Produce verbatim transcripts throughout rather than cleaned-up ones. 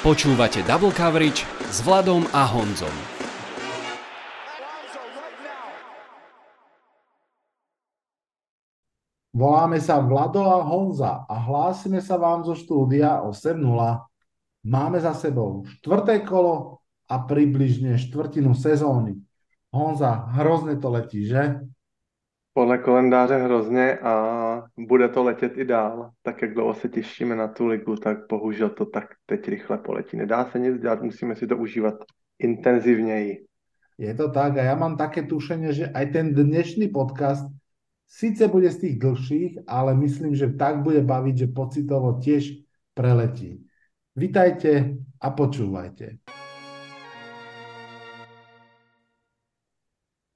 Počúvate Double Coverage s Vladom a Honzom. Voláme sa Vlado a Honza a hlásime sa vám zo štúdia osem nula. Máme za sebou štvrté kolo a približne štvrtinu sezóny. Honza, hrozne to letí, že? Podle kalendáře hrozně a bude to letět i dál. Tak jak dlouho se těšíme na tu ligu, tak bohužel to tak teď rychle poletí. Nedá se nic dělat, musíme si to užívat intenzivněji. Je to tak a já mám také tušenie, že aj ten dnešný podcast sice bude z tých dlhších, ale myslím, že tak bude baviť, že pocitovo tiež preletí. Vitajte a počúvajte.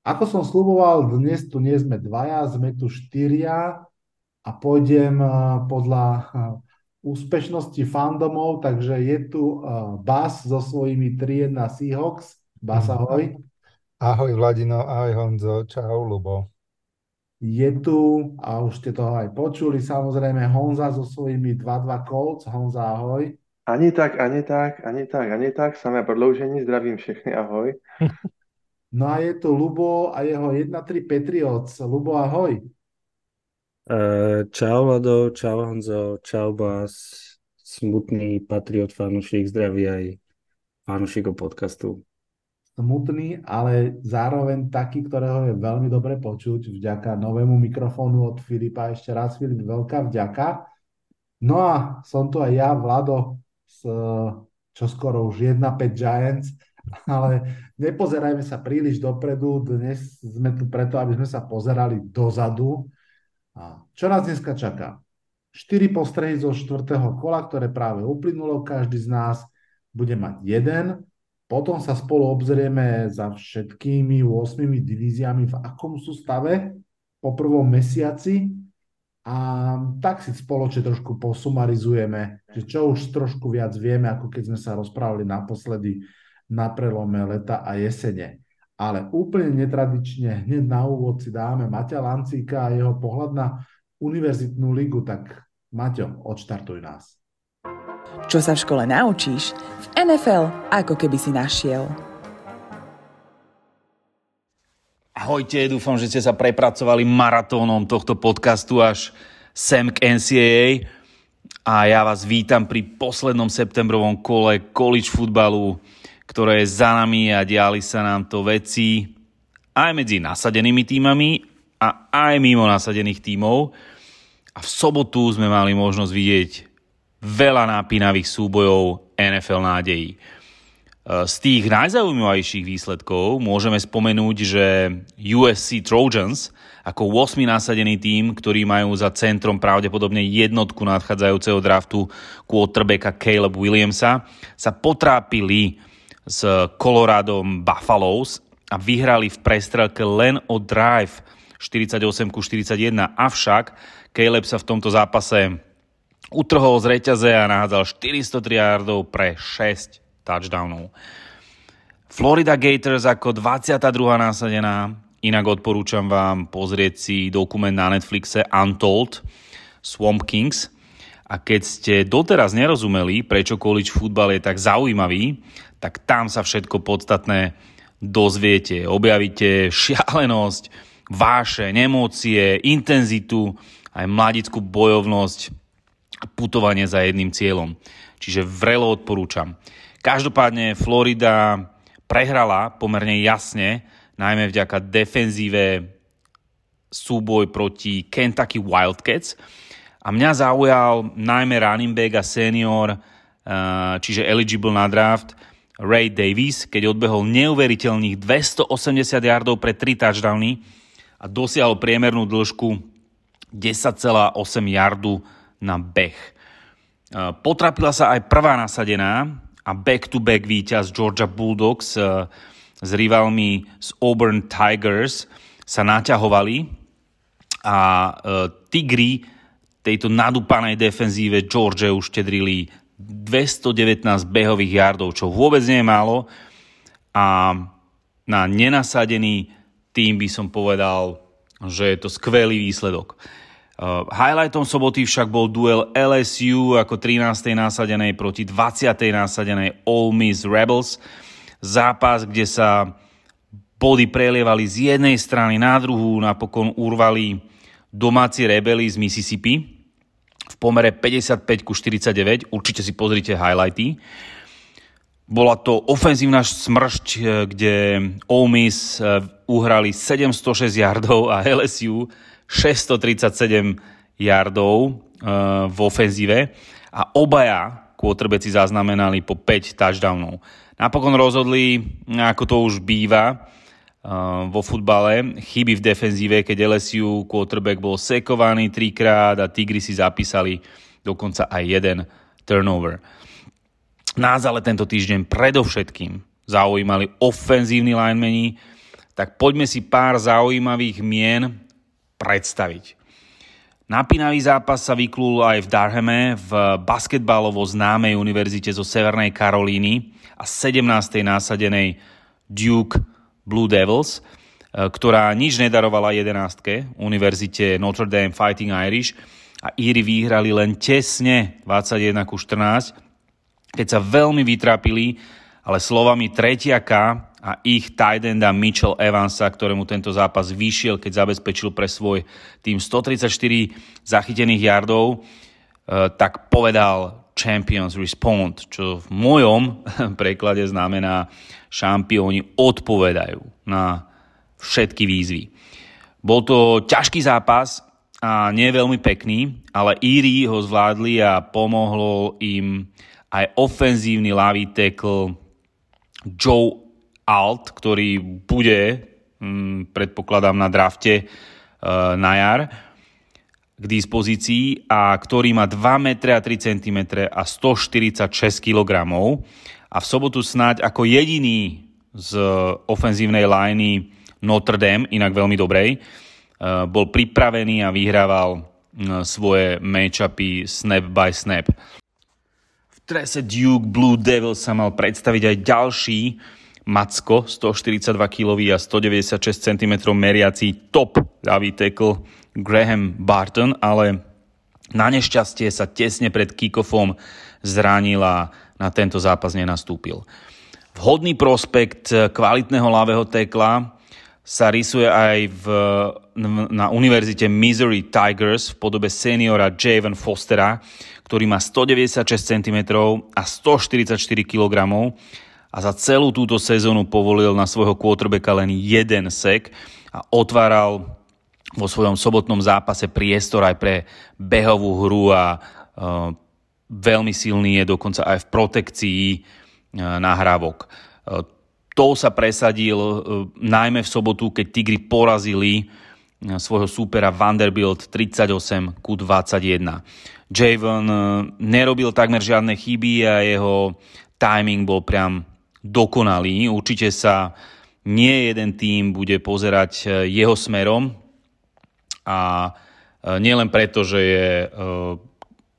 Ako som sľuboval, dnes tu nie sme dvaja, sme tu štyria a pôjdem podľa úspešnosti fandomov, takže je tu Bas so svojimi tri jedna Seahawks. Bas, ahoj. Ahoj Vladino, ahoj Honzo, čau Lubo. Je tu, a už ste toho aj počuli, samozrejme Honza so svojimi dva dva Colts. Honza, ahoj. Ani tak, ani tak, ani tak, ani tak, samé prodloužení, zdravím všechny, ahoj. No a je tu Lubo a jeho jedna tri Patriots. Lubo, ahoj. Uh, čau, Lado, čau, Honzo, čau, Bas. Smutný Patriot fanúšik, zdraví aj fanúšikov podcastu. Smutný, ale zároveň taký, ktorého je veľmi dobre počuť vďaka novému mikrofónu od Filipa. Ešte raz, Filip, veľká vďaka. No a som tu aj ja, Vlado, s čoskoro už jedna päť Giants. Ale nepozerajme sa príliš dopredu, dnes sme tu preto, aby sme sa pozerali dozadu. A čo nás dneska čaká? štyri postrehy zo štvrtého kola, ktoré práve uplynulo, každý z nás bude mať jeden, potom sa spolu obzrieme za všetkými ôsmimi divíziami, v akom sú stave po prvom mesiaci a tak si spoločne trošku posumarizujeme, že čo už trošku viac vieme, ako keď sme sa rozprávali naposledy na prelome leta a jesene. Ale úplne netradične hneď na úvod si dáme Maťa Lancíka a jeho pohľad na univerzitnú ligu. Tak Maťo, odštartuj nás. Čo sa v škole naučíš, v en ef el ako keby si našiel. Ahojte, dúfam, že ste sa prepracovali maratónom tohto podcastu až sem k en cé á á. A ja vás vítam pri poslednom septembrovom kole college futbalu, ktoré je za nami a diali sa nám to veci aj medzi nasadenými tímami a aj mimo nasadených tímov. A v sobotu sme mali možnosť vidieť veľa nápinavých súbojov en ef el nádejí. Z tých najzaujímavejších výsledkov môžeme spomenúť, že ú ef cé Trojans ako ôsmy nasadený tím, ktorí majú za centrom pravdepodobne jednotku nadchádzajúceho draftu quarterbacka Caleb Williamsa, sa potrápili s Coloradom Buffaloes a vyhrali v prestrelke len o drive štyridsaťosem ku štyridsaťjeden. Avšak Caleb sa v tomto zápase utrhol z reťaze a nahádzal štyristo tri yardov pre šesť touchdownov. Florida Gators ako dvadsiata druhá nasadená. Inak odporúčam vám pozrieť si dokument na Netflixe Untold Swamp Kings. A keď ste doteraz nerozumeli, prečo college futbal je tak zaujímavý, tak tam sa všetko podstatné dozviete. Objavíte šialenosť, vášeň, emócie, intenzitu, aj mladickú bojovnosť a putovanie za jedným cieľom. Čiže vrelo odporúčam. Každopádne Florida prehrala pomerne jasne, najmä vďaka defenzíve súboj proti Kentucky Wildcats. A mňa zaujal najmä running back a senior, čiže eligible na draft, Ray Davis, keď odbehol neuveriteľných dvestoosemdesiat yardov pre tri touchdowny a dosiahol priemernú dĺžku desať celá osem yardu na beh. Potrapila sa aj prvá nasadená a back-to-back víťaz Georgia Bulldogs s rivalmi z Auburn Tigers sa naťahovali a Tigri tejto nadúpanej defenzíve Georgia uštedrili dvestodevätnásť behových yardov, čo vôbec nie je málo. A na nenasadený tým by som povedal, že je to skvelý výsledok. Highlightom soboty však bol duel el es ú ako trinástej násadenej proti dvadsiatej násadenej Ole Miss Rebels. Zápas, kde sa body prelievali z jednej strany na druhú, napokon urvali domáci rebeli z Mississippi v pomere päťdesiatpäť ku štyridsaťdeväť. Určite si pozrite highlighty. Bola to ofenzívna smršť, kde Ole Miss uhrali sedemstošesť yardov a el es ú šesťstotridsaťsedem yardov v ofenzíve a obaja quarterbacki zaznamenali po päť touchdownov. Napokon rozhodli, ako to už býva vo futbale, chyby v defenzíve, keď el es ú quarterback bol sekovaný trikrát a Tigri si zapísali dokonca aj jeden turnover. Nás ale tento týždeň predovšetkým zaujímali ofenzívni linemeni, tak poďme si pár zaujímavých mien predstaviť. Napínavý zápas sa vyklul aj v Durhame v basketbalovo známej univerzite zo Severnej Karolíny a sedemnástej násadenej Duke Blue Devils, ktorá nič nedarovala jedenástke univerzite Notre Dame Fighting Irish a Íri vyhrali len tesne dvadsaťjeden ku štrnásť, keď sa veľmi vytrápili, ale slovami tretiaka a ich tight enda Mitchell Evansa, ktorému tento zápas vyšiel, keď zabezpečil pre svoj tým stotridsaťštyri zachytených yardov, tak povedal Champions Respond, čo v mojom preklade znamená šampióni odpovedajú na všetky výzvy. Bol to ťažký zápas a nie veľmi pekný, ale Íri ho zvládli a pomohlo im aj ofenzívny ľavý tackle Joe Alt, ktorý bude, predpokladám, na drafte na jar k dispozícii a ktorý má dva metre a tri centimetre a stoštyridsaťšesť kilogramov a v sobotu snáď ako jediný z ofenzívnej liney Notre Dame, inak veľmi dobrej, bol pripravený a vyhrával svoje matchupy snap by snap. V trese Duke Blue Devil sa mal predstaviť aj ďalší Macko, stoštyridsaťdva kilogramov a stodeväťdesiatšesť centimetrov meriaci top ľavý tackle Graham Barton, ale na nešťastie sa tesne pred kickoffom zranil a na tento zápas nenastúpil. Vhodný prospekt kvalitného ľavého tackla sa rysuje aj v, na univerzite Missouri Tigers v podobe seniora Javon Fostera, ktorý má stodeväťdesiatšesť centimetrov a stoštyridsaťštyri kilogramov a za celú túto sezónu povolil na svojho quarterbacka len jeden sek a otváral vo svojom sobotnom zápase priestor aj pre behovú hru a e, veľmi silný je dokonca aj v protekcii e, nahrávok. E, to sa presadil e, najmä v sobotu, keď Tigri porazili e, svojho súpera Vanderbilt tridsaťosem ku dvadsaťjeden. Javon e, nerobil takmer žiadne chyby a jeho timing bol priam dokonalý. Určite sa nie jeden tím bude pozerať jeho smerom a nielen preto, že je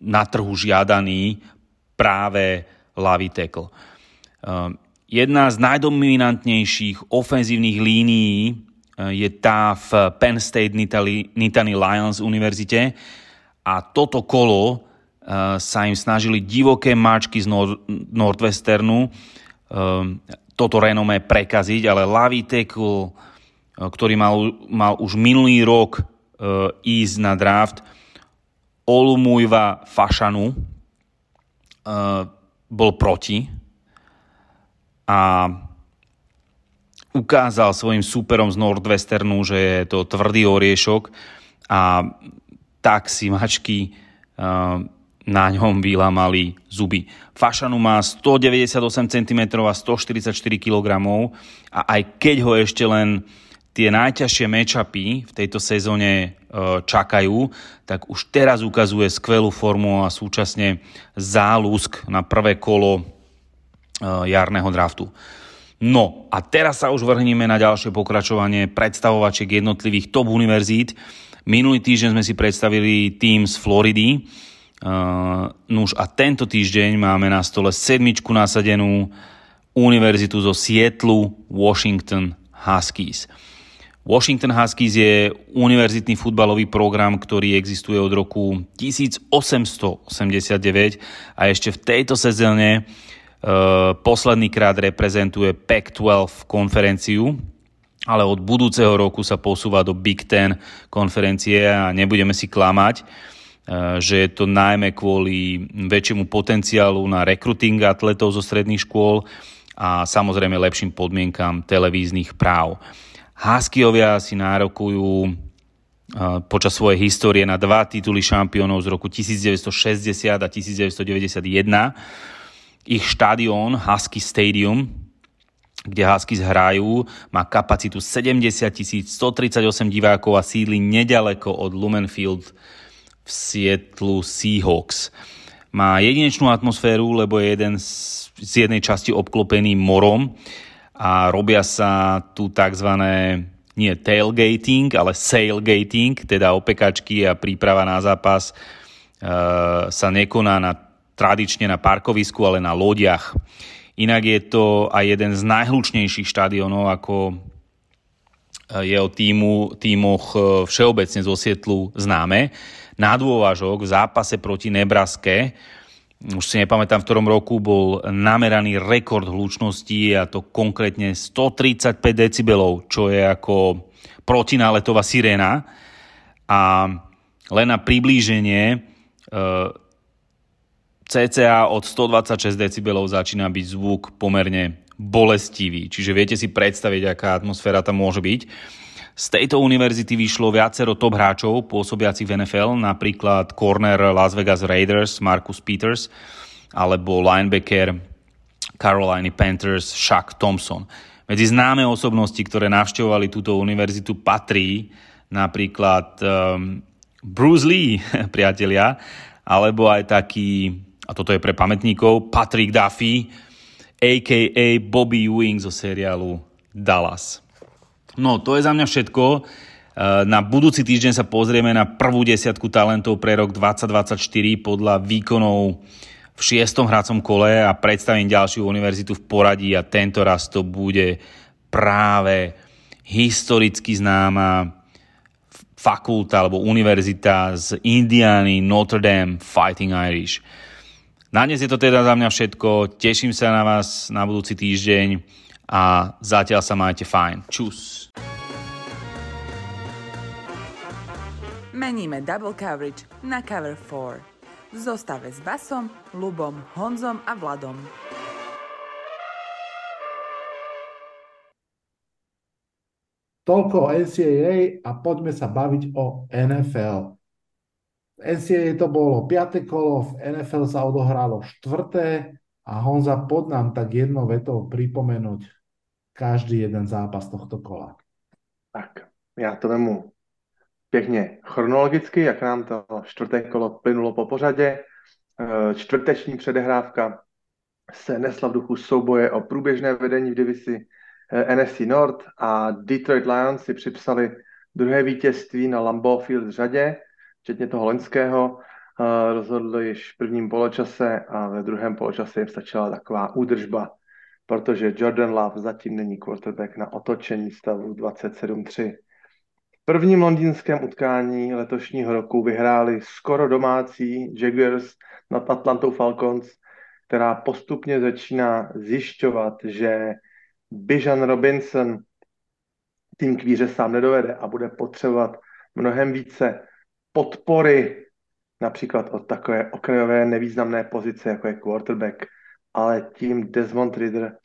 na trhu žiadaný práve ľavý tackle. Jedna z najdominantnejších ofenzívnych línií je tá v Penn State Nittany Lions univerzite a toto kolo sa im snažili divoké mačky z Northwesternu toto renomé prekaziť, ale ľavý tackle, ktorý mal, mal už minulý rok e, ísť na draft, Olumuywa Fašanu, e, bol proti a ukázal svojim súperom z Northwesternu, že je to tvrdý oriešok a tak si mačky e, na ňom vylamali zuby. Fašanu má stodeväťdesiatosem centimetrov a stoštyridsaťštyri kilogramov a aj keď ho ešte len tie najťažšie matchupy v tejto sezóne čakajú, tak už teraz ukazuje skvelú formu a súčasne záľusk na prvé kolo jarného draftu. No a teraz sa už vrhneme na ďalšie pokračovanie predstavovačiek jednotlivých top univerzít. Minulý týždeň sme si predstavili tým z Floridy, Uh, nuž a tento týždeň máme na stole sedmičku nasadenú univerzitu zo Seattlu, Washington Huskies. Washington Huskies je univerzitný futbalový program, ktorý existuje od roku tisíc osemsto osemdesiatdeväť a ešte v tejto sezóne e, poslednýkrát reprezentuje Pac dvanásť konferenciu, ale od budúceho roku sa posúva do Big Ten konferencie a nebudeme si klamať, e, že je to najmä kvôli väčšiemu potenciálu na rekruting atletov zo stredných škôl a samozrejme lepším podmienkam televíznych práv. Huskiovia si nárokujú počas svojej histórie na dva tituly šampiónov z roku devätnásťstošesťdesiat a devätnásťstodeväťdesiatjeden. Ich štadión Husky Stadium, kde Huskies hrajú, má kapacitu sedemdesiat tisíc stotridsaťosem divákov a sídli nedaleko od Lumenfield v Seattle Seahawks. Má jedinečnú atmosféru, lebo je jeden z, z jednej časti obklopený morom, a robia sa tu tzv. nie tailgating, ale sailgating, teda opekačky a príprava na zápas e, sa nekoná na, tradične na parkovisku, ale na lodiach. Inak je to aj jeden z najhlučnejších štadiónov, ako je o týmu, týmoch všeobecne z Osietlu známe. Na dôvažok v zápase proti Nebraske, už si nepamätám, v ktorom roku bol nameraný rekord hlučnosti, a to konkrétne stotridsaťpäť decibelov, čo je ako protináletová sirena. A len na priblíženie, e, cca od stodvadsaťšesť decibelov začína byť zvuk pomerne bolestivý. Čiže viete si predstaviť, aká atmosféra tam môže byť. Z tejto univerzity vyšlo viacero top hráčov pôsobiacich v en ef el, napríklad corner Las Vegas Raiders Marcus Peters alebo linebacker Carolina Panthers Shaq Thompson. Medzi známe osobnosti, ktoré navštevovali túto univerzitu, patrí napríklad um, Bruce Lee, priatelia, alebo aj taký, a toto je pre pamätníkov, Patrick Duffy, á ká á Bobby Ewing zo seriálu Dallas. No, to je za mňa všetko. Na budúci týždeň sa pozrieme na prvú desiatku talentov pre rok dvadsať dvadsaťštyri podľa výkonov v šiestom hracom kole a predstavím ďalšiu univerzitu v poradí a tento raz to bude práve historicky známa fakulta alebo univerzita z Indiany, Notre Dame Fighting Irish. Na dnes je to teda za mňa všetko. Teším sa na vás na budúci týždeň a zatiaľ sa majte fajn. Čus. Meníme double coverage na cover štyri. V zostave s Basom, Ľubom, Honzom a Vladom. Toľko o en cé á á a poďme sa baviť o en ef el. V en cé á á to bolo piate kolo, v en ef el sa odohralo štvrté. A Honza, pod nám tak jednou vetou pripomenúť každý jeden zápas tohto kola. Tak, ja to vemu pěkně chronologicky, jak nám to čtvrté kolo plynulo po pořadě. Čtvrteční předehrávka se nesla v duchu souboje o průběžné vedení v divisi en ef cé North a Detroit Lions si připsali druhé vítězství na Lambeau Field v řadě, včetně toho loňského. Rozhodl již v prvním poločase a ve druhém poločase jim stačila taková údržba, protože Jordan Love zatím není quarterback na otočení stavu dvadsaťsedem tri. V prvním londýnském utkání letošního roku vyhráli skoro domácí Jaguars nad Atlantou Falcons, která postupně začíná zjišťovat, že Bijan Robinson tým k víře sám nedovede a bude potřebovat mnohem více podpory, například od takové okrajové nevýznamné pozice, jako je quarterback, ale tím Desmond Ridder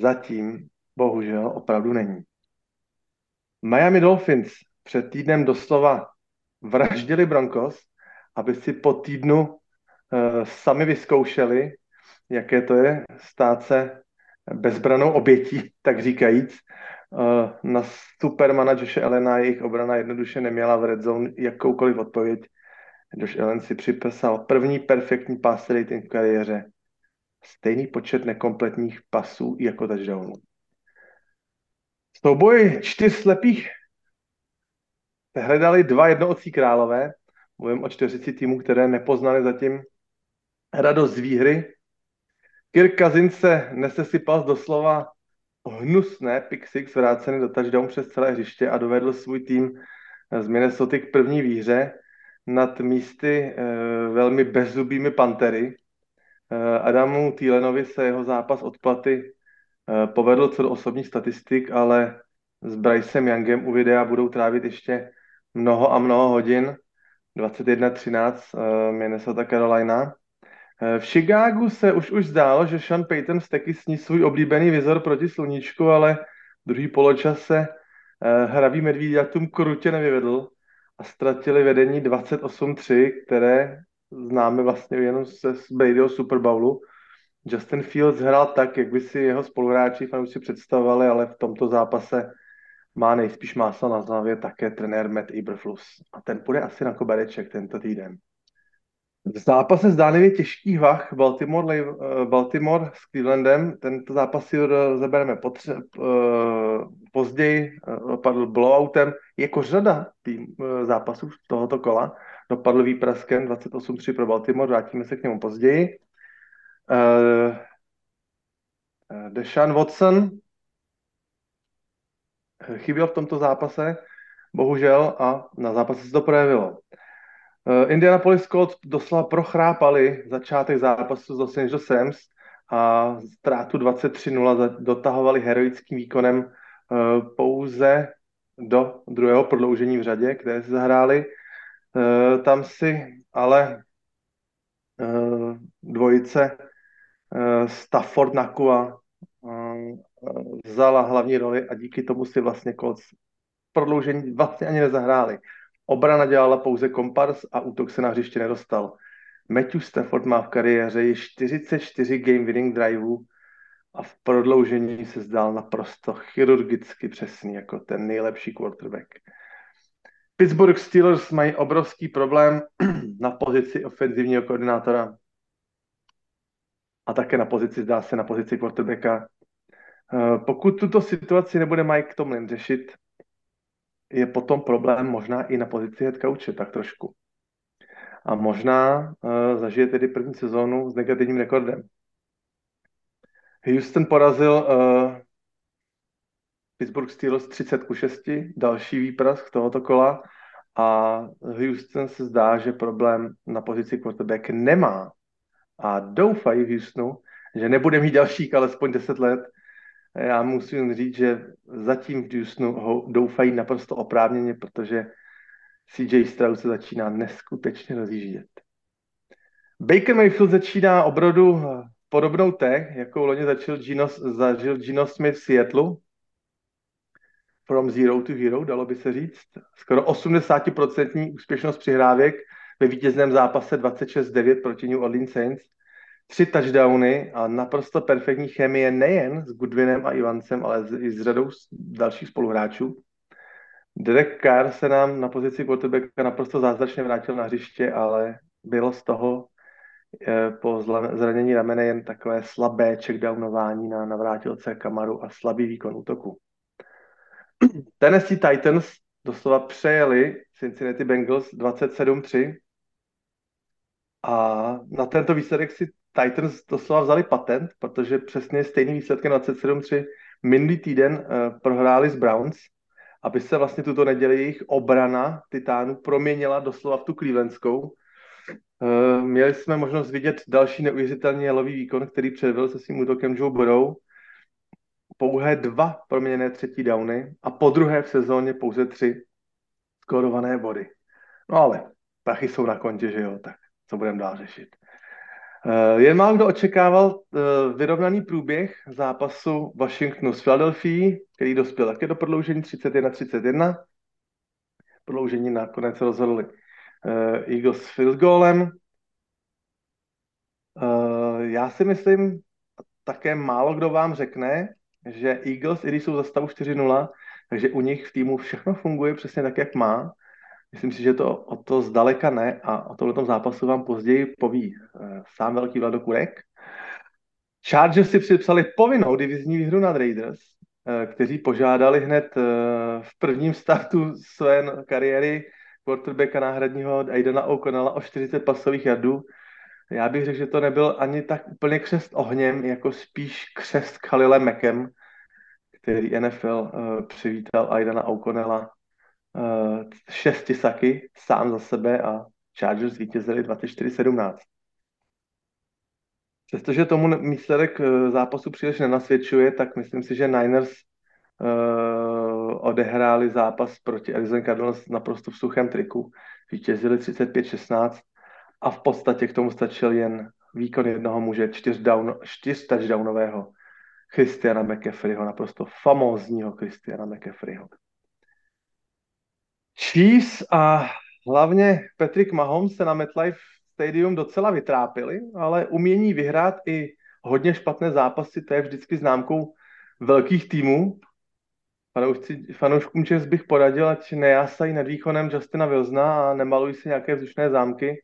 zatím bohužel opravdu není. Miami Dolphins před týdnem doslova vraždili Broncos, aby si po týdnu uh, sami vyzkoušeli, jaké to je stát se bezbranou obětí, tak říkajíc. Uh, na supermana Josha Allena jejich obrana jednoduše neměla v red zone jakoukoliv odpověď. Josh Allen si připsal první perfektní pass rating v kariéře. Stejný počet nekompletních pasů jako touchdownů. Souboj čtyř slepých hledali dva jednoocí králové. Mluvím o čtyřici týmů, které nepoznali zatím radost z výhry. Kirk Cousins se nesesypal doslova hnusné pick six vrácený do touchdown přes celé hřiště a dovedl svůj tým z Minnesota k první výhře nad místy e, velmi bezzubými Pantery. E, Adamu Thielenovi se jeho zápas odplaty e, povedl co do osobních statistik, ale s Brycem Youngem u videa budou trávit ještě mnoho a mnoho hodin. dvacet jedna třináct e, Minnesota Carolina. V Chicagu se už už zdálo, že Sean Payton vzteky sní svůj oblíbený vizor proti sluníčku, ale druhý poločas se uh, hravý medvíďatům krutě nevyvedl a ztratili vedení dvacet osm tři, které známe vlastně jenom se z Bradyho Super Bowlu. Justin Fields hrál tak, jak by si jeho spoluhráči fanoušci představovali, ale v tomto zápase má nejspíš máslo na hlavě také trenér Matt Eberflus. A ten půjde asi na kobereček tento týden. V zápase zdánlivě těžkých vah Baltimore, Baltimore s Clevelandem. Tento zápas si rozebereme potře- později, dopadl blowoutem. Jako řada tým zápasů tohoto kola dopadl výpraskem dvacet osm tři pro Baltimore, vrátíme se k němu později. DeSean Watson chyběl v tomto zápase, bohužel, a na zápase se to projevilo. Indianapolis Colts doslova prochrápali začátek zápasu s Los Angeles Rams a ztrátu dvacet tři nula dotahovali heroickým výkonem pouze do druhého prodloužení v řadě, které si zahráli. Tam si ale dvojice Stafford Nakua vzala hlavní roli a díky tomu si vlastně Colts prodloužení vlastně ani nezahráli. Obrana dělala pouze kompars a útok se na hřiště nedostal. Matthew Stafford má v kariéře již čtyřicet čtyři game winning driveů a v prodloužení se zdál naprosto chirurgicky přesný jako ten nejlepší quarterback. Pittsburgh Steelers mají obrovský problém na pozici ofenzivního koordinátora a také na pozici, zdá se, na pozici quarterbacka. Pokud tuto situaci nebude Mike Tomlin řešit, je potom problém možná i na pozici headcoache, tak trošku. A možná uh, zažije tedy první sezónu s negativním rekordem. Houston porazil uh, Pittsburgh Steelers třicet ku šesti, další výprask tohoto kola a Houston se zdá, že problém na pozici quarterback nemá a doufají v Houstonu, že nebude mít dalších alespoň deset let. Já musím říct, že zatím v Houstonu doufají naprosto oprávněně, protože C J Stroud se začíná neskutečně rozjíždět. Baker Mayfield začíná obrodu podobnou té, jakou loni začal Gino, zažil Gino Smith v Seattleu. From zero to hero, dalo by se říct. Skoro osmdesát procent úspěšnost přihrávek ve vítězném zápase dvacet šest devět proti New Orleans Saints. Tři touchdowny a naprosto perfektní chemie nejen s Goodwinem a Evansem, ale i s řadou dalších spoluhráčů. Derek Carr se nám na pozici quarterbacka naprosto zázračně vrátil na hřiště, ale bylo z toho eh, po zranění ramene jen takové slabé checkdownování na navrátilce Kamaru a slabý výkon útoku. Tennessee Titans doslova přejeli Cincinnati Bengals dvacet sedm tři a na tento výsledek si Titans doslova vzali patent, protože přesně stejný výsledkem dvacet sedm tři minulý týden uh, prohráli s Browns, aby se vlastně tuto neděli jejich obrana Titánů proměnila doslova v tu clevelandskou. Uh, měli jsme možnost vidět další neuvěřitelný jelový výkon, který předvedl se svým útokem Joe Burrow. Pouhé dva proměněné třetí downy a po druhé v sezóně pouze tři skórované body. No ale prachy jsou na kontě, že jo, tak co budeme dál řešit. Uh, jen málo kdo očekával uh, vyrovnaný průběh zápasu Washingtonu s Philadelphií, který dospěl také do prodloužení třicet jedna třicet jedna. Prodloužení nakonec rozhodli uh, Eagles s field goalem. Uh, já si myslím, také málo kdo vám řekne, že Eagles, i když jsou za stavu čtyři nula, takže u nich v týmu všechno funguje přesně tak, jak má. Myslím si, že to o to zdaleka ne a o tomto zápasu vám později poví e, sám velký Vlado Kurek. Chargers si připsali povinnou divizní výhru nad Raiders, e, kteří požádali hned e, v prvním startu své kariéry quarterbacka náhradního Aidana O'Connella o čtyřicet pasových jardů. Já bych řekl, že to nebyl ani tak úplně křest ohněm, jako spíš křest Khalilem Mackem, který N F L uh, přivítal Aidana O'Connella uh, šesti saky sám za sebe a Chargers zvítězili dvacet čtyři sedmnáct. Přestože tomu výsledek zápasu příliš nenasvědčuje, tak myslím si, že Niners uh, odehráli zápas proti Arizona Cardinals naprosto v suchém triku. Vítězili třicet pět šestnáct a v podstatě k tomu stačil jen výkon jednoho muže, čtyř, down, čtyř touchdownového Christiana McCaffreyho, naprosto famózního Christiana McCaffreyho. Chiefs a hlavně Patrick Mahomes se na MetLife Stadium docela vytrápili, ale umění vyhrát i hodně špatné zápasy, to je vždycky známkou velkých týmů. Fanouškům Chiefs bych poradil, ať nejásají nad výkonem Justina Wilsona a nemalují si nějaké vzdušné zámky,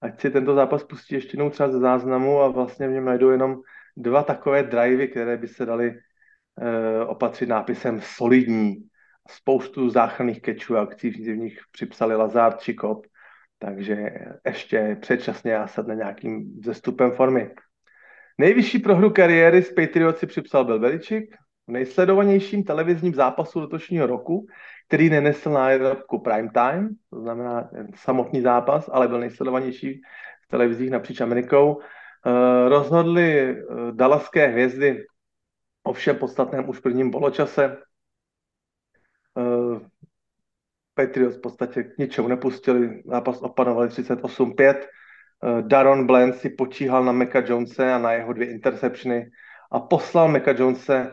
ať si tento zápas pustí ještě jednou třeba ze záznamu a vlastně v něm najdou jenom dva takové drivey, které by se daly e, opatřit nápisem solidní. Spoustu záchranných kečů a akcí v nich připsali Lazard či Cobb, takže ještě předčasně jásat na nějakým vzestupem formy. Nejvyšší prohru kariéry z Patriots si připsal Bill Belichick v nejsledovanějším televizním zápasu letošního roku, který nenesl nálepku prime time, to znamená samotný zápas, ale byl nejsledovanější v televizích napříč Amerikou. Rozhodli dalaské hvězdy o všem podstatném už v prvním poločase. Patriots v podstatě k ničemu nepustili, zápas opanovali třicet osm pět. Daron Bland si počíhal na Meka Jonese a na jeho dvě interceptiony a poslal Meka Jonese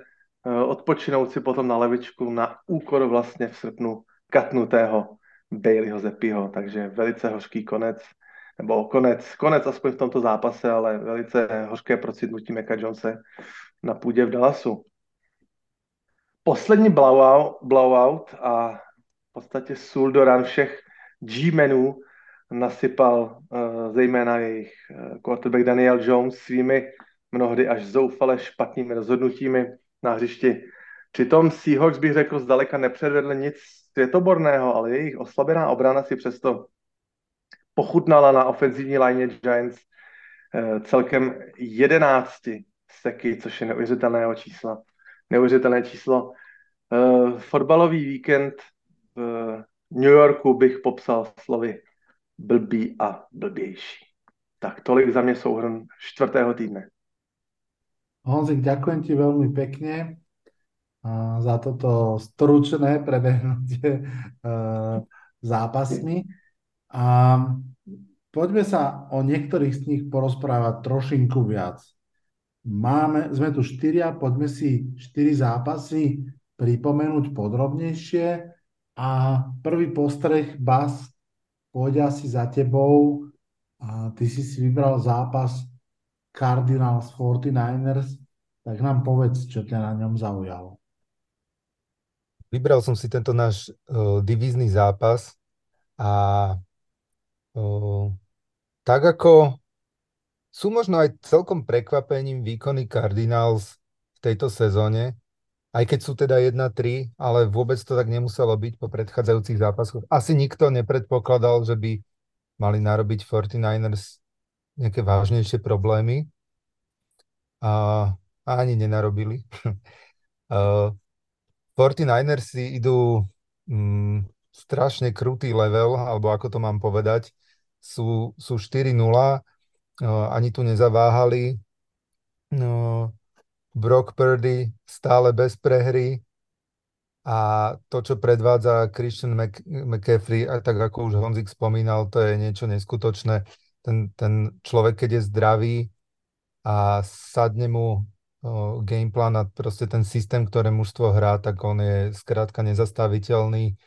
odpočinout si potom na levičku na úkor vlastně v srpnu katnutého Baileyho Zeppyho, takže velice hořký konec, nebo konec, konec aspoň v tomto zápase, ale velice hořké procitnutí Meka Jonese na půdě v Dallasu. Poslední blowout a v podstatě sůl do ran všech G-menů nasypal uh, zejména jejich uh, quarterback Daniel Jones svými mnohdy až zoufale špatnými rozhodnutími na hřišti. Přitom Seahawks bych řekl zdaleka nepředvedl nic světoborného, ale jejich oslabená obrana si přesto pochutnala na ofenzivní lině Giants uh, celkem jedenácti seky, což je neuvěřitelného čísla. Neuvěřitelné číslo. Uh, fotbalový víkend v New Yorku bych popsal slovy blbý a blbější. Tak tolik za mě souhrn čtvrtého týdne. Honzik, ďakujem ti veľmi pekne za toto stručné prebehnutie zápasmi. A poďme sa o niektorých z nich porozprávať trošinku viac. Máme, sme tu štyria, poďme si štyri zápasy pripomenúť podrobnejšie a prvý postreh, Bas, pôjde asi za tebou. A ty si si vybral zápas Cardinals forty-niners, tak nám povedz, čo ťa na ňom zaujalo. Vybral som si tento náš uh, divízny zápas a uh, tak ako sú možno aj celkom prekvapením výkony Cardinals v tejto sezóne, aj keď sú teda jedna tri, ale vôbec to tak nemuselo byť po predchádzajúcich zápasoch. Asi nikto nepredpokladal, že by mali narobiť forty-niners nejaké vážnejšie problémy a ani nenarobili. forty-niners si idú mm, strašne krutý level, alebo ako to mám povedať, sú, sú štyri nula, ani tu nezaváhali. No, Brock Purdy stále bez prehry a to, čo predvádza Christian Mc, McCaffrey, a tak ako už Honzik spomínal, to je niečo neskutočné. Ten, ten človek, keď je zdravý a sadne mu oh, gameplan a proste ten systém, ktoré mužstvo hrá, tak on je skrátka nezastaviteľný.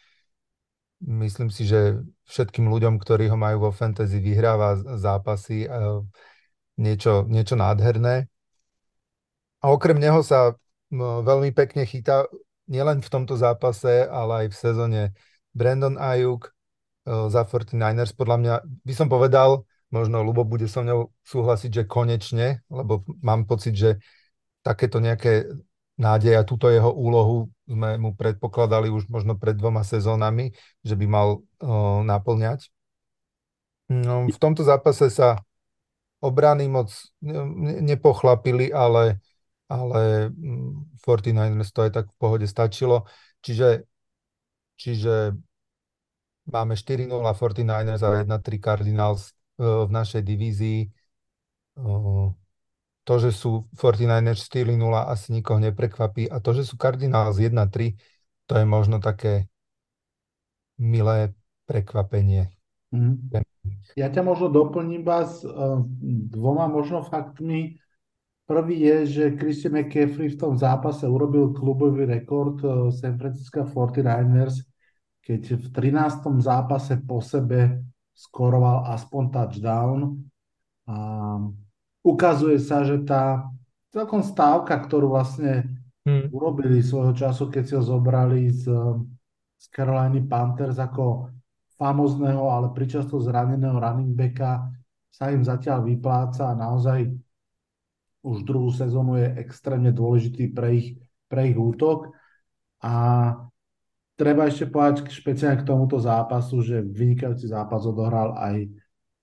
Myslím si, že všetkým ľuďom, ktorí ho majú vo fantasy, vyhráva zápasy a niečo, niečo nádherné. A okrem neho sa veľmi pekne chytá nielen v tomto zápase, ale aj v sezóne Brandon Ayuk za forty-niners. Podľa mňa by som povedal, možno Ľubo bude so mnou súhlasiť, že konečne, lebo mám pocit, že takéto nejaké nádeje a túto jeho úlohu sme mu predpokladali už možno pred dvoma sezónami, že by mal uh, naplňať. No, v tomto zápase sa obrany moc ne- nepochlapili, ale ale forty-niners to aj tak v pohode stačilo. Čiže, čiže máme štyri nula forty-niners a jeden tri Cardinals v našej divízii. To, že sú forty-niners štyri nula, asi nikoho neprekvapí. A to, že sú Cardinals jeden tri, to je možno také milé prekvapenie. Mm. Ja ťa možno doplním vás dvoma možno faktmi. Prvý je, že Christian McCaffrey v tom zápase urobil klubový rekord San Francisco forty-niners, keď v trinástom zápase po sebe skoroval aspoň touchdown. A ukazuje sa, že tá celkom stávka, ktorú vlastne hmm. urobili svojho času, keď si ho zobrali z, z Caroliny Panthers ako famozného, ale pričasto zraneného running backa, sa im zatiaľ vypláca a naozaj už druhú sezónu je extrémne dôležitý pre ich, pre ich útok. A treba ešte povedať špeciálne k tomuto zápasu, že vynikajúci zápas odohral aj,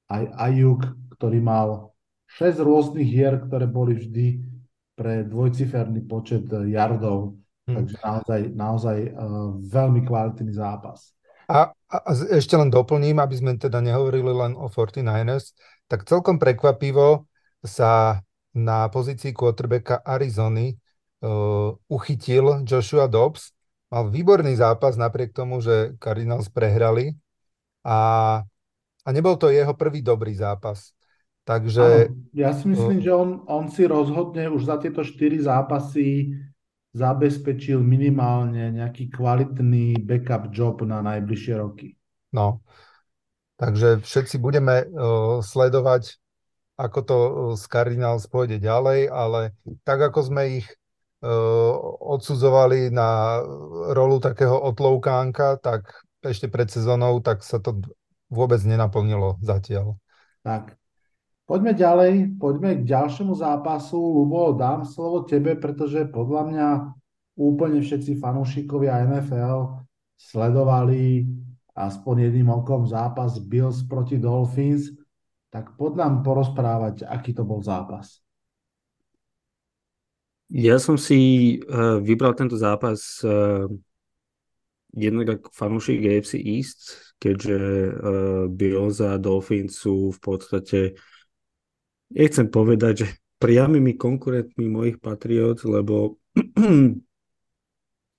aj Ayuk, ktorý mal šesť rôznych hier, ktoré boli vždy pre dvojciferný počet yardov. Hmm. Takže naozaj, naozaj uh, veľmi kvalitný zápas. A, a, a ešte len doplním, aby sme teda nehovorili len o forty-niners, tak celkom prekvapivo sa na pozícii quarterbacka Arizony uh, uchytil Joshua Dobbs. Mal výborný zápas napriek tomu, že Cardinals prehrali a, a nebol to jeho prvý dobrý zápas. Takže... Áno, ja si myslím, uh, že on, on si rozhodne už za tieto štyri zápasy zabezpečil minimálne nejaký kvalitný backup job na najbližšie roky. No, takže všetci budeme uh, sledovať, ako to z Cardinals pôjde ďalej, ale tak, ako sme ich uh, odsudzovali na rolu takého otloukánka, tak ešte pred sezónou, tak sa to vôbec nenaplnilo zatiaľ. Tak. Poďme ďalej, poďme k ďalšiemu zápasu. Ľubo, dám slovo tebe, pretože podľa mňa úplne všetci fanúšikovia en ef el sledovali aspoň jedným okom zápas Bills proti Dolphins. Tak poď nám porozprávať, aký to bol zápas. Ja som si uh, vybral tento zápas uh, jednak ako fanúšik á ef cé East, keďže uh, Bills a Dolphins sú v podstate... Nechcem povedať, že priamými konkurentmi mojich Patriots, lebo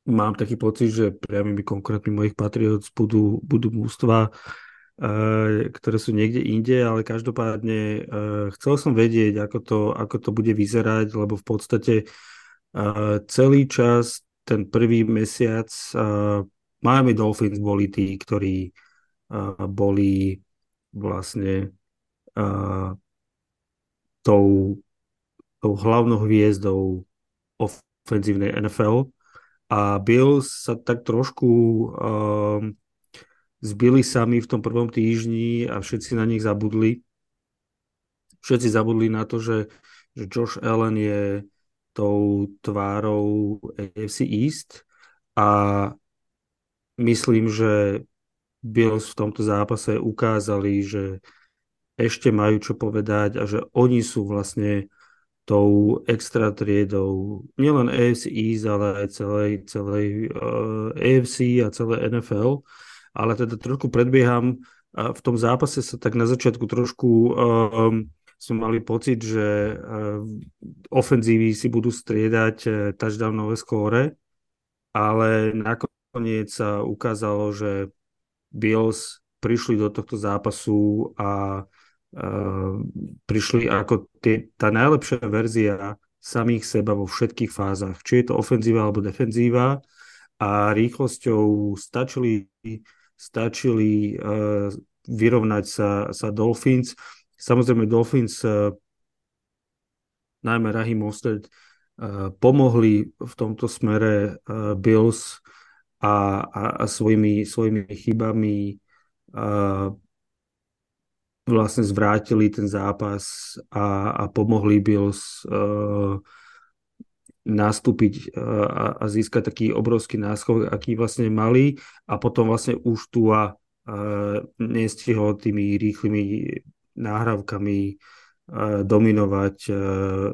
mám taký pocit, že priamými konkurentmi mojich Patriots budú, budú mužstva, uh, ktoré sú niekde inde, ale každopádne uh, chcel som vedieť, ako to, ako to bude vyzerať, lebo v podstate uh, celý čas, ten prvý mesiac, uh, Miami Dolphins boli tí, ktorí uh, boli vlastne... Uh, Tou, tou hlavnou hviezdou ofenzívnej en ef el a Bills sa tak trošku um, zbili sami v tom prvom týždni a všetci na nich zabudli. Všetci zabudli na to, že, že Josh Allen je tou tvárou á ef cé East a myslím, že Bills v tomto zápase ukázali, že ešte majú čo povedať a že oni sú vlastne tou extra triedou nielen á ef cé East, ale aj celej, celej uh, á ef cé a celé en ef el. Ale teda trošku predbieham. A v tom zápase sa tak na začiatku trošku uh, sme mali pocit, že uh, ofenzívy si budú striedať uh, touchdownové skóre, ale nakoniec sa ukázalo, že Bills prišli do tohto zápasu a Uh, prišli ako tie, tá najlepšia verzia samých seba vo všetkých fázach. Či je to ofenzíva alebo defenzíva a rýchlosťou stačili, stačili uh, vyrovnať sa, sa Dolphins. Samozrejme Dolphins, uh, najmä Raheem Mostert, uh, pomohli v tomto smere uh, Bills a, a, a svojimi, svojimi chybami uh, vlastne zvrátili ten zápas a, a pomohli Bills uh, nastúpiť uh, a, a získať taký obrovský náskok, aký vlastne mali a potom vlastne už tu a uh, nestihol tými rýchlymi náhrávkami dominovať,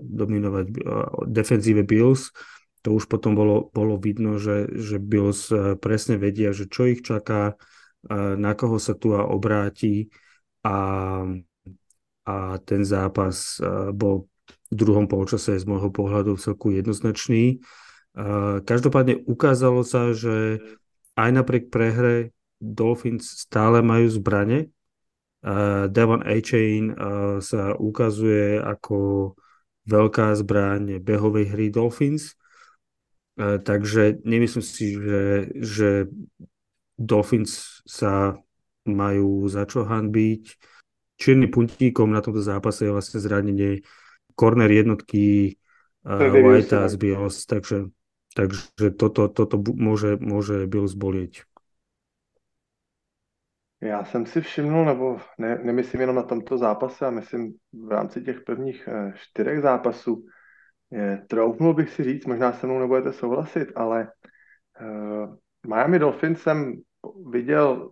dominovať defenzíve Bills. To už potom bolo, bolo vidno, že, že Bills presne vedia, že čo ich čaká, na koho sa tu a obráti a, a ten zápas bol v druhom polčase z môjho pohľadu celku jednoznačný. Každopádne ukázalo sa, že aj napriek prehre Dolphins stále majú zbrane. Uh, Devon A-Chain uh, sa ukazuje ako veľká zbraň behovej hry Dolphins. Uh, takže nemyslím si, že, že Dolphins sa majú za čo hanbiť. Čiernym puntíkom na tomto zápase je vlastne zranenie korner jednotky uh, Whitea z Bills. Takže, takže toto, toto môže, môže Bills bolieť. Já jsem si všimnul, nebo ne, nemyslím jenom na tomto zápase, a myslím v rámci těch prvních čtyřech zápasů, je, troufnul bych si říct, možná se mnou nebudete souhlasit, ale uh, Miami Dolphins jsem viděl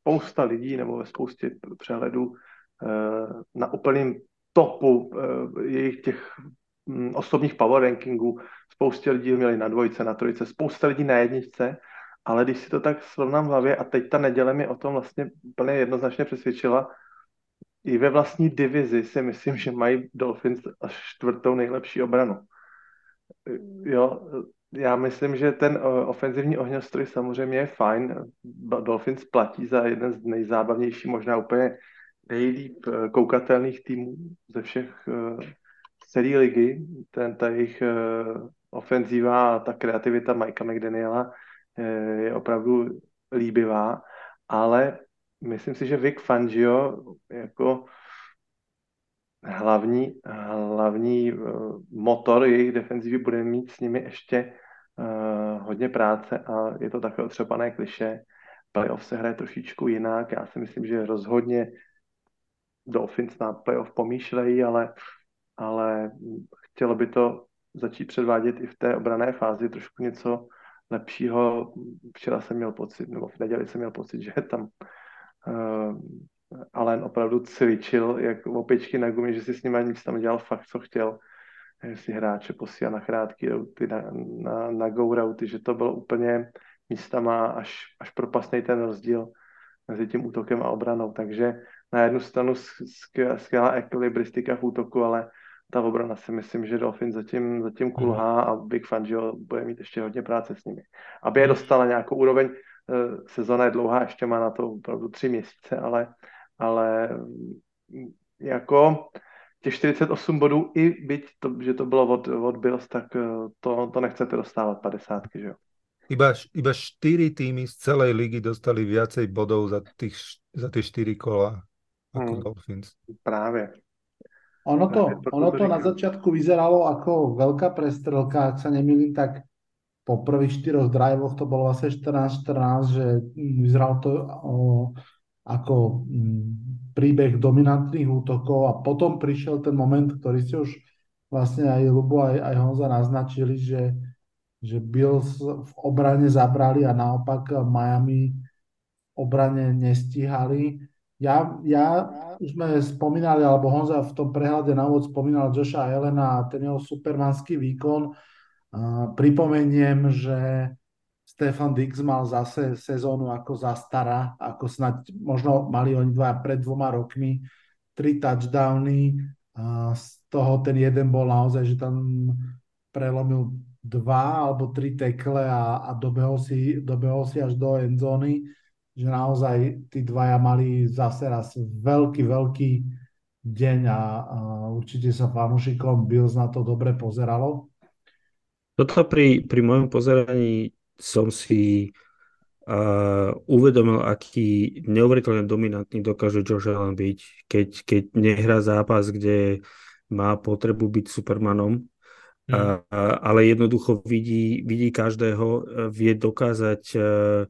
spousta lidí, nebo ve spoustě přehledů uh, na úplném topu uh, jejich těch um, osobních power rankingů. Spoustě lidí měli na dvojce, na trojce, spousta lidí na jedničce. Ale když si to tak srovnám v hlavě, a teď ta neděle mi o tom vlastně plně jednoznačně přesvědčila, i ve vlastní divizi si myslím, že mají Dolphins až čtvrtou nejlepší obranu. Jo, já myslím, že ten ofenzivní ohňostroj samozřejmě je fajn. Dolphins platí za jeden z nejzábavnějších, možná úplně nejlíp koukatelných týmů ze všech celý ligy. Ten, ta jejich ofenzíva a ta kreativita Mikea McDaniela je opravdu líbivá, ale myslím si, že Vic Fangio jako hlavní, hlavní motor jejich defenzivy bude mít s nimi ještě uh, hodně práce a je to takové otřepané kliše. Playoff se hraje trošičku jinak, já si myslím, že rozhodně Dolphins na playoff pomýšlejí, ale, ale chtělo by to začít předvádět i v té obrané fázi trošku něco lepšího. Včera jsem měl pocit, nebo v neděli jsem měl pocit, že tam uh, Allen opravdu cvičil jak opičky na gumě, že si s nimi nic tam dělal fakt, co chtěl. Si hráče posílal na krátké routy, na, na, na go routy, že to bylo úplně místama až, až propastnej ten rozdíl mezi tím útokem a obranou. Takže na jednu stranu skvělá ekvilibristika v útoku, ale ta obrana si myslím, že Dolphin zatím, zatím kulhá a Big Fangio bude mít ještě hodně práce s nimi. Aby je dostala nějakou úroveň, sezona je dlouhá, ještě má na to opravdu tři měsíce, ale, ale jako těch čtyřicet osm bodů, i byť to, že to bylo od, od Bills, tak to, to nechcete dostávat padesátky, že jo? Iba, iba štyri týmy z celej ligy dostali viacej bodov za, tých, za tie štyri kola ako hmm. Dolphins. Právě. Ono to, ono to na začiatku vyzeralo ako veľká prestrelka, ak sa nemýlim, tak po prvých štyroch drivoch to bolo vlastne štrnásť štrnásť, že vyzeralo to o, ako príbeh dominantných útokov a potom prišiel ten moment, ktorý ste už vlastne aj Ľubo, aj, aj Honza naznačili, že, že Bills v obrane zabrali a naopak Miami obrane nestíhali. Ja, ja už sme spomínali, alebo Honza v tom prehľade na úvod spomínal Josha Allena a ten jeho supermanský výkon. Pripomeniem, že Stefan Diggs mal zase sezónu ako za stará, ako snad možno mali oni dva pred dvoma rokmi, tri touchdowny, z toho ten jeden bol naozaj, že tam prelomil dva alebo tri tekle a, a dobehol si, dobehol si až do endzóny. Že naozaj tí dvaja mali zase raz veľký, veľký deň a, a určite sa fanúšikom Bills na to dobre pozeralo. Toto pri, pri mojom pozeraní som si uh, uvedomil, aký neuveriteľne dominantný dokáže Josh Allen byť, keď, keď nehrá zápas, kde má potrebu byť supermanom, mm. uh, ale jednoducho vidí, vidí každého, vie dokázať... Uh,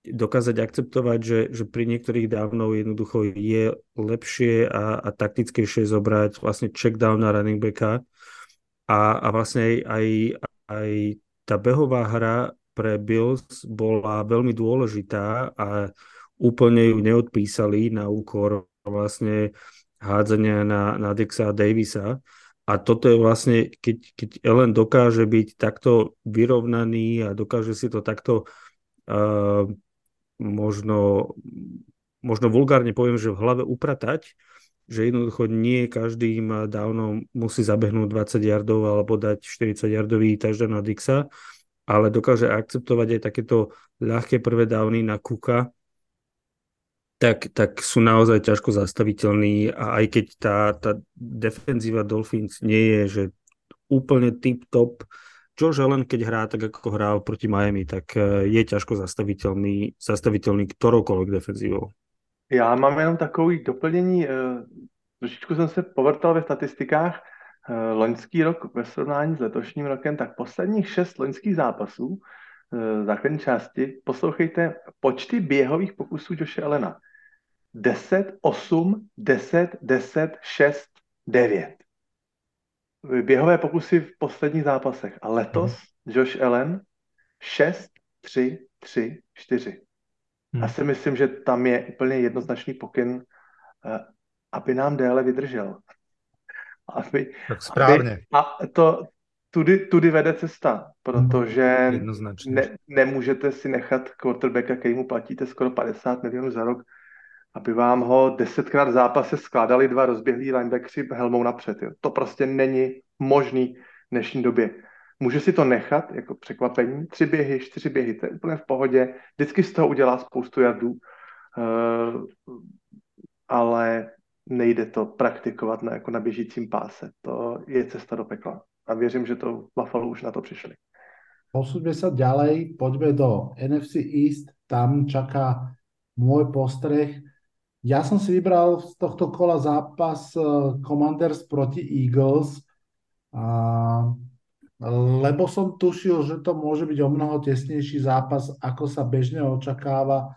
dokázať akceptovať, že, že pri niektorých dávnov jednoducho je lepšie a, a taktickejšie zobrať vlastne check down na running backa a, a vlastne aj, aj tá behová hra pre Bills bola veľmi dôležitá a úplne ju neodpísali na úkor vlastne hádzania na, na Dexa Davisa. A toto je vlastne, keď, keď Allen dokáže byť takto vyrovnaný a dokáže si to takto uh, možno, možno vulgárne poviem, že v hlave upratať, že jednoducho nie každým downom musí zabehnúť dvadsať yardov alebo dať štyridsať yardový touchdown na Dixa, ale dokáže akceptovať aj takéto ľahké prvé downy na Cooka, Tak, tak sú naozaj ťažko zastaviteľní a aj keď tá, tá defenzíva Dolphins nie je že úplne tip-top, Josh Allen keď hrá tak ako hrá proti Miami, tak je ťažko zastaviteľný, zastaviteľný ktoroukoľvek defenzívou. Já mám jenom takové doplnění. Trošičku jsem se povrtal ve statistikách. Loňský rok ve srovnání s letošním rokem, tak posledních šest loňských zápasů základní části, poslouchejte počty běhových pokusů Joshe Allena. deset, osm, deset, deset, šest, devět. Běhové pokusy v posledních zápasech. A letos hmm. Josh Allen šest, tři, tři, čtyři. Hmm. Já si myslím, že tam je úplně jednoznačný pokyn, aby nám déle vydržel. Aby, tak správně. Aby, a to tudy, tudy vede cesta, protože ne, nemůžete si nechat quarterbacka, který mu platíte skoro padesát milionů za rok, aby vám ho desetkrát v zápase skládali dva rozběhlí linebackři helmou napřed. Jo. To prostě není možný v dnešní době. Může si to nechat jako překvapení, tři běhy, čtyři běhy, to je úplně v pohodě, vždycky z toho udělá spoustu jardů, uh, ale nejde to praktikovat na, jako na běžícím páse. To je cesta do pekla. A věřím, že to Buffalo už na to přišli. Posúďme sa ďalej, poďme do en ef cé East, tam čaká môj postreh. Ja som si vybral z tohto kola zápas Commanders proti Eagles, a, lebo som tušil, že to môže byť o mnoho tesnejší zápas, ako sa bežne očakáva,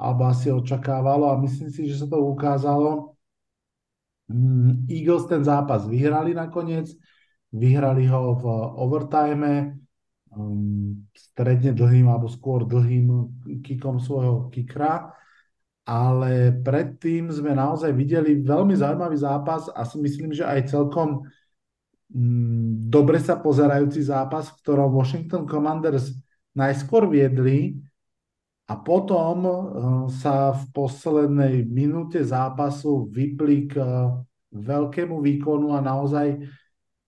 alebo asi očakávalo, a myslím si, že sa to ukázalo. Eagles ten zápas vyhrali nakoniec, vyhrali ho v overtime stredne dlhým alebo skôr dlhým kickom svojho kickera, ale predtým sme naozaj videli veľmi zaujímavý zápas a si myslím, že aj celkom dobre sa pozerajúci zápas, v ktorom Washington Commanders najskôr viedli a potom sa v poslednej minúte zápasu vypli k veľkému výkonu a naozaj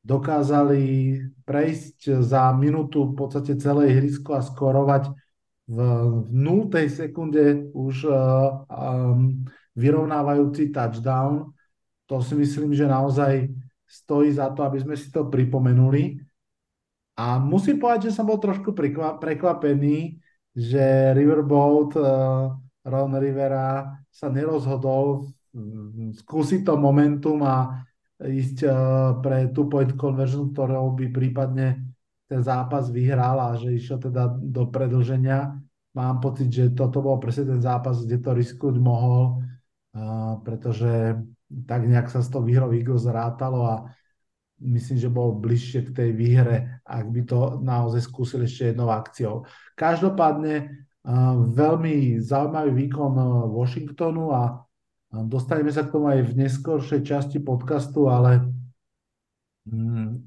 dokázali prejsť za minútu v podstate celé ihrisko a skorovať v nultej sekunde už uh, um, vyrovnávajúci touchdown. To si myslím, že naozaj stojí za to, aby sme si to pripomenuli. A musím povedať, že som bol trošku prekvapený, že Riverboat, uh, Ron Rivera sa nerozhodol um, skúsiť to momentum a ísť pre two-point conversion, ktorou by prípadne ten zápas vyhral a že išiel teda do predĺženia. Mám pocit, že toto bol presne ten zápas, kde to risknúť mohol, pretože tak nejak sa z toho výhrou Eagles zrátalo a myslím, že bol bližšie k tej výhre, ak by to naozaj skúsil ešte jednou akciou. Každopádne veľmi zaujímavý výkon Washingtonu a dostaneme sa k tomu aj v neskoršej časti podcastu, ale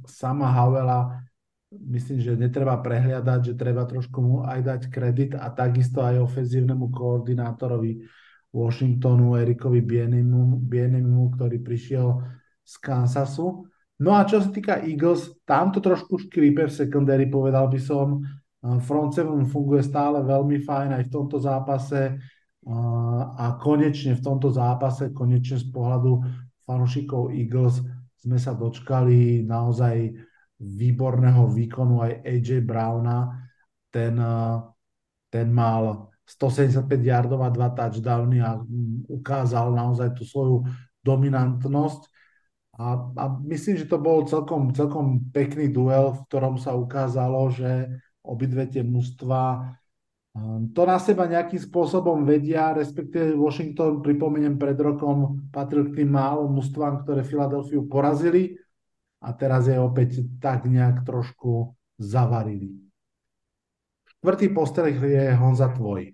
sama Howella myslím, že netreba prehliadať, že treba trošku mu aj dať kredit a takisto aj ofenzívnemu koordinátorovi Washingtonu, Erikovi Bieniemu, ktorý prišiel z Kansasu. No a čo sa týka Eagles, tamto trošku škrípe v secondary, povedal by som. Front seven funguje stále veľmi fajn aj v tomto zápase, a konečne v tomto zápase, konečne z pohľadu fanúšikov Eagles sme sa dočkali naozaj výborného výkonu aj á jé Browna. Ten, ten mal stosedemdesiatpäť yardov a dva touchdowny a ukázal naozaj tú svoju dominantnosť. A, a myslím, že to bol celkom, celkom pekný duel, v ktorom sa ukázalo, že obidve tie mužstvá to na seba nejakým spôsobom vedia, respektíve Washington, pripomeniem, pred rokom patril k tým málo mužstvám, ktoré Filadelfiu porazili a teraz je opäť tak nejak trošku zavarili. Štvrtý postreh je Honza tvoj.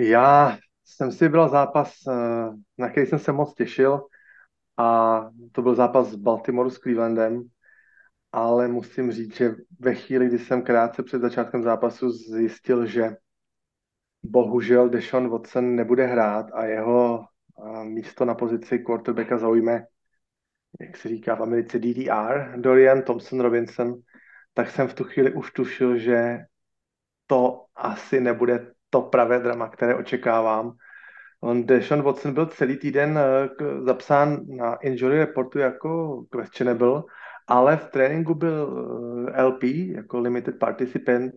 Ja som si vybral zápas, na ktorý som sa moc tešil a to byl zápas Baltimoru s Clevelandem, ale musím říct, že ve chvíli, kdy jsem krátce před začátkem zápasu zjistil, že bohužel DeSean Watson nebude hrát a jeho místo na pozici quarterbacka zaujme, jak se říká v Americe D D R, Dorian Thompson Robinson, tak jsem v tu chvíli už tušil, že to asi nebude to pravé drama, které očekávám. On DeSean Watson byl celý týden zapsán na injury reportu jako questionable, ale v tréninku byl L P, jako limited participant,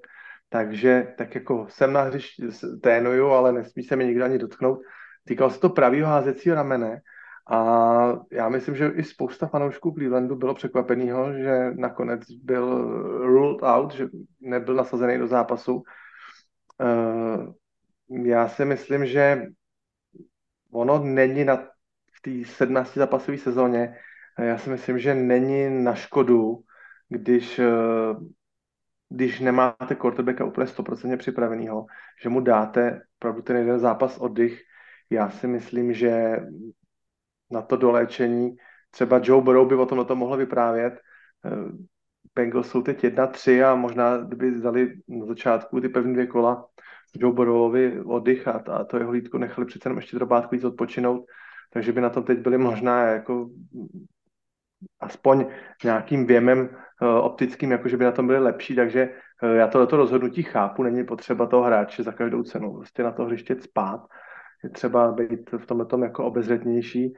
takže tak jako jsem na hřišti, trénuju, ale nesmí se mi nikdo ani dotknout. Týkalo se to pravýho házecího ramene a já myslím, že i spousta fanoušků Clevelandu bylo překvapenýho, že nakonec byl ruled out, že nebyl nasazený do zápasu. Já si myslím, že ono není na té sedmnáctizápasové sezóně. Já si myslím, že není na škodu, když, když nemáte quarterbacka úplně sto procent připravenýho, že mu dáte opravdu ten jeden zápas oddych. Já si myslím, že na to doléčení třeba Joe Burrow by o tom na to mohl vyprávět. Bengals jsou teď jedna tři a možná kdyby vzali na začátku ty pevné dvě kola Joe Burrowovi oddychat a to jeho lítko nechali přece jenom ještě drobátku víc odpočinout, takže by na tom teď byli možná jako aspoň nějakým věmem optickým, jakože by na tom byli lepší, takže já tohleto rozhodnutí chápu, není potřeba toho hráče za každou cenu, prostě na to hřiště cpát, je třeba být v tomhletom jako obezřetnější,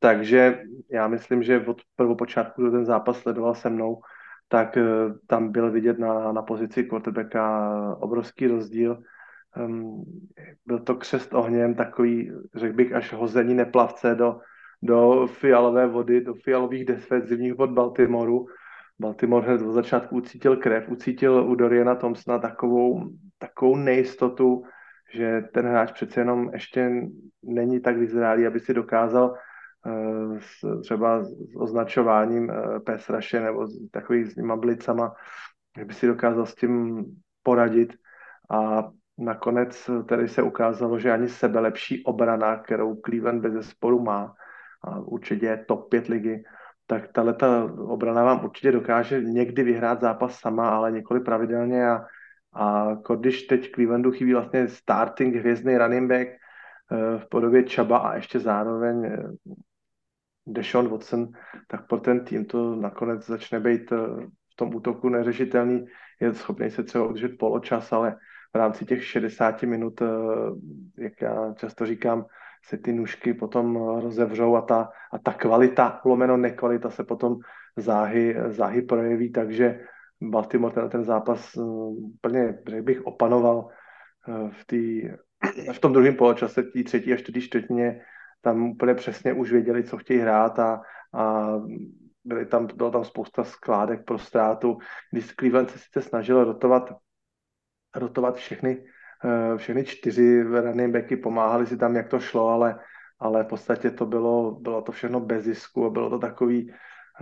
takže já myslím, že od prvopočátku, kdo ten zápas sledoval se mnou, tak tam byl vidět na, na pozici quarterbacka obrovský rozdíl. Um, byl to křest ohněm, takový, řekl bych, až hození neplavce do, do fialové vody, do fialových defenzivních vod Baltimoru. Baltimore hned od začátku ucítil krev, ucítil u Doriana Thompsona takovou, takovou nejistotu, že ten hráč přece jenom ještě není tak vyzrálý, aby si dokázal S, třeba s označováním pass rushe nebo s, takový s nima blicama, že by si dokázal s tím poradit a nakonec tady se ukázalo, že ani sebelepší obrana, kterou Cleveland bezesporu má a určitě je top pět ligy, tak tahleta obrana vám určitě dokáže někdy vyhrát zápas sama, ale nikoli pravidelně a, a když teď Clevelandu chybí vlastně starting hvězdný running back v podobě Chaba a ještě zároveň DeSean Watson, tak pro ten tým to nakonec začne být v tom útoku neřešitelný. Je schopný se třeba udržet poločas, ale v rámci těch šedesáti minut, jak já často říkám, se ty nůžky potom rozevřou a ta, a ta kvalita, lomeno nekvalita se potom záhy, záhy projeví, takže Baltimore ten, ten zápas úplně, jak bych opanoval v té v tom druhém poločase, v té třetí a čtvrtý čtvrtině, tam úplně přesně už věděli, co chtějí hrát a, a byly tam, byla tam spousta skládek pro ztrátu. Když Cleveland se sice snažil rotovat, rotovat všechny, všechny čtyři running backy, pomáhali si tam, jak to šlo, ale, ale v podstatě to bylo, bylo to všechno bez zisku a bylo to takový,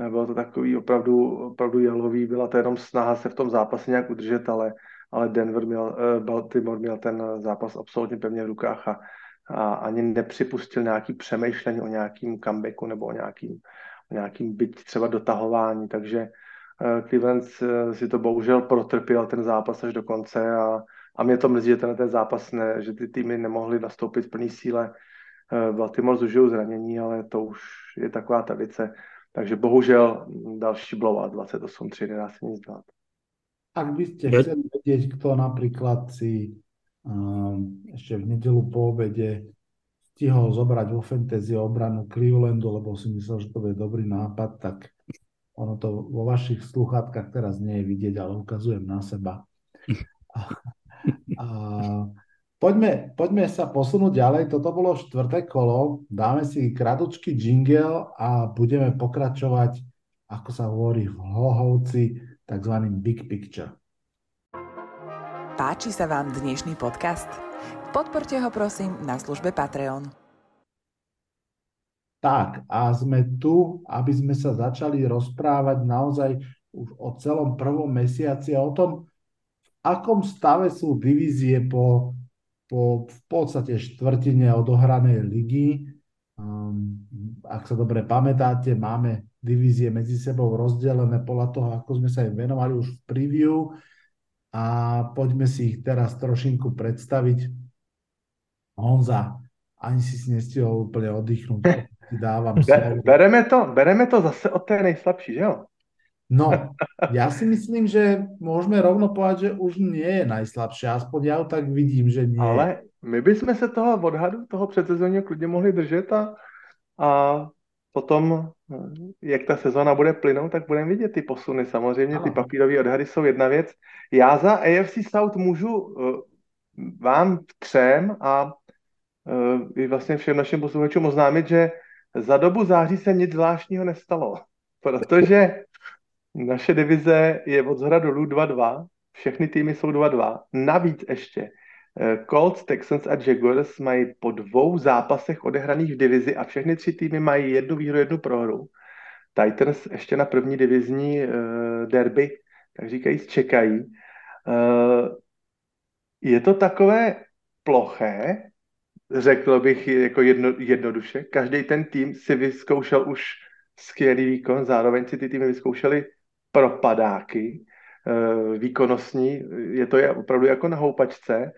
bylo to takový opravdu, opravdu jalový, byla to jenom snaha se v tom zápase nějak udržet, ale ale Denver měl, Baltimore měl ten zápas absolutně pevně v rukách a, a ani nepřipustil nějaký přemýšlení o nějakým comebacku nebo o nějakým, o nějakým byť třeba dotahování, takže Cleveland si to bohužel protrpěl ten zápas až do konce a, a mě to mrzí, že ten, ten zápas, ne, že ty týmy nemohly nastoupit v plný síle. Baltimore zužil zranění, ale to už je taková tradice, takže bohužel další blowout dvacet osm tři, nedá se nic dát. Ak by ste chceli vedieť, kto napríklad si um, ešte v nedelu po obede stihol zobrať vo fantasy obranu Clevelandu, lebo si myslel, že to bude dobrý nápad, tak ono to vo vašich sluchátkach teraz nie je vidieť, ale ukazujem na seba. A, a, poďme, poďme sa posunúť ďalej. Toto bolo štvrté kolo. Dáme si kratučký jingle a budeme pokračovať, ako sa hovorí v Hlohovci, takzvaným Big Picture. Páči sa vám dnešný podcast? Podporte ho prosím na službe Patreon. Tak, a sme tu, aby sme sa začali rozprávať naozaj už o celom prvom mesiaci a o tom, v akom stave sú divízie po, po v podstate štvrtine odohranej ligy. Um, ak sa dobre pamätáte, máme divízie medzi sebou rozdelené podľa toho, ako sme sa im venovali už v preview, a poďme si ich teraz trošinku predstaviť. Honza, ani si si nestihol úplne oddychnúť. Dávam Be, bereme, to, bereme to zase od tej nejslabší, že jo? No, ja si myslím, že môžeme rovno povedať, že už nie je najslabšia. Aspoň ja ho tak vidím, že nie. Ale my bychom se toho odhadu, toho predsezónního klidně mohli držet a, a potom, jak ta sezóna bude plynout, tak budeme vidět ty posuny. Samozřejmě ty papírové odhady jsou jedna věc. Já za á ef cé South můžu vám třem a i vlastně všem našim posluchačům oznámit, že za dobu září se nic zvláštního nestalo, protože naše divize je od zhora dolů dva dva, všechny týmy jsou dva dva, navíc ještě Colts, Texans a Jaguars mají po dvou zápasech odehraných v divizi a všechny tři týmy mají jednu výhru, jednu prohru. Titans ještě na první divizní uh, derby, tak říkají, čekají. Uh, je to takové ploché, řekl bych jako jedno, jednoduše. Každý ten tým si vyzkoušel už skvělý výkon, zároveň si ty týmy vyzkoušely propadáky uh, výkonnostní. Je to opravdu jako na houpačce.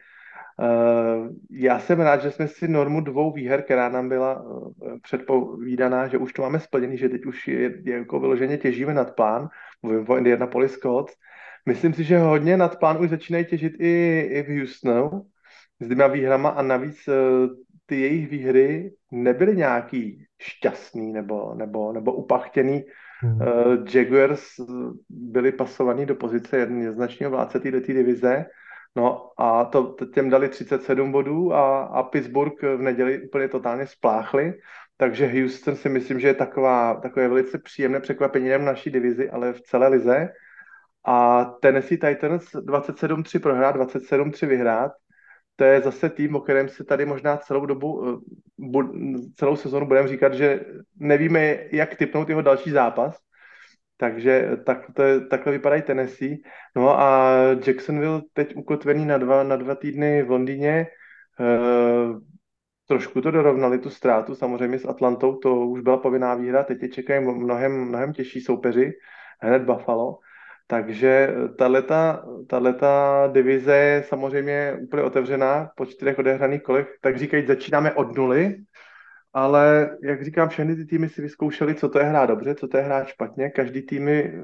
Uh, já jsem rád, že jsme si normu dvou výher, která nám byla uh, předpovídaná, že už to máme splněný, že teď už je, je jako vyloženě těžíme nad plán, mluvím o Indianapolis Colts. Myslím si, že hodně nad plán už začínají těžit i, i v Houstonu s dvěma výhrama a navíc uh, ty jejich výhry nebyly nějaký šťastný nebo, nebo, nebo upachtěný. Hmm. Uh, Jaguars byli pasovaní do pozice jednoznačného vládce této divize. No a to, těm dali třicet sedm bodů a, a Pittsburgh v neděli úplně totálně spláchli, takže Houston si myslím, že je taková, takové velice příjemné překvapení v naší divizi, ale v celé lize. A Tennessee Titans dvacet sedm tři prohrát, dvacet sedm tři vyhrát, to je zase tým, o kterém se tady možná celou dobu, celou sezonu budeme říkat, že nevíme, jak tipnout jeho další zápas. Takže tak, to je, takhle vypadají Tennessee. No a Jacksonville teď ukotvený na dva, na dva týdny v Londýně. E, trošku to dorovnali, tu ztrátu, samozřejmě s Atlantou, to už byla povinná výhra, teď je čekají mnohem, mnohem těžší soupeři, hned Buffalo. Takže tahleta divize je samozřejmě úplně otevřená po čtyřech odehraných kolech, tak říkají, začínáme od nuly. Ale jak říkám, všechny ty týmy si vyzkoušely, co to je hrát dobře, co to je hrát špatně. Každý týmy,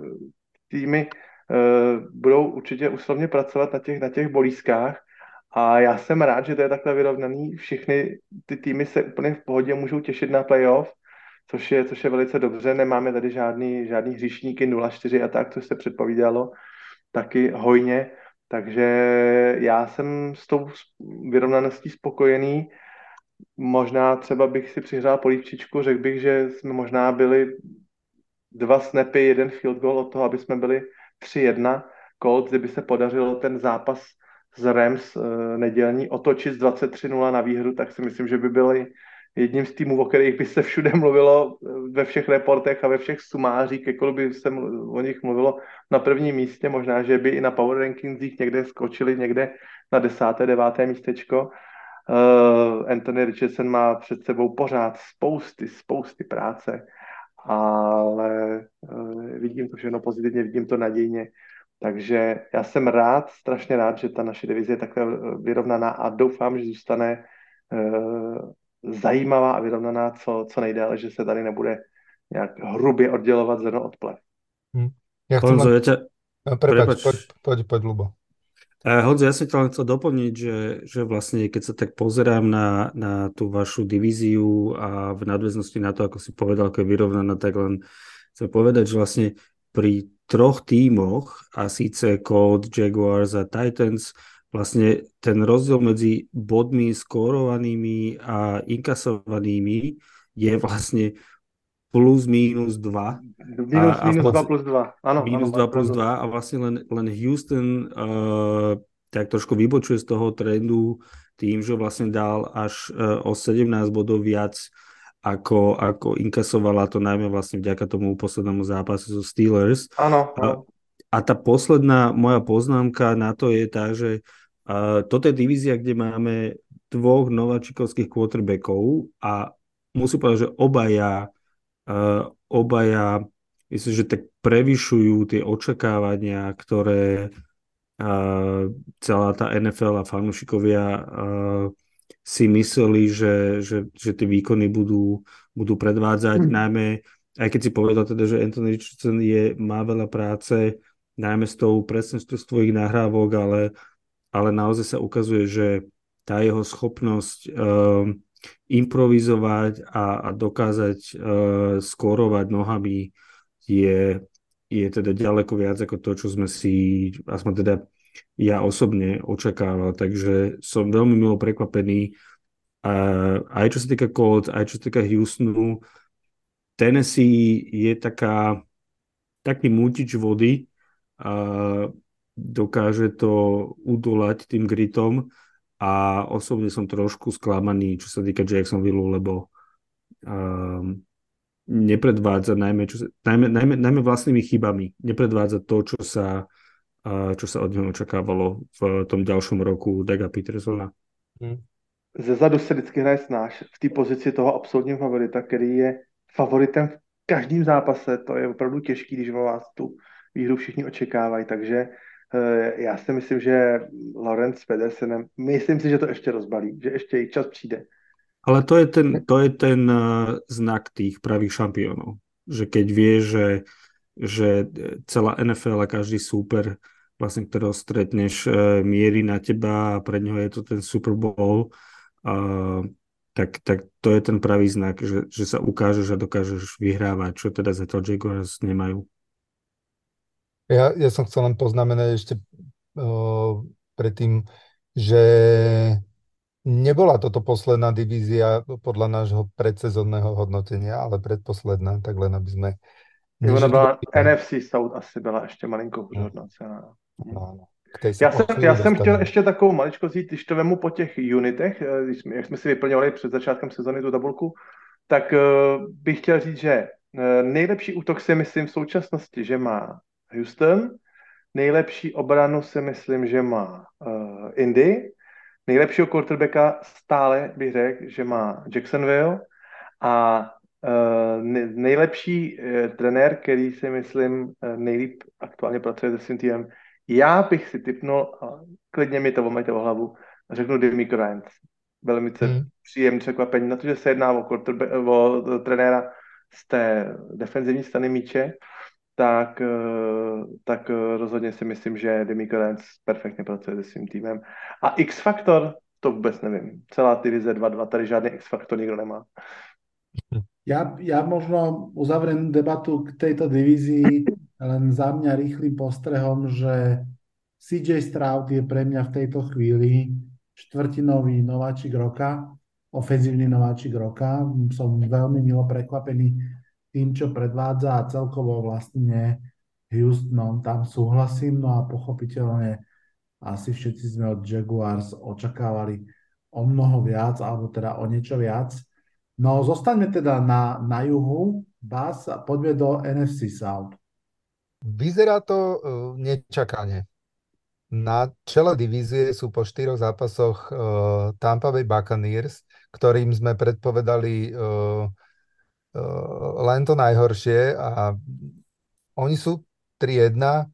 týmy uh, budou určitě úslovně pracovat na těch, na těch bolískách. A já jsem rád, že to je takhle vyrovnaný. Všechny ty týmy se úplně v pohodě můžou těšit na playoff, což je, což je velice dobře. Nemáme tady žádný, žádný hříšníky nula čtyři a tak, což se předpovídalo taky hojně. Takže já jsem s tou vyrovnaností spokojený. Možná třeba bych si přihrál polívčičku, řekl bych, že jsme možná byli dva snapy, jeden field goal od toho, aby jsme byli tři jedna. Colts, kdyby se podařilo ten zápas z Rams nedělní otočit z dvacet tři nula na výhru, tak si myslím, že by byli jedním z týmů, o kterých by se všude mluvilo ve všech reportech a ve všech sumářích, jakkoliv by se o nich mluvilo na prvním místě, možná, že by i na power rankingsích někde skočili někde na desáté, deváté místečko. Uh, Anthony Richardson má před sebou pořád spousty, spousty práce, ale uh, vidím to všechno pozitivně, vidím to nadějně, takže já jsem rád, strašně rád, že ta naše divize je takhle vyrovnaná a doufám, že zůstane uh, zajímavá a vyrovnaná co, co nejdéle, že se tady nebude nějak hrubě oddělovat zrno od plev. Hmm. Ja chcem Honzo, na... ja ťa... Prepač, poď, poď, poď, Ľubo. Honzo, ja som ťa len chcel doplniť, že, že vlastne keď sa tak pozerám na, na tú vašu divíziu a v nadväznosti na to, ako si povedal, ako je vyrovnaná, tak len chcem povedať, že vlastne pri troch tímoch, a síce Colts, Jaguars a Titans, vlastne ten rozdiel medzi bodmi skórovanými a inkasovanými je vlastne plus minus dva. Minus, a, minus a vlastne, dva plus dva. Áno, minus áno, dva plus áno. dva a vlastne len, len Houston uh, tak trošku vybočuje z toho trendu tým, že vlastne dal až uh, o sedemnásť bodov viac, ako, ako inkasovala, to najmä vlastne vďaka tomu poslednému zápasu so Steelers. Áno. Uh, a tá posledná moja poznámka na to je tá, že uh, toto je divízia, kde máme dvoch nováčikovských quarterbackov a musím povedať, že obaja, uh, obaja myslím, že tak prevyšujú tie očakávania, ktoré uh, celá tá en ef el a fanúšikovia uh, si mysleli, že, že, že tie výkony budú, budú predvádzať. Mm. Najmä, aj keď si povedal teda, že Anthony Richardson je, má veľa práce, najmä s tou presnosťou svojich nahrávok, ale, ale naozaj sa ukazuje, že tá jeho schopnosť uh, improvizovať a, a dokázať uh, skórovať nohami je, je teda ďaleko viac ako to, čo sme si, aspoň teda ja osobne očakával. Takže som veľmi milo prekvapený. Uh, aj čo sa týka Colts, aj čo sa týka Houstonu, Tennessee je taká, taký mútič vody a dokáže to udolať tým gritom. A osobne som trošku sklamaný, čo sa týka Jacksonville, lebo um, nepredvádza najmä, čo sa, najmä, najmä, najmä vlastnými chybami. Nepredvádza to, čo sa, uh, čo sa od neho očakávalo v tom ďalšom roku Daga Petersona. Ze zadu se vždycky hraje snáš v té pozici toho absolutního favorita, který je favoritem v každém zápase. To je opravdu těžký, když o vás tu výhru všichni očekávají, takže já si myslím, že Lawrence s Pedersenem, myslím si, že to ještě rozbalí, že ještě i čas přijde. Ale to je ten, to je ten znak tých pravých šampiónov, že keď vie, že, že celá en ef el a každý súper, vlastne ktorého stretneš, mierí na teba a pre ňoho je to ten Super Bowl, a, tak, tak to je ten pravý znak, že, že sa ukážeš a dokážeš vyhrávať, čo teda zatiaľ Jaguars nemajú. Ja, ja som chcel len poznamenať ešte uh, predtým, že nebola toto posledná divízia podľa nášho predsezónneho hodnotenia, ale predposledná, tak len aby sme... Ona bola en ef cé South asi byla ešte malinko hodnocená. No, no. Ja som, ja som chtěl ešte takovou maličko zít, když to vemu po těch unitech, jak jsme si vyplňovali před začátkem sezóny tu tabulku, tak uh, bych chtěl říct, že uh, nejlepší útok si myslím v současnosti, že má Houston, nejlepší obranu si myslím, že má uh, Indy, nejlepšího quarterbacka stále bych řekl, že má Jacksonville a uh, nejlepší uh, trenér, který si myslím uh, nejlíp aktuálně pracuje se svým týmem. Já bych si tipnul, a klidně mi to omejte o hlavu, řeknu Demi Grant. Velmi hmm. příjemné překvapení na to, že se jedná o, quarterback, o trenéra z té defenzivní strany míče. Tak, tak rozhodně si myslím, že Demico Lenz perfektně pracuje se svým týmem. A X-Factor, to vůbec nevím. Celá divize dva dva, tady žádný X-Factor nikdo nemá. Ja, ja možno uzavriem debatu k tejto divízii len za mňa rýchlým postrehom, že cé jé Stroud je pre mňa v tejto chvíli štvrtinový nováčik roka, ofenzívny nováčik roka. Som veľmi milo prekvapený tým, čo predvádza a celkovo vlastne Houstonom tam súhlasím, no a pochopiteľne asi všetci sme od Jaguars očakávali o mnoho viac, alebo teda o niečo viac. No zostaňme teda na, na juhu, Bas, a poďme do en ef cé South. Vyzerá to nečakane. Na čele divízie sú po štyroch zápasoch uh, Tampa Bay Buccaneers, ktorým sme predpovedali... Uh, len to najhoršie a oni sú tri jedna.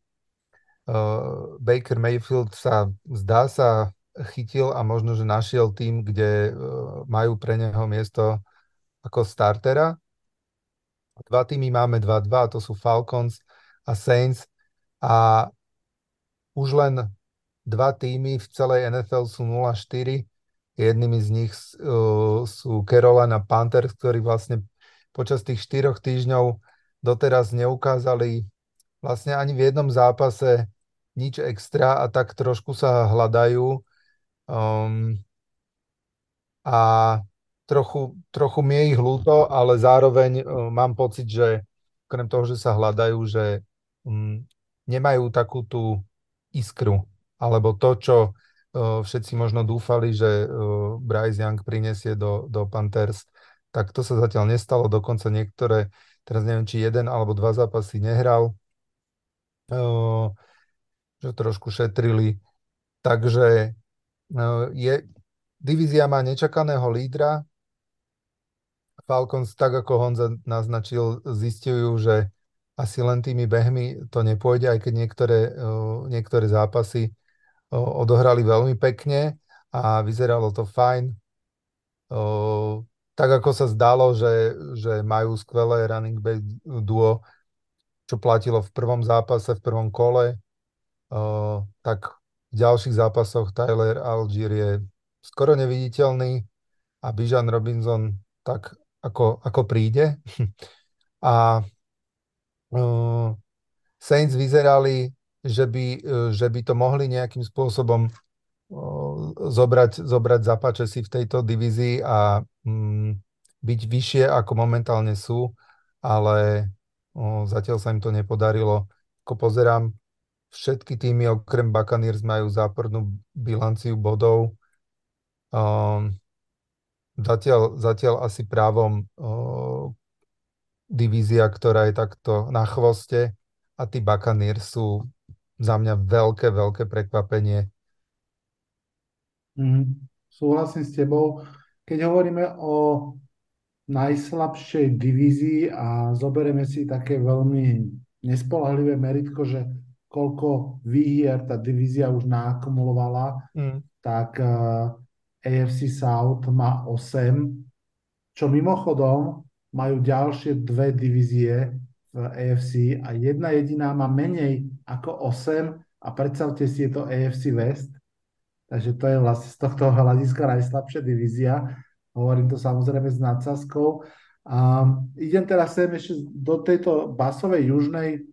Baker Mayfield sa zdá sa chytil a možno, že našiel tým, kde majú pre neho miesto ako startera. Dva týmy máme dva dva, a to sú Falcons a Saints a už len dva týmy v celej en ef el sú nula štyri. Jednými z nich sú Carolina Panthers, ktorí vlastne počas tých štyroch týždňov doteraz neukázali vlastne ani v jednom zápase nič extra a tak trošku sa hľadajú um, a trochu, trochu mi je ich ľúto, ale zároveň um, mám pocit, že okrem toho, že sa hľadajú, že um, nemajú takú tú iskru alebo to, čo uh, všetci možno dúfali, že uh, Bryce Young prinesie do, do Panthers. Tak to sa zatiaľ nestalo, dokonca niektoré, teraz neviem, či jeden alebo dva zápasy nehral, uh, že trošku šetrili. Takže uh, je, divízia má nečakaného lídra, Falcons, tak ako Honza naznačil, zistujú, že asi len tými behmi to nepôjde, aj keď niektoré, niektoré zápasy odohrali veľmi pekne a vyzeralo to fajn. Tak ako sa zdalo, že, že majú skvelé running back duo, čo platilo v prvom zápase, v prvom kole, tak v ďalších zápasoch Tyler Allgeier je skoro neviditeľný a Bijan Robinson tak ako, ako príde. A Uh, Saints vyzerali, že by, že by to mohli nejakým spôsobom uh, zobrať, zobrať zapáče si v tejto divízii a um, byť vyššie ako momentálne sú, ale uh, zatiaľ sa im to nepodarilo. Ako pozerám, všetky týmy okrem Buccaneers majú zápornú bilanciu bodov. Uh, zatiaľ, zatiaľ asi právom uh, divízia, ktorá je takto na chvoste, a tí Buccaneers sú za mňa veľké, veľké prekvapenie. Mm-hmm. Súhlasím s tebou. Keď hovoríme o najslabšej divízii a zoberieme si také veľmi nespoľahlivé meritko, že koľko výhier tá divízia už naakumulovala, mm. tak uh, á ef cé South má osem, čo mimochodom majú ďalšie dve divízie v á ef cé a jedna jediná má menej ako osem a predstavte si, je to á ef cé West, takže to je vlastne z tohto hľadiska najslabšia divízia. Hovorím to samozrejme s nadsázkou. Um, idem teraz sem ešte do tejto basovej južnej.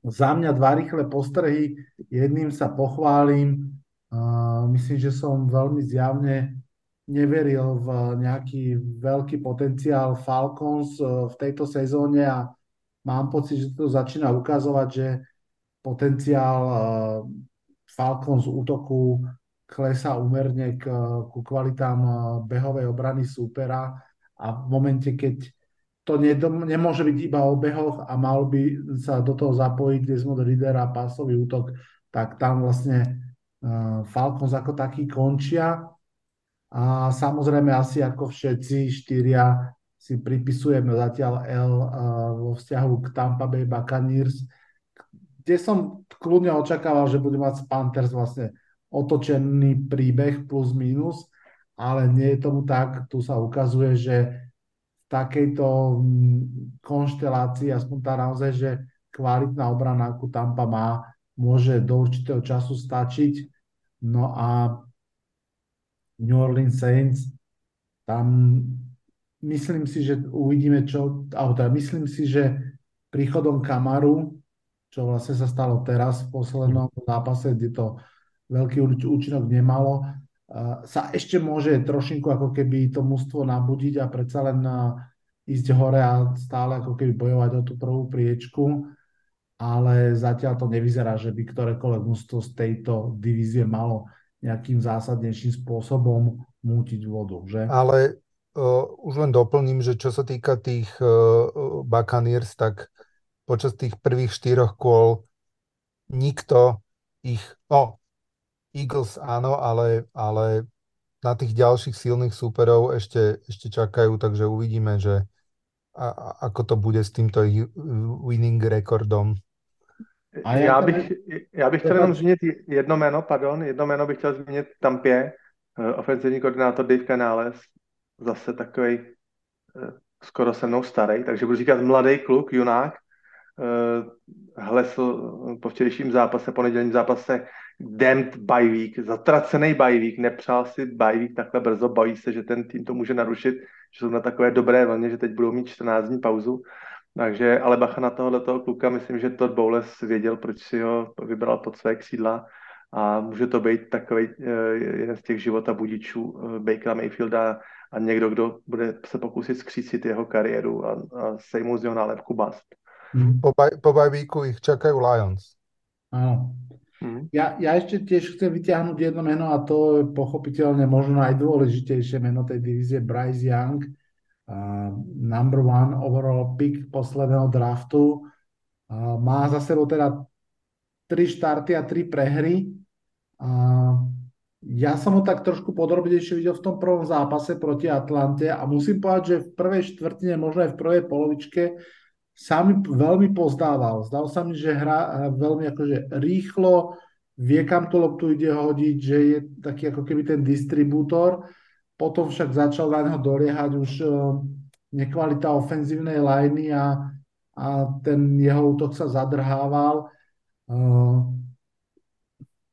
Za mňa dva rýchle postrehy. Jedným sa pochválim. Uh, myslím, že som veľmi zjavne neveril v nejaký veľký potenciál Falcons v tejto sezóne a mám pocit, že to začína ukazovať, že potenciál Falcons útoku klesá úmerne k, ku kvalitám behovej obrany súpera a v momente, keď to nemôže byť iba o behoch a mal by sa do toho zapojiť Desmond Ridder a pásový útok, tak tam vlastne Falcons ako taký končia. A samozrejme, asi ako všetci štyria si pripisujeme zatiaľ L vo vzťahu k Tampa Bay Buccaneers, kde som kľudne očakával, že bude mať Panthers vlastne otočený príbeh plus minus, ale nie je tomu tak. Tu sa ukazuje, že v takejto konštelácii, aspoň tá naozaj, že kvalitná obrana, akú Tampa má, môže do určitého času stačiť. No a New Orleans Saints, tam myslím si, že uvidíme čo, alebo teda myslím si, že príchodom Kamaru, čo vlastne sa stalo teraz v poslednom zápase, kde to veľký účinok nemalo, sa ešte môže trošinku ako keby to mužstvo nabudiť a predsa len ísť hore a stále ako keby bojovať o tú prvú priečku, ale zatiaľ to nevyzerá, že by ktorékoľvek mužstvo z tejto divízie malo nejakým zásadnejším spôsobom mútiť vodu, že? Ale uh, už len doplním, že čo sa týka tých uh, Buccaneers, tak počas tých prvých štyroch kôl nikto ich, no Eagles áno, ale, ale na tých ďalších silných súperov ešte, ešte čakajú, takže uvidíme, že a, a, ako to bude s týmto ich winning rekordom. A já bych, já bych chtěl jenom zmínit jedno jméno, pardon, jedno jméno bych chtěl zmínit Tampě, ofenzivní koordinátor Dave Canales, zase takový skoro se mnou starý, takže budu říkat mladý kluk, junák, hlesl po včerejším zápase, ponedělním zápase damned bye week, zatracený bye week, nepřál si bye week takhle brzo, bojí se, že ten tým to může narušit, že jsou na takové dobré vlně, že teď budou mít čtrnáct dní pauzu. Takže, ale bacha na tohoto kluka, myslím, že Todd Bowles věděl, proč si ho vybral pod své křídla a může to být takový jeden z těch života budičů Bakera Mayfielda a někdo, kdo bude se pokusit skřícit jeho kariéru a, a sejmout z něho nálepku bast. Mm. Po, po bajbíku ich čakají Lions. Áno. Mm. Ja, ja ešte tiež chcem vyťahnuť jedno meno a to je pochopiteľne možno najdôležitejšie meno tej divízie Bryce Young. Uh, number one overall pick posledného draftu. Uh, má za sebou teda tri štarty a tri prehry. Uh, Ja som ho tak trošku podrobnejšie videl v tom prvom zápase proti Atlante a musím povedať, že v prvej štvrtine, možno aj v prvej polovičke sa mi veľmi pozdával. Zdal sa mi, že hrá veľmi akože rýchlo, vie kam tú loptu ide hodiť, že je taký ako keby ten distribútor. Potom však začal na neho doliehať už nekvalita ofenzívnej lajny a, a ten jeho útok sa zadrhával.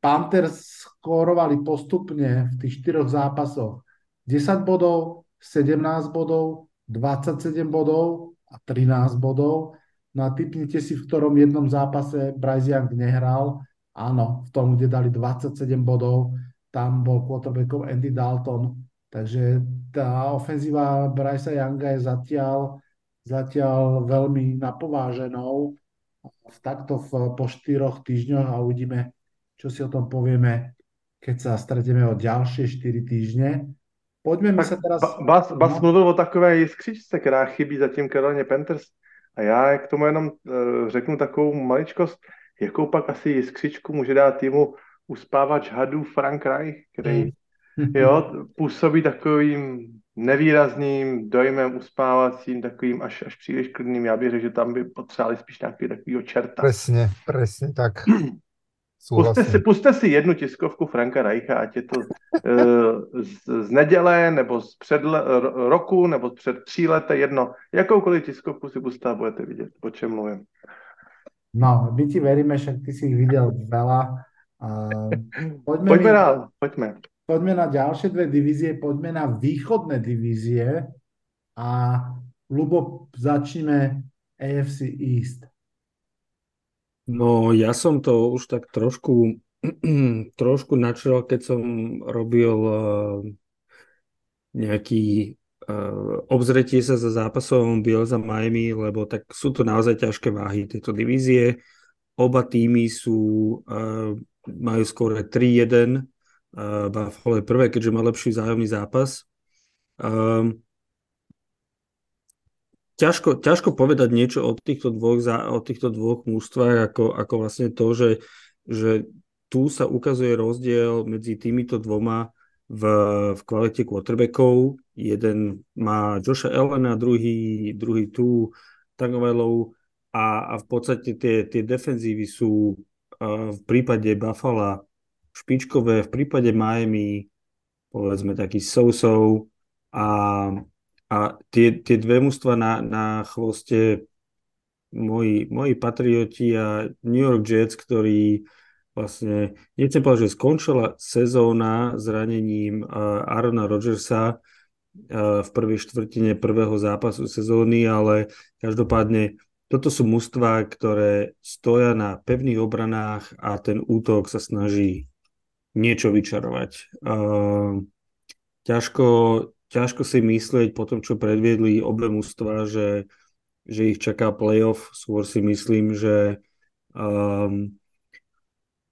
Panthers skórovali postupne v tých štyroch zápasoch desať bodov, sedemnásť bodov, dvadsaťsedem bodov a trinásť bodov. No a tipnite si, v ktorom jednom zápase Bryce Young nehral. Áno, v tom, kde dali dvadsaťsedem bodov, tam bol quarterbackom Andy Dalton. Takže tá ofenzíva Brycea Younga je zatiaľ, zatiaľ veľmi napováženou. Takto v, po štyroch týždňoch a uvidíme, čo si o tom povieme, keď sa stretneme o ďalšie štyri týždne. Poďme mi sa teraz... Bas, Bas mluvil o takové jiskřičce, která chybí zatím Carolině Panthers. A já k tomu jenom e, řeknu takovou maličkost, jakou pak asi jiskřičku může dát týmu uspávač hadů Frank Reich, který jo, působí takovým nevýrazným dojmem uspávacím, takovým až, až příliš klidným. Já bych řekl, že tam by potřebovali spíš nějaký takovýho čerta. Presně, presně tak. Puste si, puste si jednu tiskovku Franka Reicha, ať je to uh, z, z neděle, nebo z před le, roku, nebo z před tří lety, jedno. Jakoukoliv tiskovku si puste a budete vidět, o čem mluvím. No, my ti veríme, však ty si ich videl veľa. Uh, poďme poďme, na, na, poďme. Poďme na ďalšie dve divízie, poďme na východné divízie a Ľubo, začneme á ef cé East. No, ja som to už tak trošku, trošku načal, keď som robil uh, nejaký uh, obzretie sa za zápasom Bills a Miami, lebo tak sú to naozaj ťažké váhy tieto divízie. Oba týmy sú, uh, majú skóre tri jeden, uh, Buffalo je prvé, keďže má lepší vzájomný zápas. Uh, Ťažko, ťažko povedať niečo o týchto dvoch, o týchto dvoch mužstvách, ako, ako vlastne to, že, že tu sa ukazuje rozdiel medzi týmito dvoma v, v kvalite quarterbackov. Jeden má Josha Allena, druhý, druhý tú Tagovailovu a, a v podstate tie, tie defenzívy sú v prípade Buffalo špičkové, v prípade Miami povedzme taký so-so a A tie, tie dve mužstva na, na chvoste moji, moji patrioti a New York Jets, ktorí vlastne, nechcem povedať, že skončila sezóna zranením Aarona Rodgersa v prvej štvrtine prvého zápasu sezóny, ale každopádne toto sú mužstva, ktoré stoja na pevných obranách a ten útok sa snaží niečo vyčarovať. Ťažko... Ťažko si myslieť po tom, čo predviedli obe mužstva, že, že ich čaká playoff. Skôr si myslím, že um,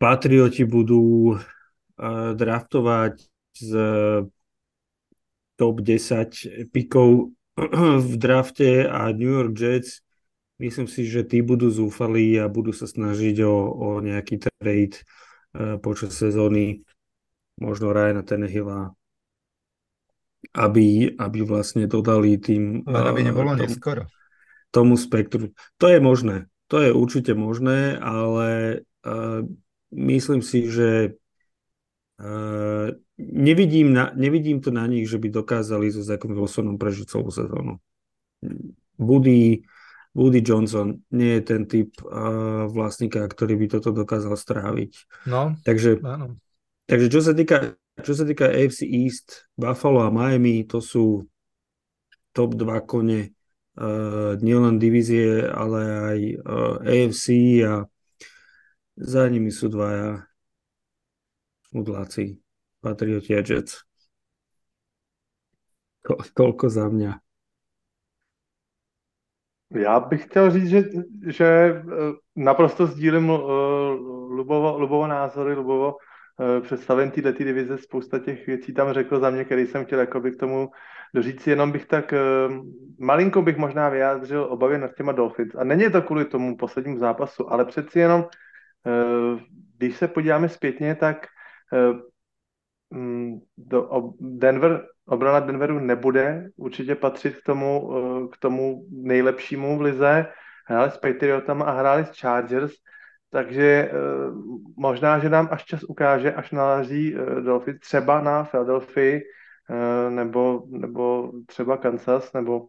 Patrioti budú uh, draftovať z top desať pikov v drafte a New York Jets, myslím si, že tí budú zúfali a budú sa snažiť o, o nejaký trade uh, počas sezóny, možno Ryana Tannehilla. Aby, aby vlastne dodali tým aby nebolo tom, neskoro. Tomu spektru. To je možné. To je určite možné, ale uh, myslím si, že uh, nevidím, na, nevidím to na nich, že by dokázali so Zachom Wilsonom prežiť celú sezónu. Woody, Woody Johnson nie je ten typ uh, vlastníka, ktorý by toto dokázal stráviť. No, takže, áno. Takže čo sa týka Čo sa týka á ef cé East, Buffalo a Miami, to sú top dva kone uh, nielen divízie, ale aj uh, á ef cé a za nimi sú dvaja smudláci, Patrioti a Jets. To, toľko za mňa. Já bych chtěl říct, že, že naprosto sdílim uh, Lubovo, Lubovo názory, Lubovo představen této divize, spousta těch věcí tam řekl za mě, který jsem chtěl jakoby k tomu doříct. Jenom bych tak malinko bych možná vyjádřil obavy nad těma Dolphins. A není to kvůli tomu poslednímu zápasu, ale přeci jenom, když se podíváme zpětně, tak do Denver, obrana Denveru nebude určitě patřit k tomu, k tomu nejlepšímu v lize. Hráli s Patriotama a hráli s Chargers, takže možná, že nám až čas ukáže, až narazí Dolphins třeba na Philadelphii nebo, nebo třeba Kansas, nebo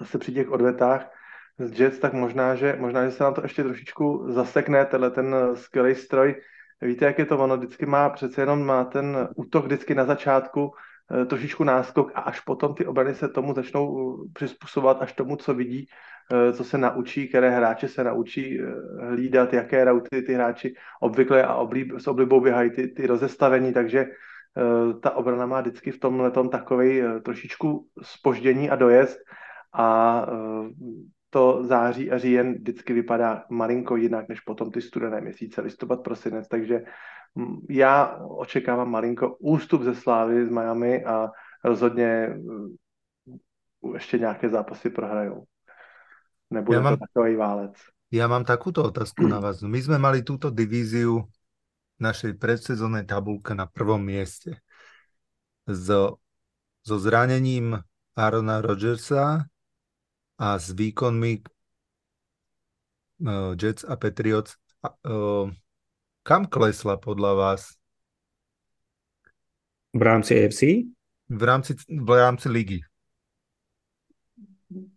zase při těch odvetách z Jets, tak možná, že, možná, že se nám to ještě trošičku zasekne, tenhle ten skvělý stroj. Víte, jak je to ono, vždycky má přece jenom má ten útok vždycky na začátku e, trošičku náskok a až potom ty obrany se tomu začnou přizpůsobovat až tomu, co vidí, e, co se naučí, které hráče se naučí e, hlídat, jaké rauty ty hráči obvykle a oblíb, s oblibou běhají ty, ty rozestavení, takže e, ta obrana má vždycky v tomhletom takovej e, trošičku zpoždění a dojezd a e, to září a říjen vždycky vypadá malinko jinak, než potom ty studené měsíce, listopad, prosinec, takže já očekávám malinko ústup ze Slávy z Miami a rozhodně ještě nějaké zápasy prohrajou. Nebude ja to mám, takový válec. Já mám takúto otázku na vás. My jsme mali túto divíziu našej predsezónnej tabulke na prvom mieste. So, so zranením Aarona Rodgersa a s výkonmi uh, Jets a Patriots. Uh, kam klesla podľa vás? V rámci á ef cé? V rámci, v rámci ligy.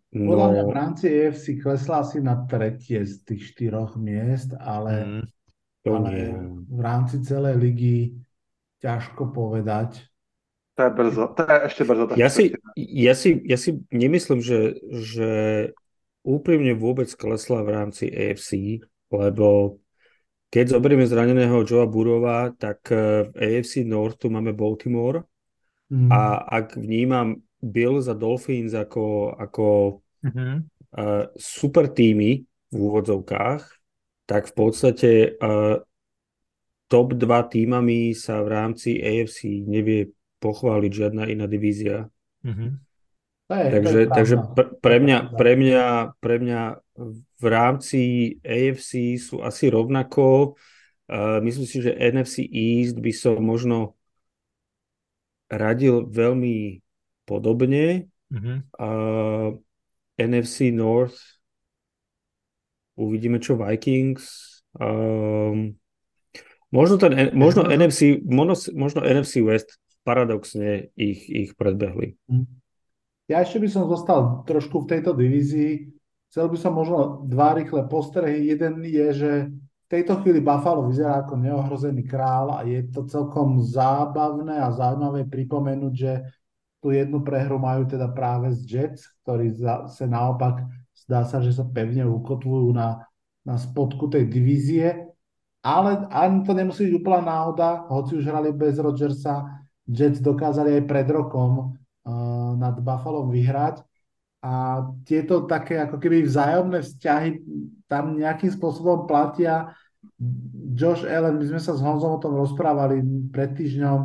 Podľa mňa v rámci á ef cé klesla asi na tretie z tých štyroch miest, ale, mm, ale v rámci celej ligy ťažko povedať. To je brzo, to je ešte brzo. Ja si, ja, si, ja si nemyslím, že, že úprimne vôbec klesla v rámci á ef cé, lebo keď zoberieme zraneného Joea Burrowa, tak v á ef cé North tu máme Baltimore mm. a ak vnímam Bills a Dolphins ako, ako mm-hmm. uh, super týmy v úvodzovkách, tak v podstate uh, top dva týmami sa v rámci á ef cé nevie pochváliť žiadna iná divízia. Mm-hmm. Je, takže takže pre, mňa, pre, mňa, pre mňa v rámci á ef cé sú asi rovnako. Uh, myslím si, že en ef cé East by som možno radil veľmi podobne. Mm-hmm. Uh, en ef cé North uvidíme, čo Vikings... Um, možno, ten, možno, mm-hmm. en ef cé, možno, možno en ef cé West paradoxne ich, ich predbehli. Ja ešte by som zostal trošku v tejto divízii. Chcel by som možno dva rýchle postrehy. Jeden je, že v tejto chvíli Buffalo vyzerá ako neohrozený král a je to celkom zábavné a zaujímavé pripomenúť, že tú jednu prehru majú teda práve z Jets, ktorí sa naopak zdá sa, že sa pevne ukotvujú na, na spodku tej divízie. Ale ani to nemusí byť úplná náhoda, hoci už hrali bez Rodgersa, Jets dokázali aj pred rokom uh, nad Buffalom vyhrať a tieto také ako keby vzájomné vzťahy tam nejakým spôsobom platia. Josh Allen, my sme sa s Honzom o tom rozprávali pred týždňom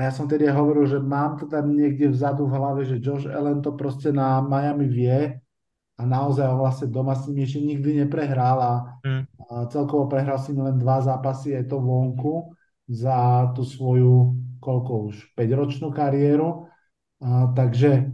a ja som tedy hovoril, že mám to tam niekde vzadu v hlave, že Josh Allen to proste na Miami vie a naozaj on vlastne doma s ním ešte nikdy neprehral a, mm. a celkovo prehral s ním len dva zápasy aj to vonku za tú svoju koľko už päťročnú kariéru. A, takže,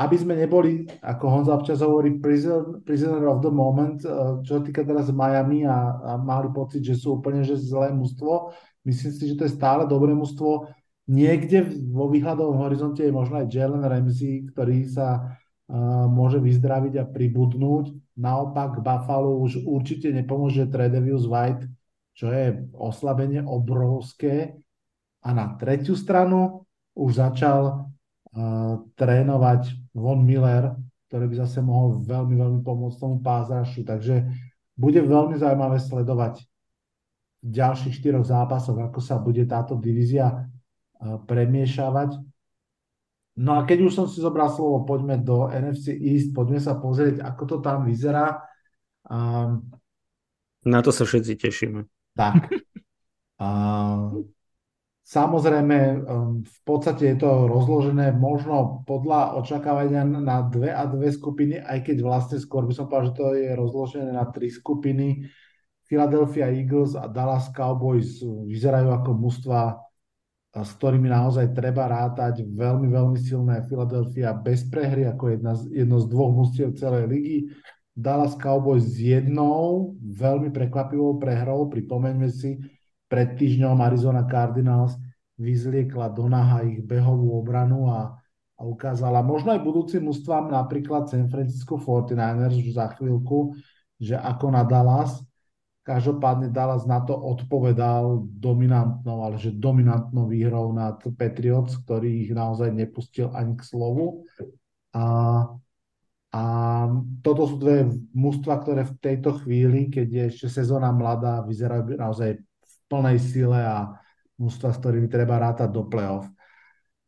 aby sme neboli, ako Honza občas hovorí, prisoner, prisoner of the moment, čo týka teraz Miami a, a mali pocit, že sú úplne že zlé mužstvo. Myslím si, že to je stále dobré mužstvo. Niekde vo výhľadovom horizonte je možno aj Jalen Ramsey, ktorý sa uh, môže vyzdraviť a pribudnúť. Naopak Buffalo už určite nepomôže Tre'Davious White, čo je oslabenie obrovské. A na tretiu stranu už začal uh, trénovať Von Miller, ktorý by zase mohol veľmi, veľmi pomôcť tomu pázrašu. Takže bude veľmi zaujímavé sledovať v ďalších štyroch zápasoch, ako sa bude táto divízia uh, premiešavať. No a keď už som si zobral slovo, poďme do en ef cé East, poďme sa pozrieť, ako to tam vyzerá. Um, na to sa všetci tešíme. Tak. Uh, Samozrejme, v podstate je to rozložené možno podľa očakávania na dve a dve skupiny, aj keď vlastne skôr by som povedal, že to je rozložené na tri skupiny. Philadelphia Eagles a Dallas Cowboys vyzerajú ako mužstva s ktorými naozaj treba rátať, veľmi, veľmi silné Philadelphia bez prehry, ako jedna z, jedno z dvoch mustiev celej ligy. Dallas Cowboys s jednou veľmi prekvapivou prehrou, pripomeňme si, pred týždňom Arizona Cardinals vyzliekla do naha ich behovú obranu a, a ukázala možno aj budúcim ústvám, napríklad San Francisco forty-niners už za chvíľku, že ako na Dallas. Každopádne Dallas na to odpovedal dominantnou, ale že dominantnou výhrou nad Patriots, ktorý ich naozaj nepustil ani k slovu. A, a toto sú dve mužstva, ktoré v tejto chvíli, keď je ešte sezóna mladá, vyzerajú naozaj v plnej sile a mužstva, s ktorými treba rátať do play-off.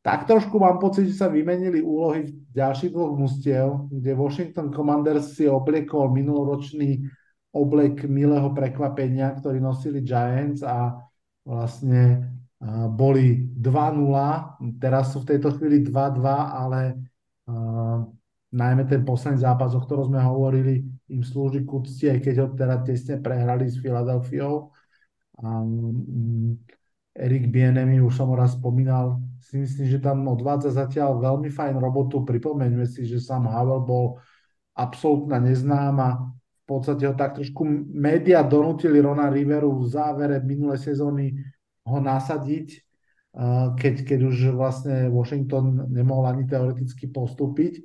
Tak trošku mám pocit, že sa vymenili úlohy v ďalších dvoch mužstiev, kde Washington Commanders si obliekol minuloročný oblek milého prekvapenia, ktorý nosili Giants a vlastne boli dva nula. Teraz sú v tejto chvíli dva dva, ale uh, najmä ten posledný zápas, o ktorom sme hovorili, im slúži k úcti, aj keď ho teda tesne prehrali s Filadelfiou. Um, Eric Bienemi, už som ho raz spomínal, si myslím, že tam odvádza zatiaľ veľmi fajn robotu. Pripomeňme si, že Sam Howell bol absolútna neznáma. V podstate ho tak trošku média donútili Rona Riveru v závere minulej sezóny ho nasadiť, keď, keď už vlastne Washington nemohol ani teoreticky postúpiť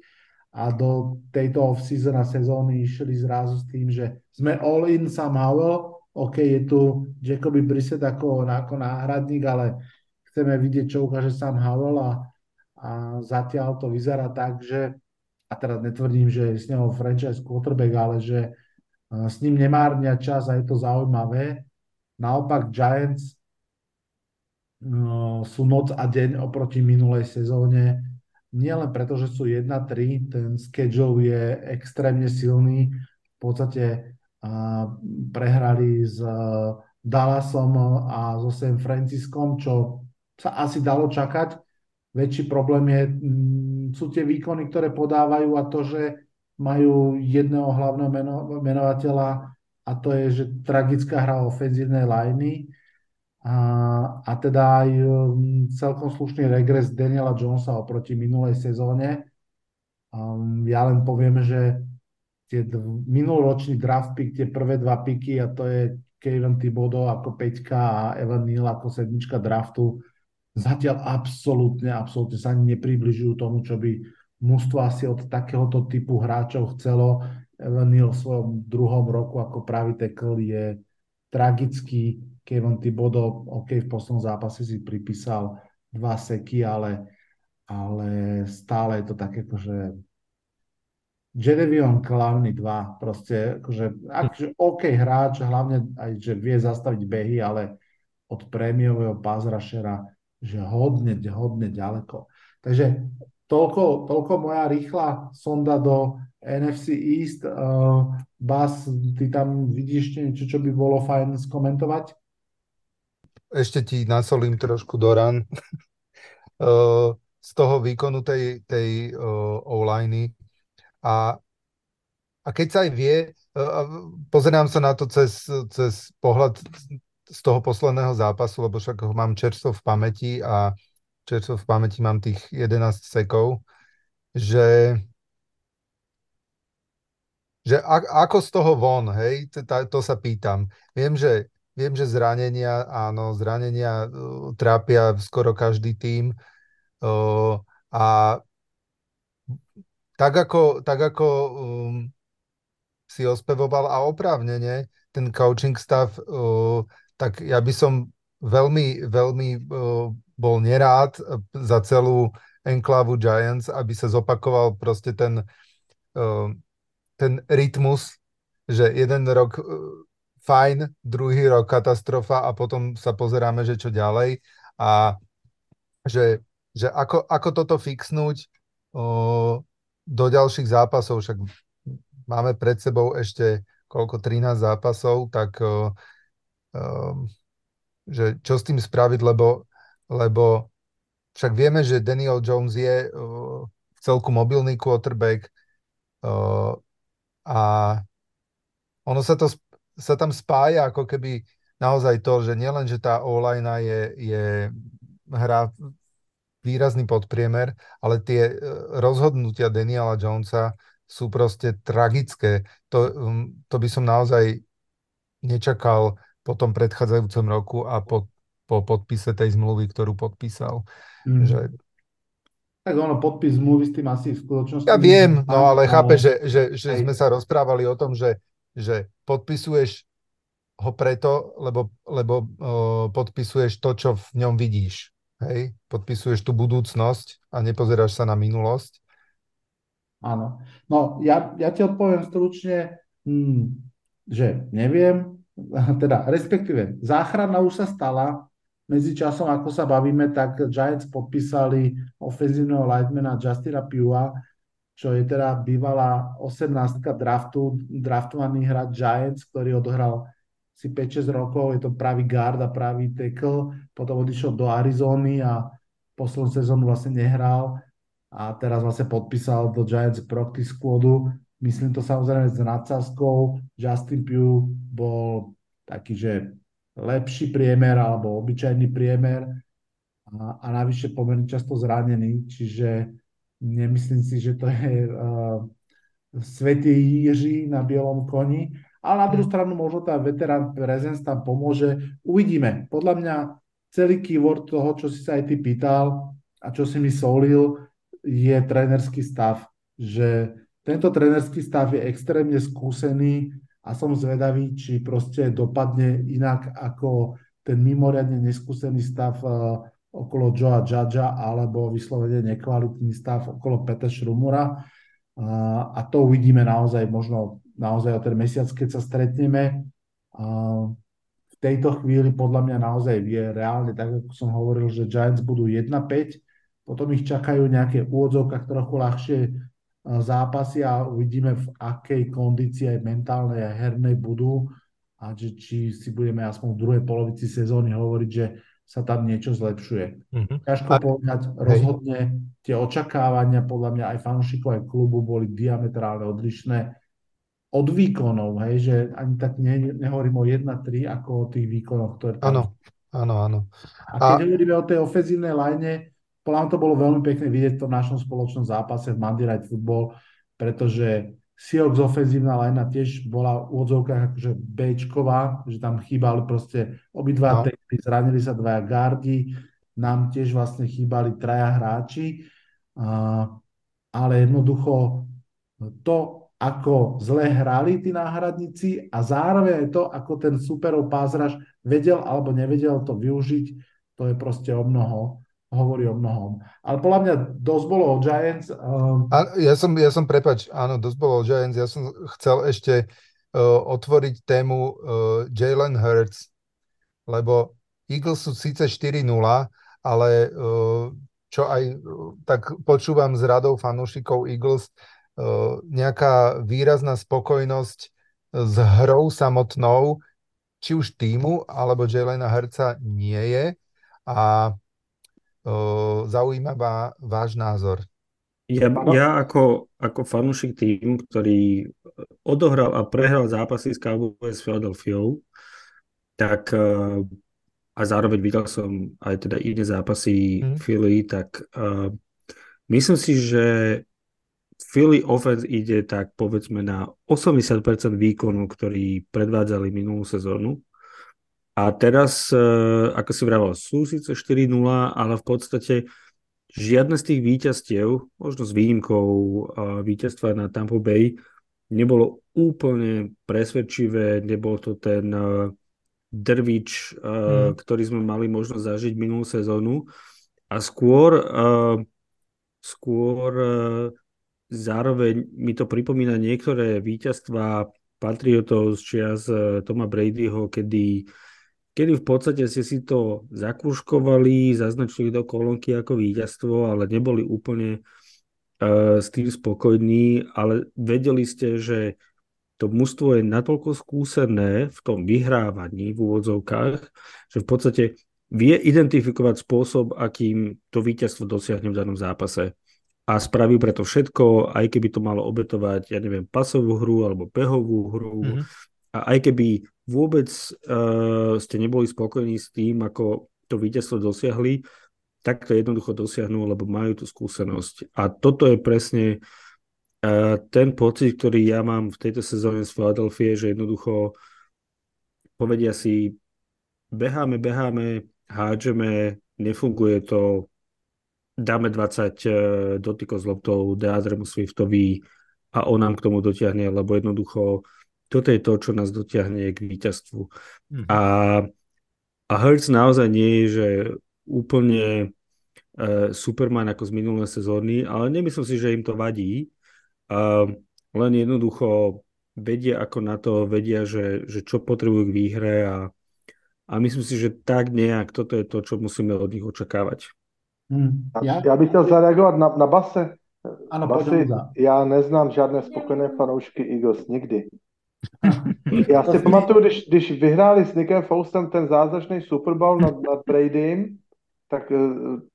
a do tejto off-season a sezóny išli zrazu s tým, že sme all-in Sam Howell, ok, je tu Jacoby Brissett ako, ako náhradník, ale chceme vidieť, čo ukáže Sam Howell a, a zatiaľ to vyzerá tak, že a teraz netvrdím, že je s neho franchise quarterback, ale že s ním nemárnia čas a je to zaujímavé. Naopak Giants no, sú noc a deň oproti minulej sezóne. Nie len preto, že sú jedna tri, ten schedule je extrémne silný. V podstate uh, prehrali s uh, Dallasom a so San Franciscom, čo sa asi dalo čakať. Väčší problém je... Mm, sú tie výkony, ktoré podávajú a to, že majú jedného hlavného menovateľa a to je, že tragická hra ofenzívnej lajny a, a teda aj celkom slušný regres Daniela Jonesa oproti minulej sezóne. Um, ja len poviem, že tie dv- minuloročný draft pick, tie prvé dva picky a to je Kevin Thibodeau ako päťka a Evan Neal ako sedmička draftu, zatiaľ absolútne, absolútne sa ani nepribližujú tomu, čo by mužstvo asi od takéhoto typu hráčov chcelo. Evan Neal v svojom druhom roku ako pravý tackle je tragický. Kevin Thibodeau, ok, v poslednom zápase si pripísal dva seky, ale, ale stále je to také, akože Jadeveon Clowney dva, proste, akože, akože ok hráč, hlavne aj, že vie zastaviť behy, ale od prémiového pázrašera že hodne, hodne ďaleko. Takže toľko, toľko moja rýchla sonda do en ef cé East. Uh, Bas, ty tam vidíš niečo, čo by bolo fajn skomentovať? Ešte ti nasolím trošku do ran. uh, z toho výkonu tej, tej uh, online. A, a keď sa aj vie, uh, pozerám sa na to cez, cez pohľad z toho posledného zápasu, lebo však ho mám čerstvo v pamäti a čerstvo v pamäti mám tých jedenásť sekov, že, že a, ako z toho von, hej, to, to sa pýtam. Viem, že, viem, že zranenia, áno, zranenia uh, trápia skoro každý tím uh, a tak ako, tak ako um, si ospevoval a oprávnene ten coaching stav uh, tak ja by som veľmi, veľmi bol nerád za celú enklávu Giants, aby sa zopakoval proste ten, ten rytmus, že jeden rok fajn, druhý rok katastrofa a potom sa pozeráme, že čo ďalej a že, že ako, ako toto fixnúť do ďalších zápasov, však máme pred sebou ešte koľko, trinásť zápasov, tak... Um, že čo s tým spraviť, lebo, lebo však vieme, že Daniel Jones je uh, celku mobilný quarterback uh, a ono sa, to, sa tam spája ako keby naozaj to, že nielen, že tá online je, je hrá výrazný podpriemer, ale tie rozhodnutia Daniela Jonesa sú proste tragické. To, to by som naozaj nečakal po tom predchádzajúcom roku a po, po podpise tej zmluvy, ktorú podpísal. Mm. Že... Tak ono, podpis zmluvy s tým asi v skutočnosti... Ja viem, no ale chápe, že, že, že sme sa rozprávali o tom, že, že podpisuješ ho preto, lebo, lebo uh, podpisuješ to, čo v ňom vidíš. Hej? Podpisuješ tú budúcnosť a nepozeráš sa na minulosť. Áno. No, ja, ja ti odpoviem stručne, hm, že neviem, teda respektíve záchrana už sa stala. Medzičasom, ako sa bavíme, tak Giants podpísali ofenzívneho linemana Justina Pua, čo je teda bývalá osemnástka draftu, draftovaný hráč Giants, ktorý odohral si päť šesť rokov, je to pravý guard a pravý tackle, potom odišiel do Arizony a poslednú sezónu vlastne nehral a teraz vlastne podpísal do Giants practice squadu. Myslím to samozrejme s nadsázkou. Justin Pugh bol taký, že lepší priemer alebo obyčajný priemer a, a navyše pomerne často zranený, čiže nemyslím si, že to je uh, svätý Jiří na bielom koni. Ale na druhú stranu možno tá veterán presence tam pomôže. Uvidíme. Podľa mňa celý keyword toho, čo si sa aj ty pýtal a čo si mi solil, je trénerský stav. Že tento trénerský stav je extrémne skúsený a som zvedavý, či proste dopadne inak ako ten mimoriadne neskúsený stav uh, okolo Joea Judgea alebo vyslovene nekvalitný stav okolo Petra Šrumura. Uh, a to uvidíme naozaj možno naozaj o ten mesiac, keď sa stretneme. V tejto chvíli podľa mňa naozaj je reálne, tak ako som hovoril, že Giants budú jedna päť, potom ich čakajú nejaké úvodzovkách trochu ľahšie zápasy a uvidíme, v akej kondícii aj mentálnej a hernej budú a že, či si budeme aspoň v druhej polovici sezóny hovoriť, že sa tam niečo zlepšuje. Mm-hmm. Ťažko povedať, rozhodne tie očakávania podľa mňa aj fanúšikov, aj klubu boli diametrálne odlišné od výkonov, hej, že ani tak ne, nehovorím o jedna tri, ako o tých výkonoch, ktoré... Áno, áno, áno. A keď hovoríme o tej ofenzívnej line, podľa mňa to bolo veľmi pekné vidieť to v našom spoločnom zápase v Monday Night Football, pretože Seahawks ofenzívna line tiež bola v odzovkách akože béčková, že tam chýbali proste obidva no. tackly, zranili sa dvaja gardi, nám tiež vlastne chýbali traja hráči, a, ale jednoducho to ako zle hrali tí náhradníci a zároveň aj to, ako ten superov pázraž vedel alebo nevedel to využiť, to je proste o mnoho, hovorí o mnohom. Ale podľa mňa dosť bolo o Giants. Um... A ja som, ja som prepáč, áno, dosť bolo o Giants. Ja som chcel ešte uh, otvoriť tému uh, Jalen Hurts, lebo Eagles sú síce štyri nula, ale uh, čo aj uh, tak počúvam s radou fanúšikov Eagles, nejaká výrazná spokojnosť s hrou samotnou, či už týmu, alebo Jalena Hurtsa nie je. A uh, zaujíma ma váš názor. Ja, ja ako, ako fanúšik týmu, ktorý odohral a prehral zápasy s Cowboys s Philadelphiou, tak uh, a zároveň videl som aj teda iné zápasy hmm. Philly, tak uh, myslím si, že Philly offense ide tak povedzme na osemdesiat percent výkonu, ktorý predvádzali minulú sezónu. A teraz, ako si vraval, sú síce štyri nula, ale v podstate žiadne z tých víťazstiev, možno s výnimkou víťazstva na Tampa Bay, nebolo úplne presvedčivé, nebol to ten drvič, mm. ktorý sme mali možnosť zažiť minulú sezónu. A skôr skôr zároveň mi to pripomína niektoré víťazstvá Patriotov z čias Toma Bradyho, kedy, kedy v podstate ste si to zakúškovali, zaznačili do kolónky ako víťazstvo, ale neboli úplne uh, s tým spokojní, ale vedeli ste, že to mužstvo je natoľko skúsené v tom vyhrávaní v úvodzovkách, že v podstate vie identifikovať spôsob, akým to víťazstvo dosiahne v danom zápase. A spraví pre to všetko, aj keby to malo obetovať, ja neviem, pasovú hru alebo behovú hru. Mm-hmm. A aj keby vôbec uh, ste neboli spokojní s tým, ako to víťazstvo dosiahli, takto jednoducho dosiahnu, lebo majú tú skúsenosť. A toto je presne uh, ten pocit, ktorý ja mám v tejto sezóne z Philadelphie, že jednoducho povedia si, beháme, beháme, hádžeme, nefunguje to, dáme dvadsať uh, dotykov s loptou Deandremu Swiftovi a on nám k tomu dotiahne, lebo jednoducho toto je to, čo nás dotiahne k víťazstvu. Mm. A, a Hurts naozaj nie je, že úplne uh, Superman ako z minulé sezóny, ale nemyslím si, že im to vadí. Uh, len jednoducho vedia ako na to, vedia, že, že čo potrebujú k výhre a, a myslím si, že tak nejak toto je to, čo musíme od nich očakávať. Mm. Ja? ja bych chcel zareagovať na, na Base. Ano, Basi, já neznám žádné spokojené fanoušky Eagles, nikdy. Já si pamatuju, když, když vyhráli s Nickem Faustem ten zázračný Super Bowl nad, nad Bradym, tak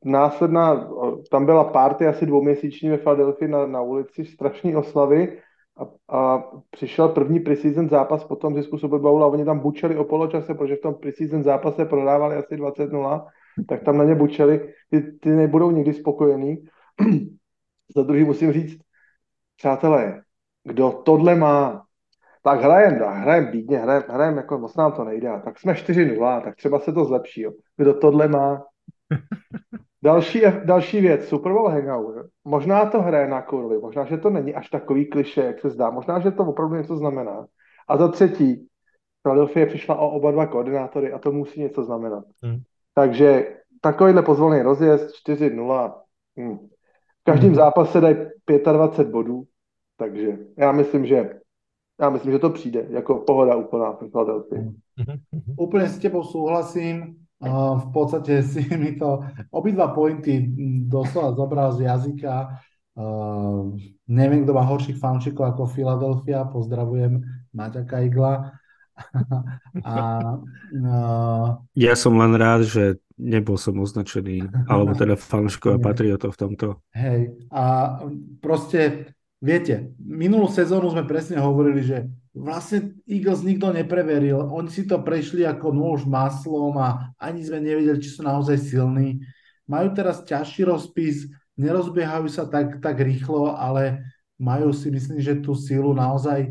následná, tam byla party asi dvouměsíční ve Philadelphii na, na ulici, strašné oslavy a, a přišel první preseason zápas po tom zisku Super Bowlu a oni tam bučeli o poločase, protože v tom preseason zápase prodávali asi dvacet nula, tak tam na ně bučeli, ty, ty nebudou nikdy spokojený. Za druhý musím říct, přátelé, kdo tohle má, tak hrajem, hrajem bídně, hrajem, hrajem jako moc nám to nejde, tak jsme čtyři nula, tak třeba se to zlepší, jo. Kdo tohle má. Další, další věc, Super Bowl hangout, jo? Možná to hraje na kurvy, možná, že to není až takový klišé, jak se zdá, možná, že to opravdu něco znamená. A za třetí, Philadelphia přišla o oba dva koordinátory a to musí něco znamenat. Hmm. Takže takovýhle pozvolný rozjezd, čtyři nula, hm. V každém zápase dají dvacet pět bodů, takže já myslím, že, já myslím, že to přijde jako pohoda úplná v Philadelphii. Úplne s tebou súhlasím, v podstate si mi to obidva pointy doslova zobral z jazyka. Neviem, kto má horších fančikov ako Philadelphia, pozdravujem Maťa Kajgla. A, uh, ja som len rád, že nebol som označený, alebo teda fanúšikov a patriotov v tomto. Hej, a proste, viete, minulú sezónu sme presne hovorili, že vlastne Eagles nikto nepreveril, oni si to prešli ako nôž maslom a ani sme nevedeli, či sú naozaj silní. Majú teraz ťažší rozpis, nerozbiehajú sa tak, tak rýchlo, ale majú si, myslím, že tú silu naozaj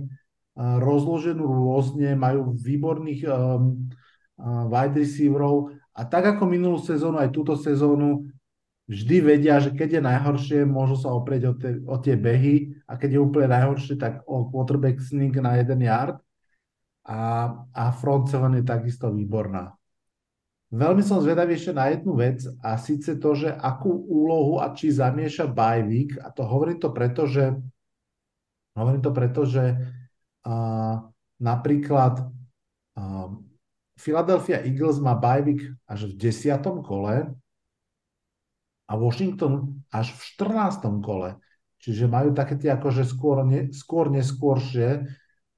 rozloženú rôzne, majú výborných um, uh, wide receiverov a tak ako minulú sezónu, aj túto sezónu vždy vedia, že keď je najhoršie, môžu sa oprieť o, te, o tie behy a keď je úplne najhoršie, tak o quarterback sneak na jeden yard a, a front seven je takisto výborná. Veľmi som zvedavý ešte na jednu vec a síce to, že akú úlohu a či zamieša bye week a to hovorím to preto, že hovorím to preto, že Uh, napríklad uh, Philadelphia Eagles má bye week až v desiatom kole a Washington až v štrnástom kole. Čiže majú také tie akože skôr, ne, skôr neskôršie,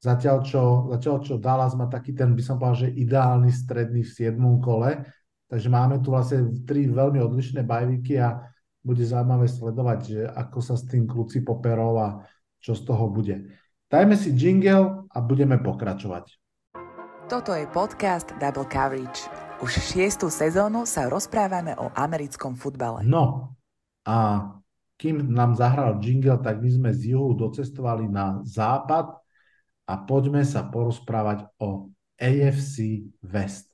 zatiaľ čo, zatiaľ čo Dallas má taký ten, by som povedal, že ideálny stredný v siedmom kole. Takže máme tu vlastne tri veľmi odlišné bye weeky a bude zaujímavé sledovať, že ako sa s tým kluci poperov a čo z toho bude. Dajme si jingle a budeme pokračovať. Toto je podcast Double Coverage. Už šiestu sezónu sa rozprávame o americkom futbale. No a kým nám zahral jingle, tak my sme z juhu docestovali na západ a poďme sa porozprávať o á ef cé West.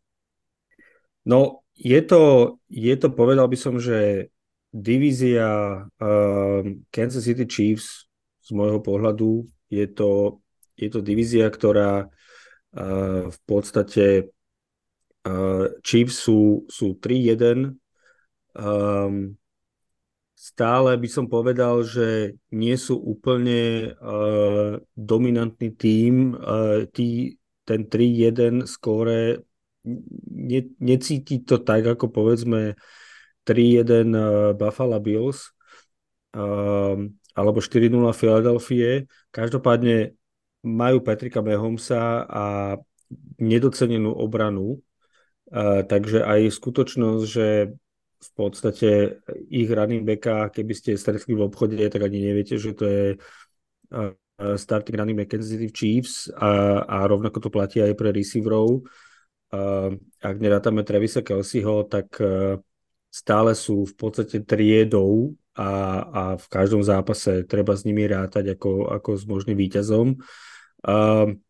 No je to, je to povedal by som, že divízia uh, Kansas City Chiefs z môjho pohľadu. Je to, je to divízia, ktorá uh, v podstate uh, Chiefs sú, sú tri jeden. Um, stále by som povedal, že nie sú úplne uh, dominantný tím. Uh, tí, ten tri jeden skóre ne, necíti to tak, ako povedzme tri jeden uh, Buffalo Bills. Um, alebo štyri nula Philadelphie. Každopádne majú Patricka Mahomesa a nedocenenú obranu, uh, takže aj skutočnosť, že v podstate ich running backa, keby ste stretli v obchode, tak ani neviete, že to je uh, starting running back Kansas City Chiefs a, a rovnako to platí aj pre receiverov. Uh, ak nerátame Travisa Kelseyho, tak uh, stále sú v podstate triedou a, a v každom zápase treba s nimi rátať ako, ako s možným víťazom. Um,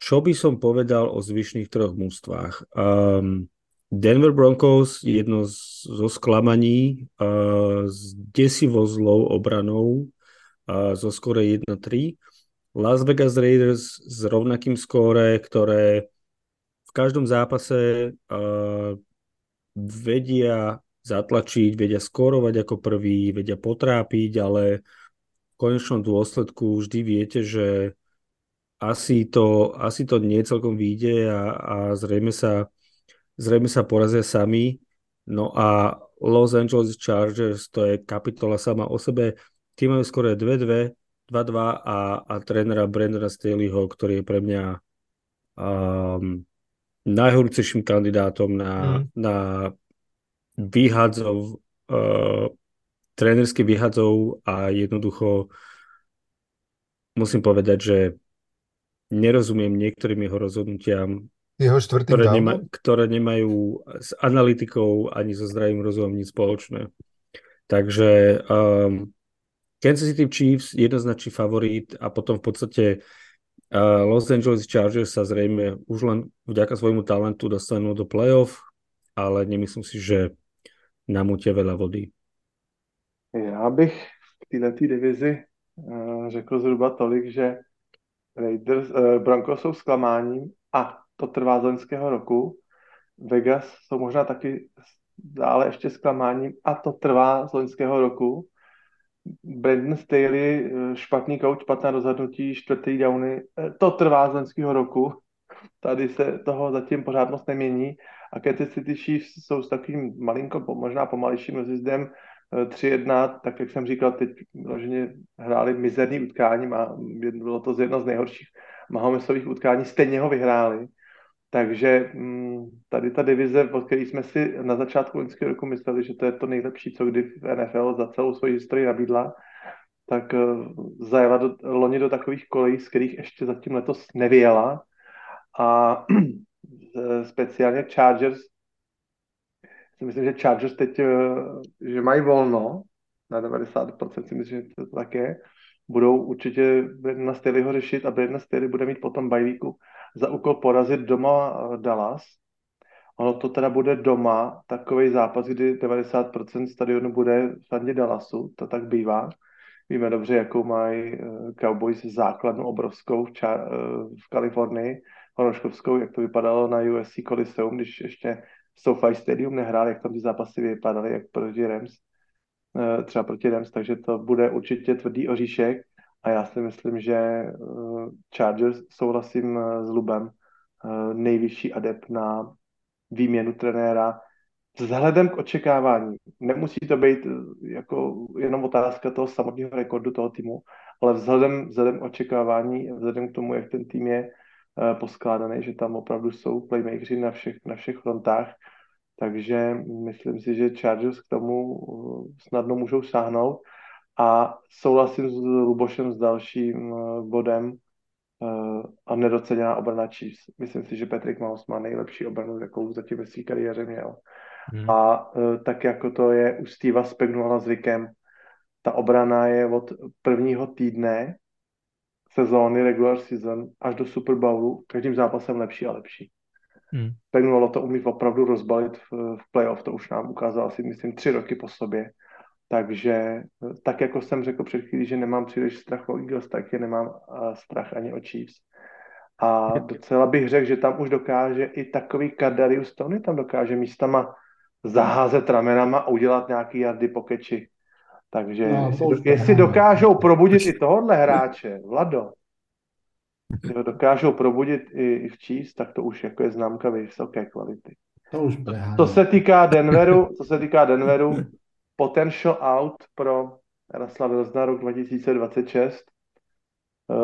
čo by som povedal o zvyšných troch mužstvách? Um, Denver Broncos, jedno z, zo sklamaní, uh, s desivo zlou obranou, uh, zo skóre jeden tri. Las Vegas Raiders s rovnakým skóre, ktoré v každom zápase uh, vedia zatlačiť, vedia skórovať ako prvý, vedia potrápiť, ale v konečnom dôsledku vždy viete, že asi to, asi to nie celkom vyjde a, a zrejme sa Zrejme sa porazia sami. No a Los Angeles Chargers, to je kapitola sama o sebe. Tí majú skoro dva dva a, a trénera Brandona Staleyho, ktorý je pre mňa um, najhorúcejším kandidátom na, mm. na výhadzov, uh, trénerský výhadzov a jednoducho musím povedať, že nerozumiem niektorým jeho rozhodnutiam, Jeho štvrtým ktoré, nema, ktoré nemajú s analytikou ani so zdravým rozumom nič spoločné. Takže um, Kansas City Chiefs jednoznačný favorit a potom v podstate uh, Los Angeles Chargers sa zrejme už len vďaka svojmu talentu dostanú do playoff, ale nemyslím si, že namútia veľa vody. Ja bych v této divizi uh, řekl zhruba tolik, že Raiders, uh, Broncos sú sklamáním a to trvá z loňského roku. Vegas jsou možná taky dále ještě zklamáním a to trvá z loňského roku. Brandon Staley, špatný coach, špatná rozhodnutí, čtvrtý downy, to trvá z loňského roku. Tady se toho zatím pořád moc nemění. A Kansas City Chiefs jsou s takovým malinko, možná pomalejším rozjezdem tři jedna, tak jak jsem říkal, teď množeně hráli mizerný utkáním a bylo to jedno z nejhorších mahomesových utkání, stejně ho vyhráli. Takže tady ta divize, od které jsme si na začátku loňského roku mysleli, že to je to nejlepší, co kdy v N F L za celou svoji historii nabídla, tak zajela do, loni do takových kolejí, z kterých ještě zatím letos nevyjela. A speciálně Chargers, si myslím, že Chargers teď, že mají volno, na devadesát procent si myslím, že to tak je, budou určitě Brandona Staleyho řešit a Brandon Staley bude mít potom bye weeku za úkol porazit doma Dallas. Ono to teda bude doma takový zápas, kdy devadesát procent stadionu bude v sadně Dallasu, to tak bývá. Víme dobře, jakou mají Cowboys základnu obrovskou v, Ča- v Kalifornii, horoškovskou, jak to vypadalo na U S C Coliseum, když ještě SoFi Stadium nehrál, jak tam ty zápasy vypadaly, jak proti Rams. třeba proti Rams, takže to bude určitě tvrdý oříšek a já si myslím, že Chargers, souhlasím s Lubem, nejvyšší adept na výměnu trenéra. Vzhledem k očekávání, nemusí to být jako jenom otázka toho samotného rekordu toho týmu, ale vzhledem, vzhledem k očekávání, vzhledem k tomu, jak ten tým je poskládaný, že tam opravdu jsou playmakeri na všech, na všech frontách, takže myslím si, že Chargers k tomu snadno můžou sáhnout a souhlasím s Lubošem s dalším bodem a nedoceněná obrana Chiefs. Myslím si, že Patrick Mahomes má nejlepší obranu, jakou zatím ve své kariéře měl. Hmm. A tak jako to je u Steva Spagnuola zvykem, ta obrana je od prvního týdne sezóny, regular season, až do Super Bowlu každým zápasem lepší a lepší. Hmm. Spagnuolo to umí opravdu rozbalit v, v playoff, to už nám ukázal asi, myslím, tři roky po sobě. Takže tak, jako jsem řekl před chvílí, že nemám příliš strach o Eagles, tak je nemám strach ani o Chiefs. A docela bych řekl, že tam už dokáže i takový Kadarius Toney, tam dokáže místama zaházet ramenama a udělat nějaký jardy po keči. Takže no, jestli, do, jestli dokážou probudit i tohohle hráče, Vlado, dokážou probudit i v Chiefs, tak to už jako je známka vysoké kvality. To už co se týká Denveru, co se týká Denveru, potential out pro Russella Wilsona rok dva tisíce dvacet šest.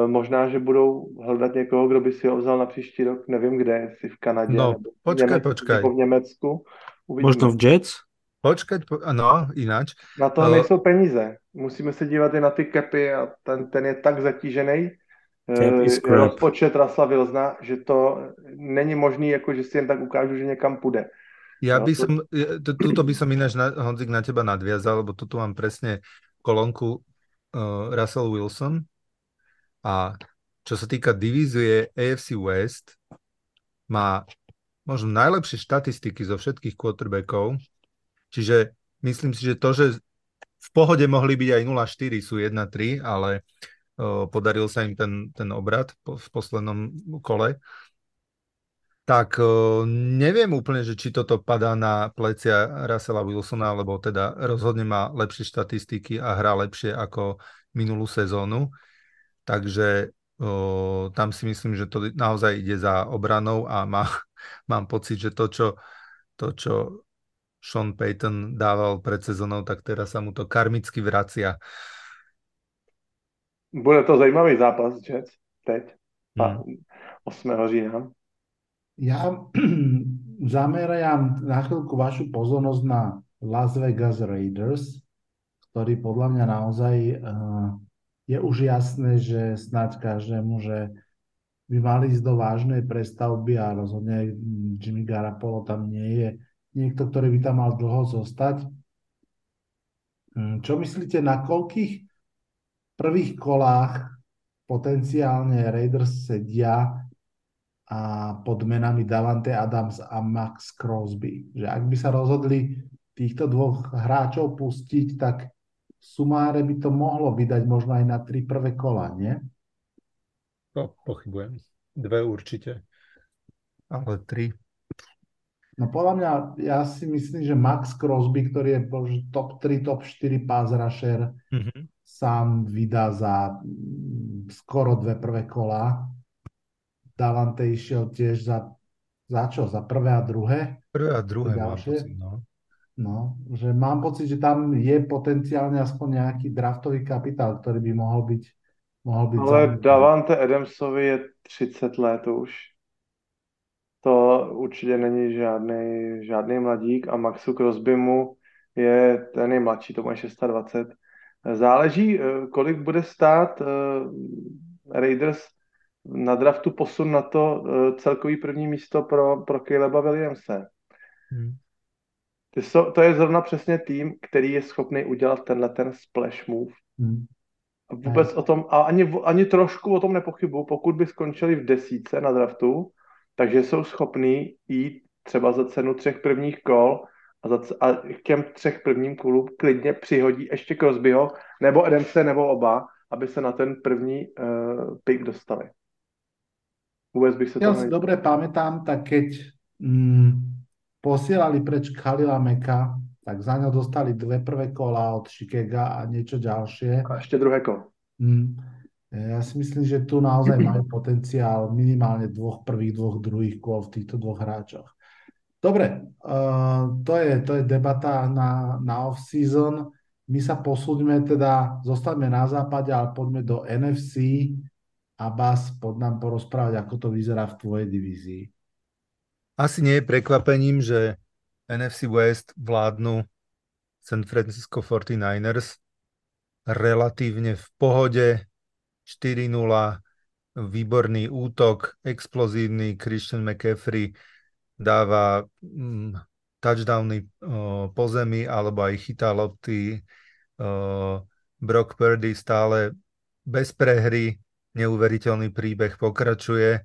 Možná, že budou hledat někoho, kdo by si ho vzal na příští rok, nevím kde, jestli v Kanadě. No, počkaj, Němec, počkaj. Nebo v Německu. Uvidíme. Možno v Jets? Počkať, po... no, ináč. Na to ale... nejsou peníze. Musíme se dívat i na ty capy a ten, ten je tak zatížený, rozpočet Russella Wilsona, že to není možný, jako že si jen tak ukážu, že někam půjde. Ja by som, tuto by som ináč, na, Honzik, na teba nadviazal, lebo tu mám presne kolónku uh, Russell Wilson. A čo sa týka divízie á ef cé West, má možno najlepšie štatistiky zo všetkých quarterbackov. Čiže myslím si, že to, že v pohode mohli byť aj nula štyri, sú jedna tri, ale uh, podaril sa im ten, ten obrat po, v poslednom kole. Tak neviem úplne, že či toto padá na plecia Russella Wilsona, lebo teda rozhodne má lepšie štatistiky a hrá lepšie ako minulú sezónu. Takže o, tam si myslím, že to naozaj ide za obranou a má, mám pocit, že to, čo, to, čo Sean Payton dával pred sezónou, tak teraz sa mu to karmicky vracia. Bude to zajímavý zápas, že? Teď, hmm. ôsmeho října. Ja zameriam na chvíľku vašu pozornosť na Las Vegas Raiders, ktorý podľa mňa naozaj uh, je už jasné, že snáď každému, že by mali ísť do vážnej prestavby a rozhodne Jimmy Garoppolo tam nie je niekto, ktorý by tam mal dlho zostať. Čo myslíte, na koľkých prvých kolách potenciálne Raiders sedia a pod menami Davante Adams a Max Crosby. Že ak by sa rozhodli týchto dvoch hráčov pustiť, tak sumáre by to mohlo vydať možno aj na tri prvé kola, nie? No, pochybujem. Dve určite. Ale tri. No podľa mňa, ja si myslím, že Max Crosby, ktorý je top tri, top štyri pass rusher, mm-hmm. sám vydá za skoro dve prvé kola. Davante išiel tiež za, za čo? Za prvé a druhé? Prvé a druhé, mám pocit, no. No, že mám pocit, že tam je potenciálne aspoň nejaký draftový kapitál, ktorý by mohol byť... Mohol byť ale zaujímavý. Davante Adamsovi je tridsať let už. To určite není žiadnej, žiadnej mladík a Maxu Crosbymu je ten nejmladší, to má dvacet šest. Záleží, kolik bude stát Raiders na draftu posun na to celkový první místo pro, pro Caleba Williamse. Hmm. Ty so, to je zrovna přesně tým, který je schopný udělat tenhle ten splash move. Hmm. Vůbec hmm. o tom, a ani, ani trošku o tom nepochybuju, pokud by skončili v desíce na draftu, takže jsou schopný jít třeba za cenu třech prvních kol a, za, a k těm třech prvním kolům klidně přihodí ještě Crosbyho, nebo Adamse, nebo oba, aby se na ten první uh, pick dostali. Ja si dobre pamätám, tak keď mm, posielali preč Khalila Meka, tak za ňo dostali dve prvé kola od Chicaga a niečo ďalšie. A ešte druhé kolo. Mm, ja si myslím, že tu naozaj majú potenciál minimálne dvoch prvých, dvoch druhých kôl v týchto dvoch hráčoch. Dobre, uh, to, je, to je debata na, na off-season. My sa posúďme teda, zostaňme na západe, ale poďme do en ef cé. Abbas, pod nám porozprávať, ako to vyzerá v tvojej divízii. Asi nie je prekvapením, že en ef cé West vládnu San Francisco forty-niners relatívne v pohode, štyri nula, výborný útok, explozívny, Christian McCaffrey dáva mm, touchdowny o, po zemi, alebo aj chytá lopty. O, Brock Purdy stále bez prehry, neuveriteľný príbeh pokračuje.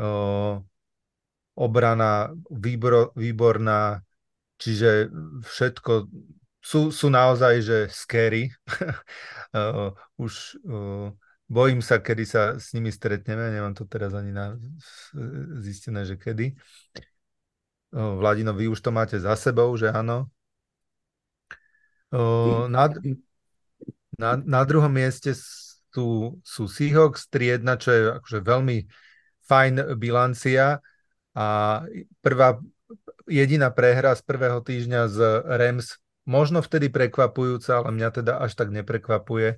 Ó, obrana výbor, výborná, čiže všetko sú, sú naozaj, že scary. Ó, už ó, bojím sa, kedy sa s nimi stretneme, nemám to teraz ani na, zistené, že kedy. Ó, Vladino, vy už to máte za sebou, že áno? Ó, na, na, na druhom mieste Sú, sú Seahawks tri jedna, čo je akože veľmi fajn bilancia a prvá, jediná prehra z prvého týždňa z Rams, možno vtedy prekvapujúca, ale mňa teda až tak neprekvapuje,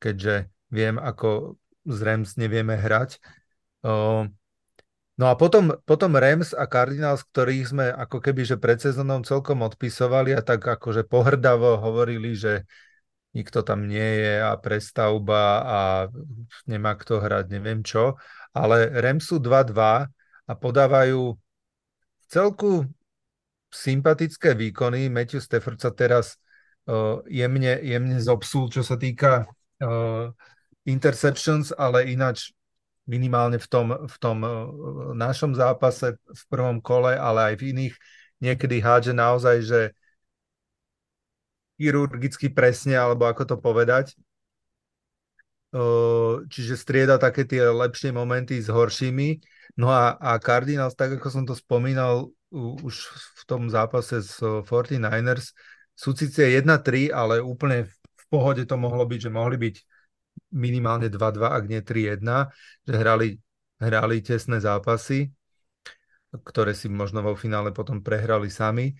keďže viem, ako z Rams nevieme hrať. No a potom, potom Rams a Cardinals, ktorých sme ako keby že pred sezónou celkom odpisovali a tak akože pohrdavo hovorili, že nikto tam nie je a prestavba a nemá kto hrať, neviem čo. Ale Rams sú dva dva a podávajú celku sympatické výkony. Matthew Stafford sa teraz uh, jemne, jemne zobsul, čo sa týka uh, interceptions, ale ináč minimálne v tom, v tom uh, našom zápase v prvom kole, ale aj v iných niekedy hádže naozaj, že chirurgicky presne, alebo ako to povedať. Uh, čiže strieda také tie lepšie momenty s horšími. No a, a Cardinals, tak ako som to spomínal uh, už v tom zápase s uh, forty-niners, sú síce jedna tri, ale úplne v, v pohode to mohlo byť, že mohli byť minimálne dva dva, ak nie tri jedna, že hrali, hrali tesné zápasy, ktoré si možno vo finále potom prehrali sami.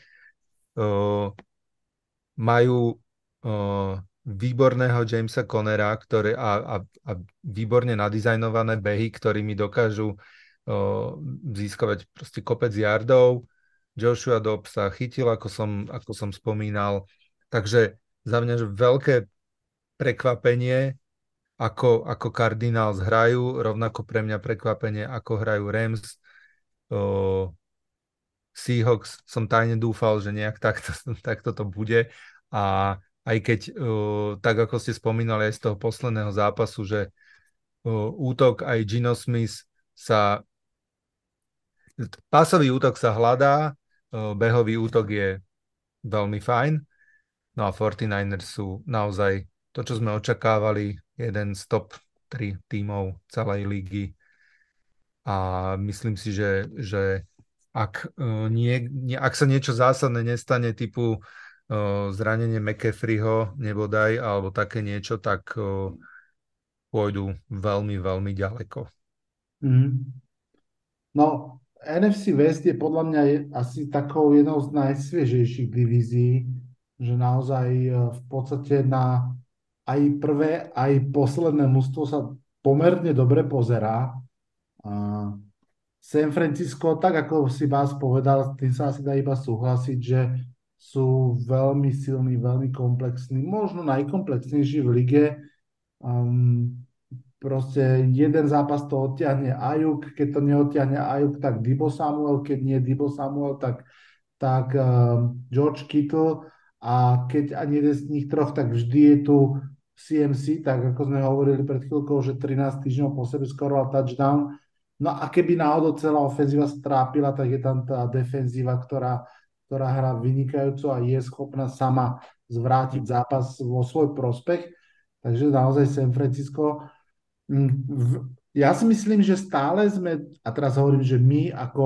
Uh, majú... Uh, výborného Jamesa Connera, ktorý, a, a, a výborne nadizajnované behy, ktorými dokážu o, získavať proste kopec yardov. Joshua Dobbs sa chytil, ako som, ako som spomínal. Takže za mňa že veľké prekvapenie, ako, ako Cardinals hrajú, rovnako pre mňa prekvapenie, ako hrajú Rams. O, Seahawks som tajne dúfal, že nejak takto, takto to bude a aj keď, uh, tak ako ste spomínali aj z toho posledného zápasu, že uh, útok aj Geno Smith sa... Pásový útok sa hľadá, uh, behový útok je veľmi fajn, no a forty-niners sú naozaj to, čo sme očakávali, jeden z top tri tímov celej ligy a myslím si, že, že ak, uh, nie, nie, ak sa niečo zásadné nestane typu zranenie McCaffreyho nebodaj, alebo také niečo, tak uh, pôjdu veľmi, veľmi ďaleko. Mm. No, en ef cé West je podľa mňa asi takou jednou z najsviežejších divízií, že naozaj v podstate na aj prvé, aj posledné mužstvo sa pomerne dobre pozerá. Uh, San Francisco, tak ako si vás povedal, tým sa asi dá iba súhlasiť, že sú veľmi silní, veľmi komplexní, možno najkomplexnejší v lige. Um, proste jeden zápas to odtiahne Ayuk, keď to neodtiahne Ayuk, tak Debo Samuel, keď nie Debo Samuel, tak, tak um, George Kittle a keď ani jeden z nich troch, tak vždy je tu cé em cé, tak ako sme hovorili pred chvíľkou, že trinásť týždňov po sebe skoroval touchdown. No a keby náhodou celá ofenzíva strápila, tak je tam tá defenzíva, ktorá ktorá hrá vynikajúco a je schopná sama zvrátiť zápas vo svoj prospech. Takže naozaj San Francisco. Ja si myslím, že stále sme, a teraz hovorím, že my ako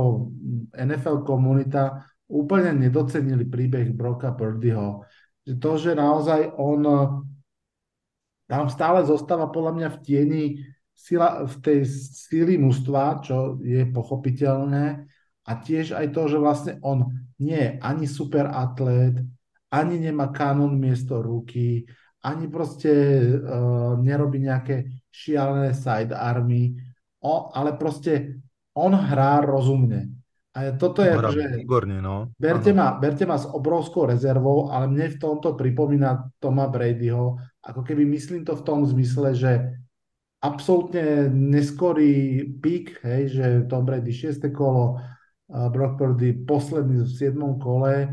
en ef el komunita úplne nedocenili príbeh Brocka Purdyho. To, že naozaj on tam stále zostáva podľa mňa v tieni sila, v tej síly mužstva, čo je pochopiteľné. A tiež aj to, že vlastne on nie, ani super atlét, ani nemá kanon miesto ruky, ani proste uh, nerobí nejaké šialené side army, o, ale proste on hrá rozumne. A toto je, že výborne, no. berte, ma, berte ma s obrovskou rezervou, ale mne v tomto pripomína Toma Bradyho, ako keby myslím to v tom zmysle, že absolútne neskorý pík, hej, že Tom Brady šieste kolo, Brock Purdy posledný v siedmom kole,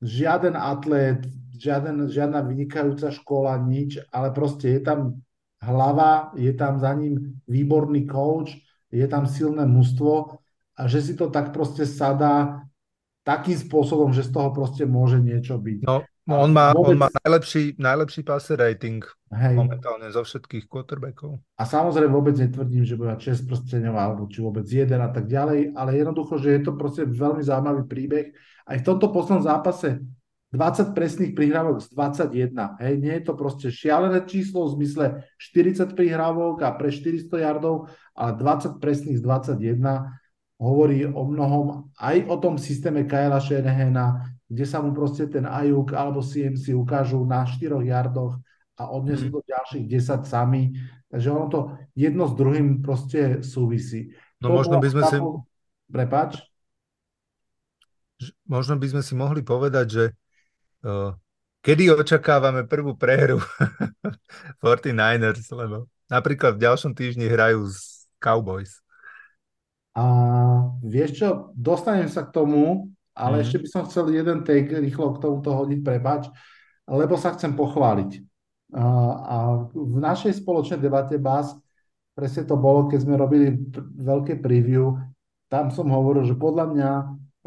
žiaden atlét, žiaden, žiadna vynikajúca škola, nič, ale proste je tam hlava, je tam za ním výborný coach, je tam silné mužstvo a že si to tak proste sadá takým spôsobom, že z toho proste môže niečo byť. No, no on má, vôbec... on má najlepší, najlepší passer rating, hej, momentálne zo všetkých quarterbackov. A samozrejme vôbec netvrdím, že bude šesť prsteňov alebo či vôbec jeden a tak ďalej, ale jednoducho, že je to proste veľmi zaujímavý príbeh. Aj v tomto poslednom zápase dvadsať presných prihrávok z dvadsaťjeden. Hej, nie je to proste šialené číslo v zmysle štyridsať prihrávok a pre štyristo yardov, ale dvadsať presných z dvadsaťjeden hovorí o mnohom aj o tom systéme Kyla Shanahana, kde sa mu proste ten Ayuk alebo cé em cé ukážu na štyroch yardoch a odnesú do ďalších desať sami. Takže ono to jedno s druhým proste súvisí. No to možno by sme si... Prepáč? Možno by sme si mohli povedať, že uh, kedy očakávame prvú prehru forty-niners, lebo napríklad v ďalšom týždni hrajú s Cowboys. A vieš čo, dostanem sa k tomu, Ale mm-hmm. ešte by som chcel jeden take rýchlo k tomuto hodiť, prepáč, lebo sa chcem pochváliť. A, a v našej spoločnej debate bás, presne to bolo, keď sme robili veľké preview, tam som hovoril, že podľa mňa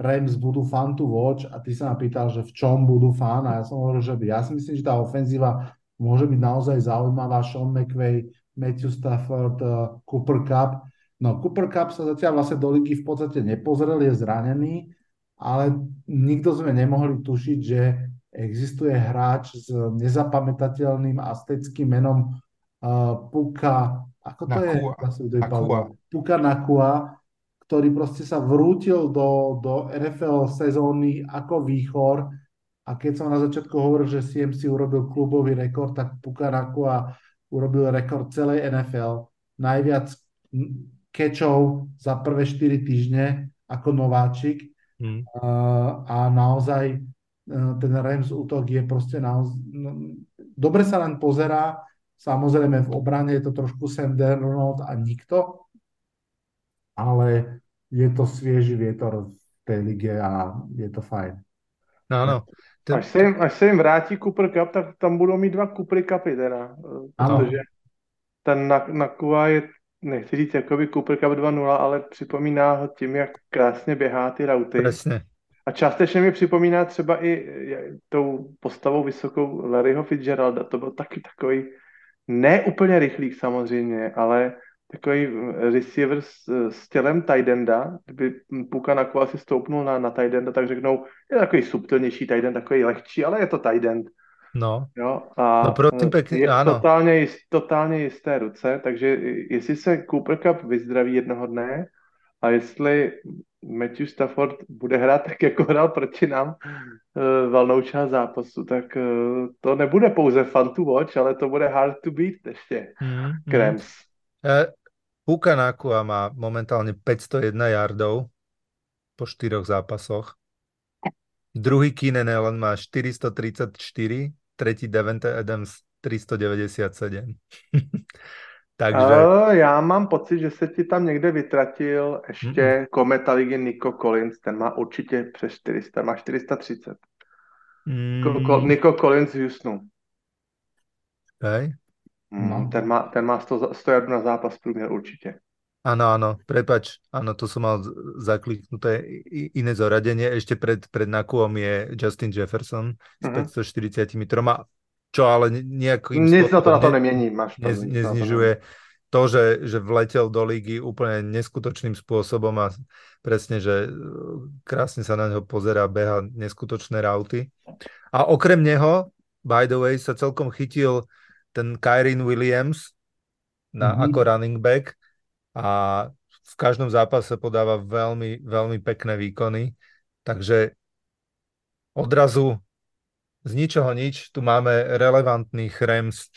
Rams budú fun to watch a ty sa ma pýtal, že v čom budú fun a ja som hovoril, že ja si myslím, že tá ofenzíva môže byť naozaj zaujímavá. Sean McVay, Matthew Stafford, Cooper Kupp. No Cooper Kupp sa zatiaľ vlastne do ligy v podstate nepozrel, je zranený, ale nikto sme nemohli tušiť, že existuje hráč s nezapamätateľným aztéckym menom uh, Puka, ako to Nakua. je? Nakua. Puka Nakua, ktorý proste sa vrútil do, do en ef el sezóny ako výchor a keď som na začiatku hovoril, že C M C urobil klubový rekord, tak Puka Nakua urobil rekord celej en ef el. Najviac catchov za prvé štyri týždne ako nováčik hmm. uh, a naozaj uh, ten Rams útok je proste naozaj... No, dobre sa len pozerá, samozrejme v obrane je to trošku Sam Darnold a nikto, ale je to svieži vietor v tej lige a je to fajn. Áno. Ten... Až, sem, až sem vrátí Cooper Cup, tak tam budou mít dva Cooper Cupy teda. Protože ten na, na Kuva je, nechci říct, jakoby Cooper Cup dva nula, ale připomíná ho tím, jak krásně běhá ty rauty. Presne. A částečně mi připomíná třeba i tou postavou vysokou Larryho Fitzgeralda. To byl taky takový, ne úplně rychlík samozřejmě, ale takový receiver s, s tělem tight enda, kdyby Puka Nakua si stoupnul na, na tight enda, tak řeknou, je takový subtilnější tight end, takový lehčí, ale je to tight end. No, jo, a no pro tým pekný, je áno. Totálně, totálně jisté ruce, takže jestli se Cooper Cup vyzdraví jednoho dne a jestli Matthew Stafford bude hrát tak, jako hrál proti nám valnou část zápasu, tak to nebude pouze fun to watch, ale to bude hard to beat ještě. Mm, Krems. Mm. Uh... Puka Nakua má momentálne päťsto jeden yardov po štyroch zápasoch. Druhý Keenan Allen má štyri tridsaťštyri, tretí Davante Adams tristodeväťdesiatsedem. Takže... Uh, ja mám pocit, že sa ti tam niekde vytratil ešte mm. kometa ligy Nico Collins, ten má určite přes štyristo, má štyristotridsať. Mm. Nico Collins z Houstonu. Hej. Okay. No. Ten má, ten má sto jardů na zápas průměr určite. Áno, áno, prepač, áno, to som mal zakliknuté iné zoradenie. Ešte pred, pred Nakuom je Justin Jefferson uh-huh. s päťstoštyridsaťtri, čo ale nejakým Nic spôsobom na to, na to nemiení, máš to, nez, neznižuje to, že, že vletel do ligy úplne neskutočným spôsobom a presne, že krásne sa na neho pozerá, beha neskutočné rauty. A okrem neho, by the way, sa celkom chytil ten Kyren Williams na, mm-hmm. ako running back a v každom zápase podáva veľmi, veľmi pekné výkony. Takže odrazu z ničoho nič tu máme relevantných Rams.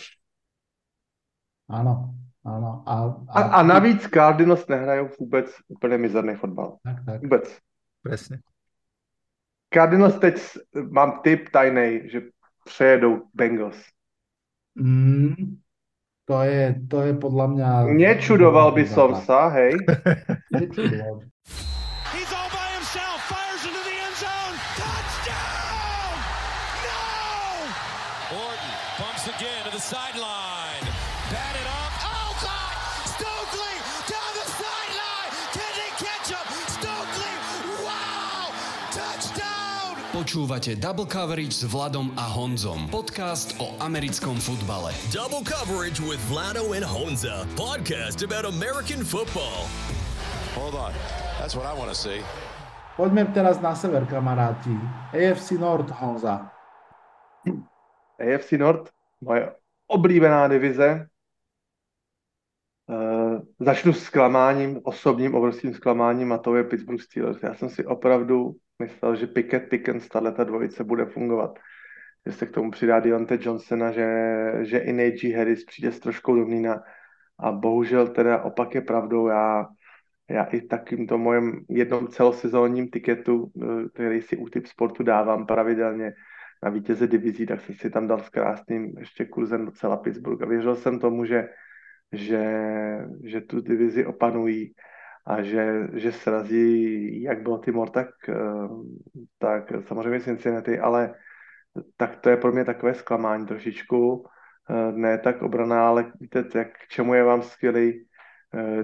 Áno, áno. A, a... a, a navíc Cardinals nehrajú vôbec úplne mizerný fotbal. Tak, tak. Vôbec. Presne. Cardinals teď mám tip tajnej, že přejedou Bengals. Mm, to, je, to je podľa mňa... Nečudoval by som sa, hej? Nečudoval. Počúvate Double Coverage s Vladom a Honzom. Podcast o americkom futbale. Double Coverage with Vlado and Honza. Podcast about American football. Hold on. That's what I want to see. Poďme teraz na sever, kamaráti. á ef cé North, Honza. á ef cé North, moje oblíbená divize. Uh, začnu s klamáním, osobním obrovským klamáním, a to je Pittsburgh Steelers. Já jsem si opravdu myslel, že Pickett, Pickens, tato dvojice bude fungovat. Že se k tomu přidá Deontay Johnsona, že, že i Najee Harris přijde s troškou do mlýna. A bohužel teda opak je pravdou. Já, já i takýmto mojem jednom celosezónním tiketu, který si u Tip Sportu dávám pravidelně na vítěze divizí, tak jsem si tam dal s krásným ještě kurzem docela Pittsburgh. A věřil jsem tomu, že, že, že tu divizi opanují. a že, že srazí jak Baltimore, tak, tak samozřejmě Cincinnati, ale tak to je pro mě takové zklamání trošičku. Ne tak obrana, ale víte, jak, k čemu je vám skvělý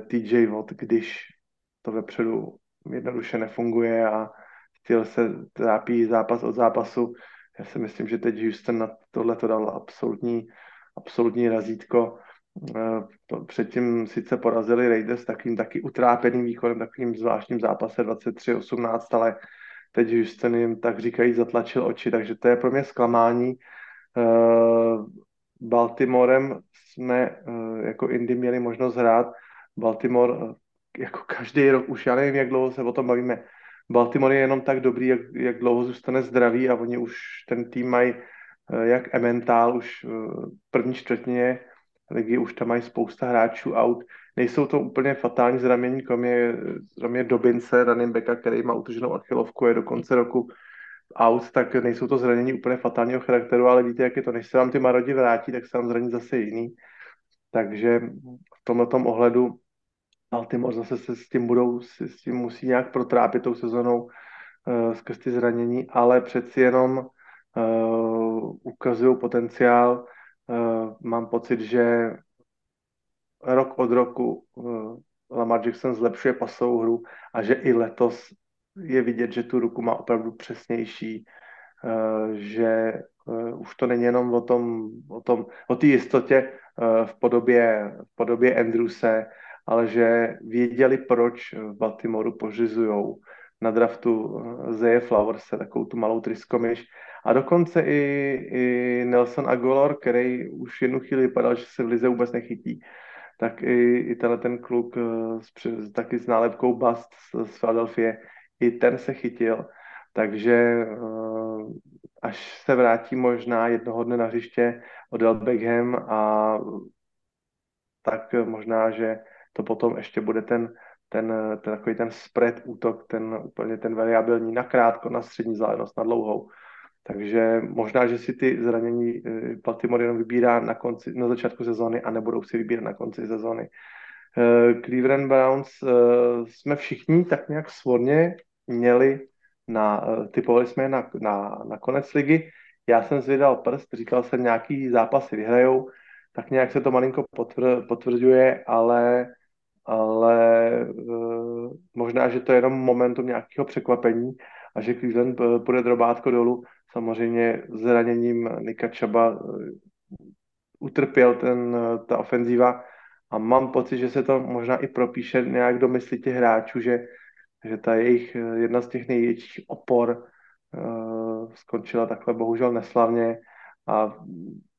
T J Watt, když to vepředu jednoduše nefunguje a styl se trápí zápas od zápasu. Já si myslím, že teď Houston na tohle to dal absolutní, absolutní razítko. Předtím sice porazili Raiders takým taky utrápeným výkonem, takovým zvláštním zápase dvacet tři osmnáct, ale teď Houston jim tak říkají zatlačil oči, takže to je pro mě zklamání. Baltimorem jsme jako Indy měli možnost hrát. Baltimore jako každý rok, už já nevím, jak dlouho se o tom bavíme. Baltimore je jenom tak dobrý, jak, jak dlouho zůstane zdravý a oni už ten tým mají jak Emmental, už první čtvrtině ligy, už tam mají spousta hráčů out. Nejsou to úplně fatální zranění, kromě, kromě Dobince, running backa, který má utrženou achilovku, je do konce roku out, tak nejsou to zranění úplně fatálního charakteru, ale víte, jak je to, než se vám ty marodi vrátí, tak se vám zraní zase jiný. Takže v tomhletom ohledu Baltimore zase se s tím budou, s tím musí nějak protrápit tou sezonou uh, skrz ty zranění, ale přeci jenom uh, ukazují potenciál. Uh, mám pocit, že rok od roku uh, Lamar Jackson zlepšuje pasovou hru a že i letos je vidět, že tu ruku má opravdu přesnější, uh, že uh, už to není jenom o tom, o tom, o té jistotě uh, v podobě, v podobě Andrewse, ale že věděli, proč v Baltimoru pořizujou na draftu Zeje Flowerse, takovou tu malou triskomyš. A dokonce i, i Nelson Aguilar, který už jednu chvíli vypadal, že se v lize vůbec nechytí, tak i, i tenhle ten kluk s, taky s nálepkou Bust z Philadelphie, i ten se chytil. Takže až se vrátí možná jednoho dne na hřiště Odell Beckham, a tak možná, že to potom ještě bude ten, ten, ten takový ten spread útok, ten úplně ten variabilní na krátko, na střední vzdálenost, na dlouhou. Takže možná, že si ty zranění Baltimore jenom vybírá na konci, na začátku sezóny a nebudou si vybírat na konci sezóny. Cleveland Browns jsme všichni tak nějak svorně měli, na, typovali jsme je na, na, na konec ligy. Já jsem zvědal prst, říkal jsem, nějaký zápasy vyhrajou, tak nějak se to malinko potvr, potvrďuje, ale ale uh, možná, že to je jenom momentum nějakého překvapení a že Cleveland uh, půjde drobátko dolů. Samozřejmě zraněním Nika Chuba uh, utrpěl ten, uh, ta ofenzíva a mám pocit, že se to možná i propíše nějak do mysli těch hráčů, že, že ta jejich uh, jedna z těch největších opor uh, skončila takhle bohužel neslavně, a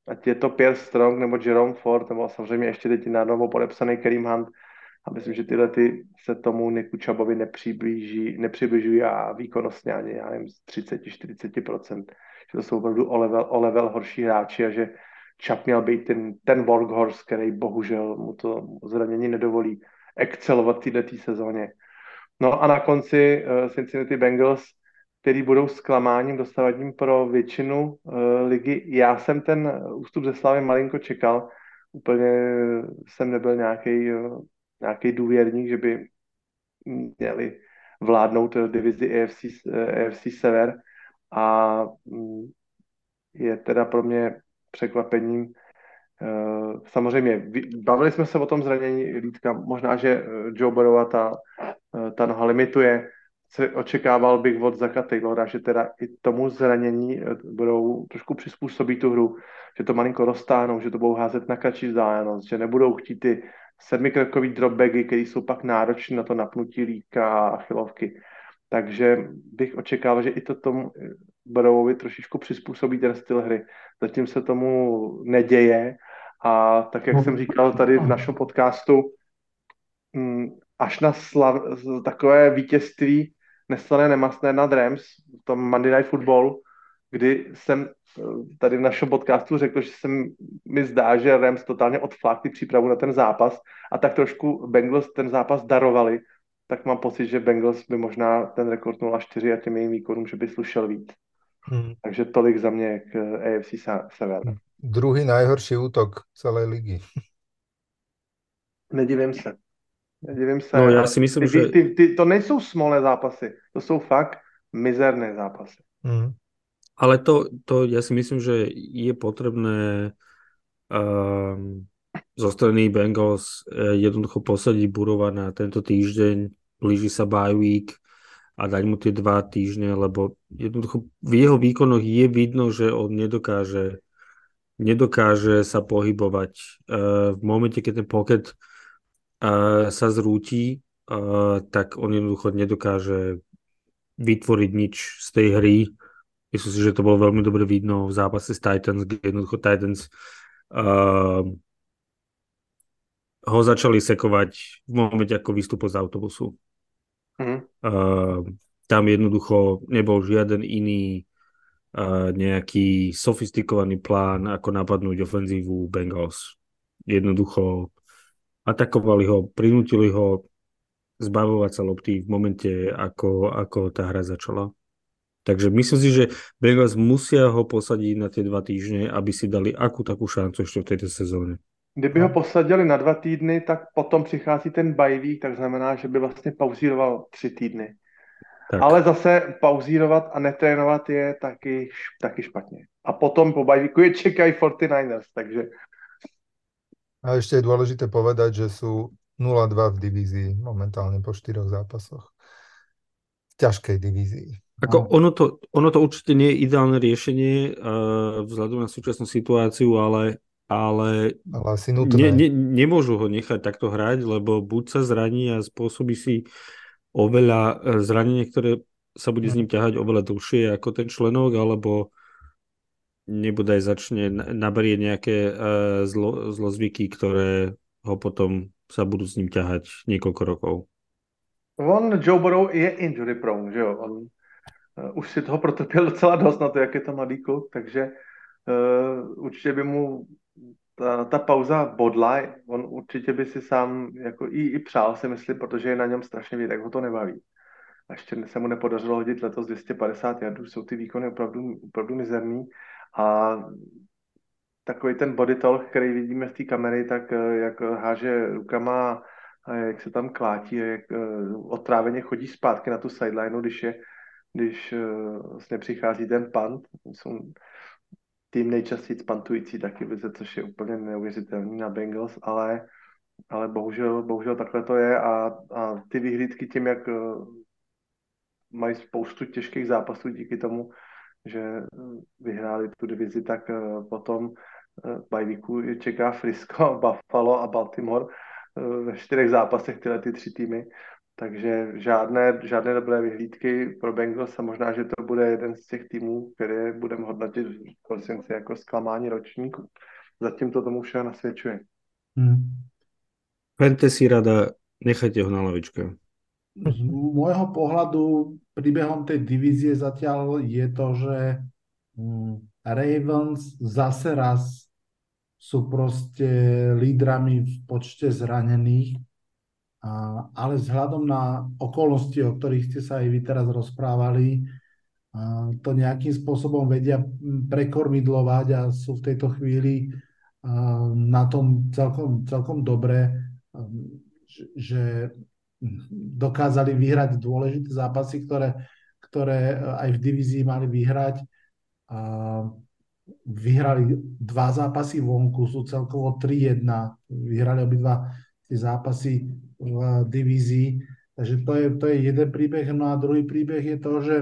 ať je to Pierre Strong nebo Jerome Ford, nebo samozřejmě ještě teď najednou podepsaný Kareem Hunt, a myslím, že tyhle ty se tomu Niku Chubovi nepřiblíží, nepřibližují a výkonnostně ani, já nevím, z třicet až čtyřicet procent. Že to jsou opravdu o level, o level horší hráči a že Chubb měl být ten, ten workhorse, který bohužel mu to zranění nedovolí excelovat v této sezóně. No a na konci uh, Cincinnati Bengals, který budou zklamáním dostavadním pro většinu uh, ligy. Já jsem ten ústup ze Slavy malinko čekal. Úplně jsem nebyl nějaký... Uh, nějaký důvěrník, že by měli vládnout divizi A F C, A F C Sever, a je teda pro mě překvapením. Samozřejmě, bavili jsme se o tom zranění Lídka, možná, že Joe Burrowa ta, ta noha limituje, očekával bych od Zacka Taylora, že teda i tomu zranění budou trošku přizpůsobit tu hru, že to malinko roztáhnou, že to budou házet na kratší vzdálenost, že nebudou chtít ty sedmikrokový dropbacky, který jsou pak náročné na to napnutí líka a chylovky. Takže bych očekával, že i to tomu Burrowovi trošičku přizpůsobí ten styl hry. Zatím se tomu neděje a tak, jak jsem říkal tady v našem podcastu, až na slav, takové vítězství neslané nemastné nad Rams v tom Monday Night Football, kdy jsem tady v našem podcastu řekl, že se mi zdá, že Rams totálně odflákli přípravu na ten zápas a tak trošku Bengals ten zápas darovali, tak mám pocit, že Bengals by možná ten rekord nula čtyři a těm jejím výkonům, že by slušel víc. Hmm. Takže tolik za mě k A F C Sever. Druhý najhorší útok celé ligy. Nedivím se. Ja divím se. No, já si myslím, ty, že... Ty, ty, ty, to nejsou smolné zápasy, to jsou fakt mizerné zápasy. Mm. Ale to, to ja si myslím, že je potrebné um, zo strany Bengals jednoducho posadiť Burova na tento týždeň, blíži sa bye week a dať mu tie dva týždne, lebo jednoducho v jeho výkonoch je vidno, že on nedokáže, nedokáže sa pohybovať. Uh, v momente, keď ten pocket uh, sa zrúti, uh, tak on jednoducho nedokáže vytvoriť nič z tej hry. Myslím si, že to bolo veľmi dobre vidno v zápase s Titans, kde jednoducho Titans uh, ho začali sekovať v momente, ako vystúpil z autobusu. Mm. Uh, tam jednoducho nebol žiaden iný uh, nejaký sofistikovaný plán, ako napadnúť ofenzívu Bengals. Jednoducho atakovali ho, prinútili ho zbavovať sa lopty v momente, ako, ako tá hra začala. Takže myslím si, že Bengals musia ho posadiť na tie dva týždne, aby si dali akú takú šancu ešte v tejto sezóne. Kdyby ho posadili na dva týdny, tak potom přichází ten bye week, tak znamená, že by vlastně pauzíroval tři týdny. Tak. Ale zase pauzírovat a netrénovat je taky, taky špatně. A potom po bye weeku je čekají forty-niners, takže... A ešte je dôležité povedať, že sú nula dva v divízii momentálne po štyroch zápasoch. V ťažkej divízii. Ako ono, to, ono to určite nie je ideálne riešenie uh, vzhľadom na súčasnú situáciu, ale, ale, ale asi ne, ne, nemôžu ho nechať takto hrať, lebo buď sa zraní a spôsobí si oveľa zranenie, ktoré sa bude s ním ťahať oveľa dlhšie ako ten členok, alebo nebodaj začne, naberie nejaké uh, zlo, zlozvyky, ktoré ho potom sa budú s ním ťahať niekoľko rokov. On, Joe Burrow, je injury prone, že jo? On... Už si toho protrpěl docela dost na to, jak je to mladý kluk, takže uh, určitě by mu ta, ta pauza bodla, on určitě by si sám jako i, i přál si myslím, protože je na něm strašně vidět, jak ho to nebaví. A ještě se mu nepodařilo hodit letos dvě stě padesát jardů, jsou ty výkony opravdu, opravdu mizerný a takový ten body talk, který vidíme z té kamery, tak jak háže rukama a jak se tam klátí, jak uh, otráveně chodí zpátky na tu sideline, když je když uh, vlastně přichází ten punt, jsou tým nejčastěji puntující taky, což je úplně neuvěřitelný na Bengals, ale, ale bohužel, bohužel takhle to je a, a ty vyhlídky tím, jak uh, mají spoustu těžkých zápasů díky tomu, že vyhráli tu divizi, tak uh, potom uh, bye weeku čeká Frisco, Buffalo a Baltimore uh, ve čtyřech zápasech tyhle ty tři týmy. Takže žádné, žádné dobré vyhlídky pro Bengals a možná, že to bude jeden z těch týmů, které budeme hodnotit v prosinci jako zklamání ročníku. Zatím to tomu všeho nasvědčuje. Fantasy hmm. rada, nechajte ho na lavičke. Z môjho pohľadu príbehom tej divízie zatiaľ je to, že Ravens zase raz sú proste lídrami v počte zranených. A, ale vzhľadom na okolnosti, o ktorých ste sa aj vy teraz rozprávali, a to nejakým spôsobom vedia prekormidlovať a sú v tejto chvíli a, na tom celkom, celkom dobre, a, že dokázali vyhrať dôležité zápasy, ktoré, ktoré aj v divízii mali vyhrať. A vyhrali dva zápasy vonku, sú celkovo tri jedna, vyhrali obidva tie zápasy v divízii. Takže to je, to je jeden príbeh. No a druhý príbeh je to, že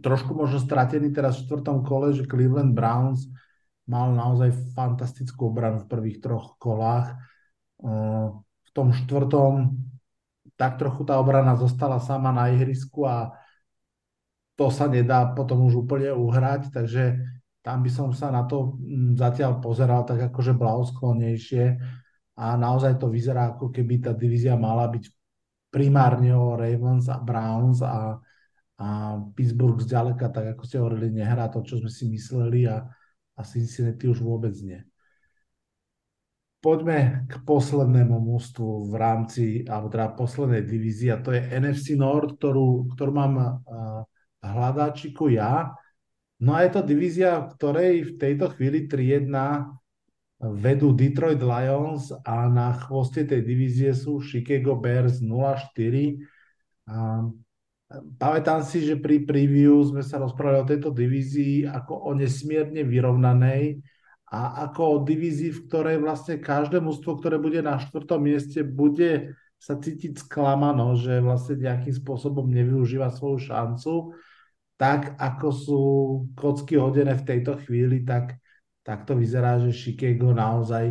trošku možno stratený teraz v štvrtom kole, že Cleveland Browns mal naozaj fantastickú obranu v prvých troch kolách. V tom štvrtom tak trochu tá obrana zostala sama na ihrisku a to sa nedá potom už úplne uhrať, takže tam by som sa na to zatiaľ pozeral tak akože blahosklonnejšie. A naozaj to vyzerá, ako keby tá divízia mala byť primárne o Ravens a Browns a, a Pittsburgh zďaleka, tak ako ste hovorili, nehrá to, čo sme si mysleli a, a Cincinnati už vôbec nie. Poďme k poslednému mužstvu v rámci, alebo teda poslednej divízii, a to je en ef cé North, ktorú, ktorú mám v hľadáčiku ja. No a je to divízia, v ktorej v tejto chvíli tri jedna vedú Detroit Lions a na chvoste tej divízie sú Chicago Bears nula štyri. A pamätám si, že pri preview sme sa rozprávali o tejto divízii ako o nesmierne vyrovnanej a ako o divízii, v ktorej vlastne každé mužstvo, ktoré bude na štvrtom mieste, bude sa cítiť sklamano, že vlastne nejakým spôsobom nevyužíva svoju šancu. Tak ako sú kocky hodené v tejto chvíli, tak tak to vyzerá, že Chicago naozaj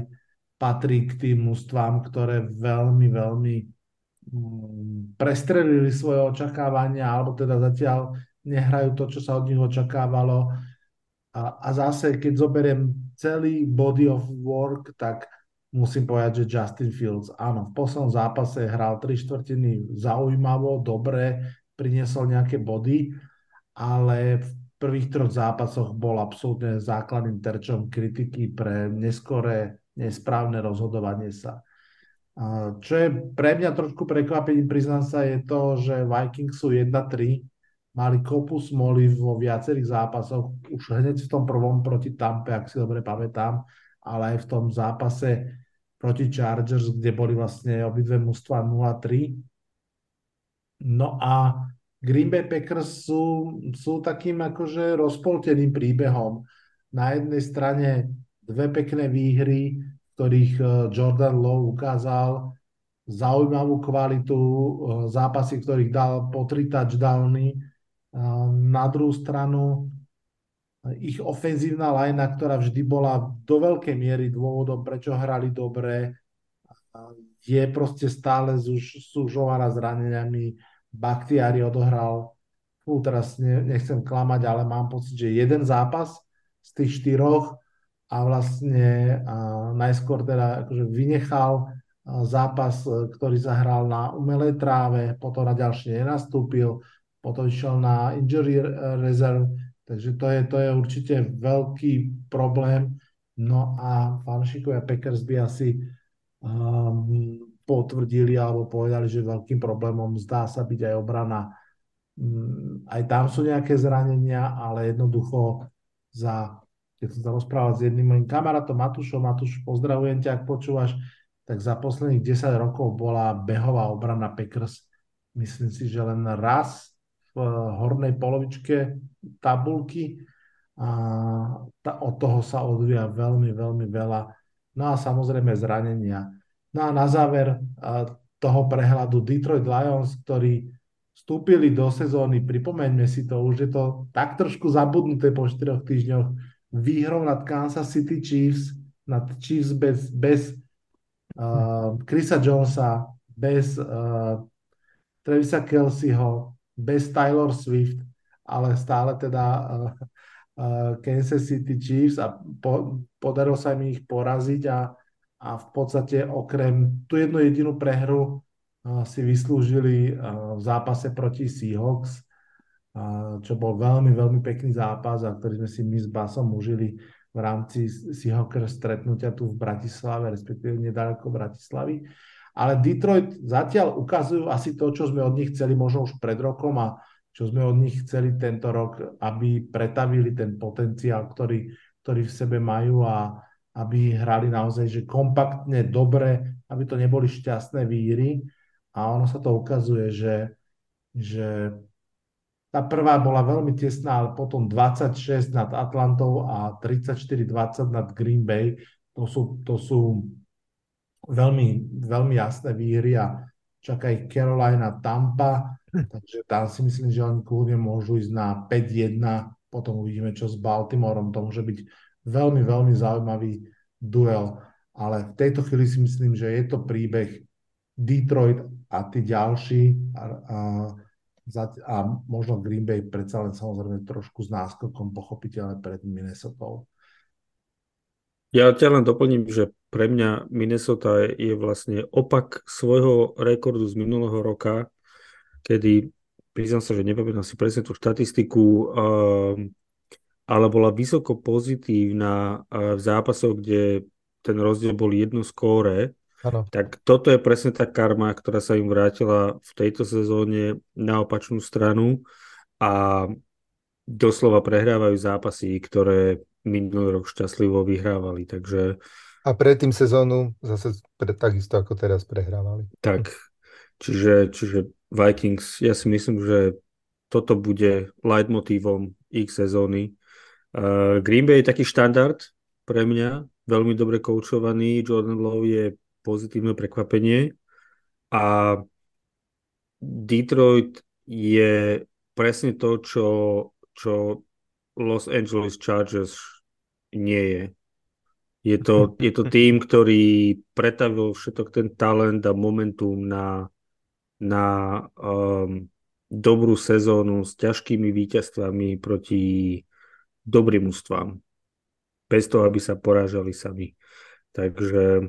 patrí k tým mužstvám, ktoré veľmi, veľmi prestrelili svoje očakávania, alebo teda zatiaľ nehrajú to, čo sa od nich očakávalo. A, a zase, keď zoberiem celý body of work, tak musím povedať, že Justin Fields, áno, v poslednom zápase hral tri štvrtiny zaujímavo, dobre, priniesol nejaké body, ale v V prvých troch zápasoch bol absolútne základným terčom kritiky pre neskoré, nesprávne rozhodovanie sa. Čo je pre mňa trošku prekvapením, priznám sa, je to, že Vikings sú jedna tri, mali kopu smoly vo viacerých zápasoch, už hneď v tom prvom proti Tampe, ak si dobre pamätám, ale aj v tom zápase proti Chargers, kde boli vlastne obidve mužstva nula tri. No a Green Bay Packers sú, sú takým akože rozpolteným príbehom. Na jednej strane dve pekné výhry, ktorých Jordan Love ukázal zaujímavú kvalitu, zápasy, ktorých dal po tri touchdowny. Na druhú stranu ich ofenzívna lajna, ktorá vždy bola do veľkej miery dôvodom, prečo hrali dobre, je proste stále súžovaná zraneniami. Bakhtiari odohral, fú, teraz ne, nechcem klamať, ale mám pocit, že jeden zápas z tých štyroch a vlastne a najskôr teda akože vynechal zápas, ktorý zahral na umelej tráve, potom na ďalšie nenastúpil, potom išiel na injury reserve, takže to je, to je určite veľký problém. No a fanšikovia Packers by asi um, potvrdili alebo povedali, že veľkým problémom zdá sa byť aj obrana. Aj tam sú nejaké zranenia, ale jednoducho za, keď som sa rozprával s jedným mojím kamarátom Matúšom, Matúš, pozdravujem ťa, ak počúvaš, tak za posledných desať rokov bola behová obrana Packers. Myslím si, že len raz v hornej polovičke tabulky a od toho sa odvíja veľmi, veľmi veľa. No a samozrejme zranenia. No a na záver toho prehľadu Detroit Lions, ktorí vstúpili do sezóny, pripomeňme si to, už je to tak trošku zabudnuté po štyroch týždňoch, výhrou nad Kansas City Chiefs, nad Chiefs bez, bez uh, Chrisa Jonesa, bez uh, Travisa Kelseyho, bez Taylor Swift, ale stále teda uh, uh, Kansas City Chiefs a po, podarilo sa im ich poraziť a A v podstate okrem tú jednu jedinú prehru uh, si vyslúžili uh, v zápase proti Seahawks, uh, čo bol veľmi, veľmi pekný zápas, a ktorý sme si my s Basom užili v rámci Seahawkers stretnutia tu v Bratislave, respektíve nedaleko Bratislavy. Ale Detroit zatiaľ ukazujú asi to, čo sme od nich chceli možno už pred rokom a čo sme od nich chceli tento rok, aby pretavili ten potenciál, ktorý, ktorý v sebe majú a aby hrali naozaj že kompaktne, dobre, aby to neboli šťastné výhry. A ono sa to ukazuje, že, že tá prvá bola veľmi tesná, ale potom dvadsaťšesť nad Atlantou a tridsaťštyri dvadsať nad Green Bay. To sú, to sú veľmi, veľmi jasné výhry a čaká ich Carolina Tampa, takže tam si myslím, že oni kľudne môžu ísť na päť jedna. Potom uvidíme, čo s Baltimorom. To môže byť veľmi, veľmi zaujímavý duel, ale v tejto chvíli si myslím, že je to príbeh Detroit a tí ďalší a, a, a možno Green Bay predsa len samozrejme trošku s náskokom pochopiteľne pred Minnesotou. Ja ťa len doplním, že pre mňa Minnesota je vlastne opak svojho rekordu z minulého roka, kedy, priznám sa, že nepamätám si presne tú štatistiku, um, ale bola vysoko pozitívna v zápasoch, kde ten rozdiel bol jedno skóre. Ano. Tak toto je presne tá karma, ktorá sa im vrátila v tejto sezóne na opačnú stranu a doslova prehrávajú zápasy, ktoré minulý rok šťastlivo vyhrávali. Takže A predtým sezónu zase pre, takisto ako teraz prehrávali. Tak, čiže, čiže Vikings, ja si myslím, že toto bude leitmotívom ich sezóny. Uh, Green Bay je taký štandard pre mňa, veľmi dobre koučovaný, Jordan Love je pozitívne prekvapenie a Detroit je presne to, čo, čo Los Angeles Chargers nie je. Je to, je to tým, ktorý pretavil všetok ten talent a momentum na, na um, dobrú sezónu s ťažkými víťazstvami proti dobrým ústvám. Bez toho, aby sa porážali sami. Takže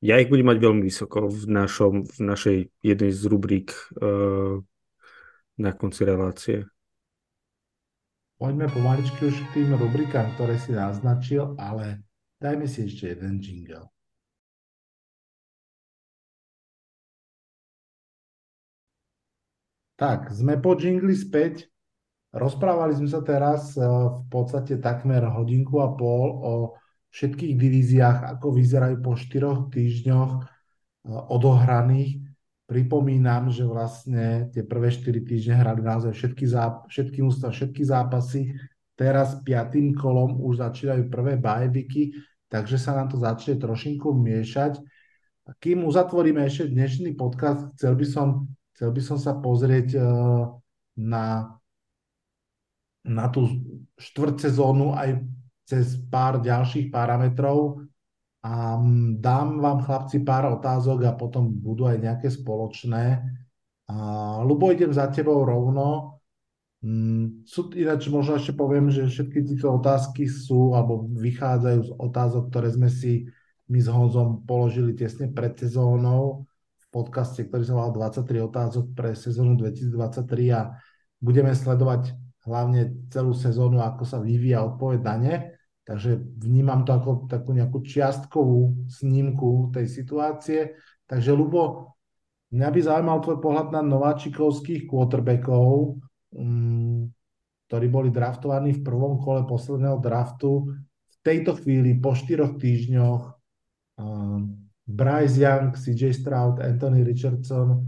ja ich budem mať veľmi vysoko v, našom, v našej jednej z rubrík uh, na konci relácie. Poďme pomaličky už k tým rubrikám, ktoré si naznačil, ale dajme si ešte jeden jingle. Tak, sme po jingli späť. Rozprávali sme sa teraz v podstate takmer hodinku a pol o všetkých divíziách, ako vyzerajú po štyroch týždňoch odohraných. Pripomínam, že vlastne tie prvé štyri týždne hrali naozaj všetky, záp- všetky ústav, všetky zápasy. Teraz piatým kolom už začínajú prvé bajviky, takže sa nám to začne trošinku miešať. Kým uzatvoríme ešte dnešný podcast, chcel by som, chcel by som sa pozrieť na, na tú štvrťsezónu aj cez pár ďalších parametrov. A dám vám, chlapci, pár otázok a potom budú aj nejaké spoločné. A Ľubo, idem za tebou rovno. Ináč možno ešte poviem, že všetky tieto otázky sú alebo vychádzajú z otázok, ktoré sme si my s Honzom položili tesne pred sezónou v podcaste, ktorý sa volal dvadsaťtri otázok pre sezónu dvetisícdvadsaťtri a budeme sledovať hlavne celú sezónu, ako sa vyvíja odpoveď na ne. Takže vnímam to ako takú nejakú čiastkovú snímku tej situácie. Takže, Ľubo, mňa by zaujímal tvoj pohľad na nováčikovských quarterbackov, um, ktorí boli draftovaní v prvom kole posledného draftu. V tejto chvíli, po štyroch týždňoch, um, Bryce Young, cé jé Stroud, Anthony Richardson,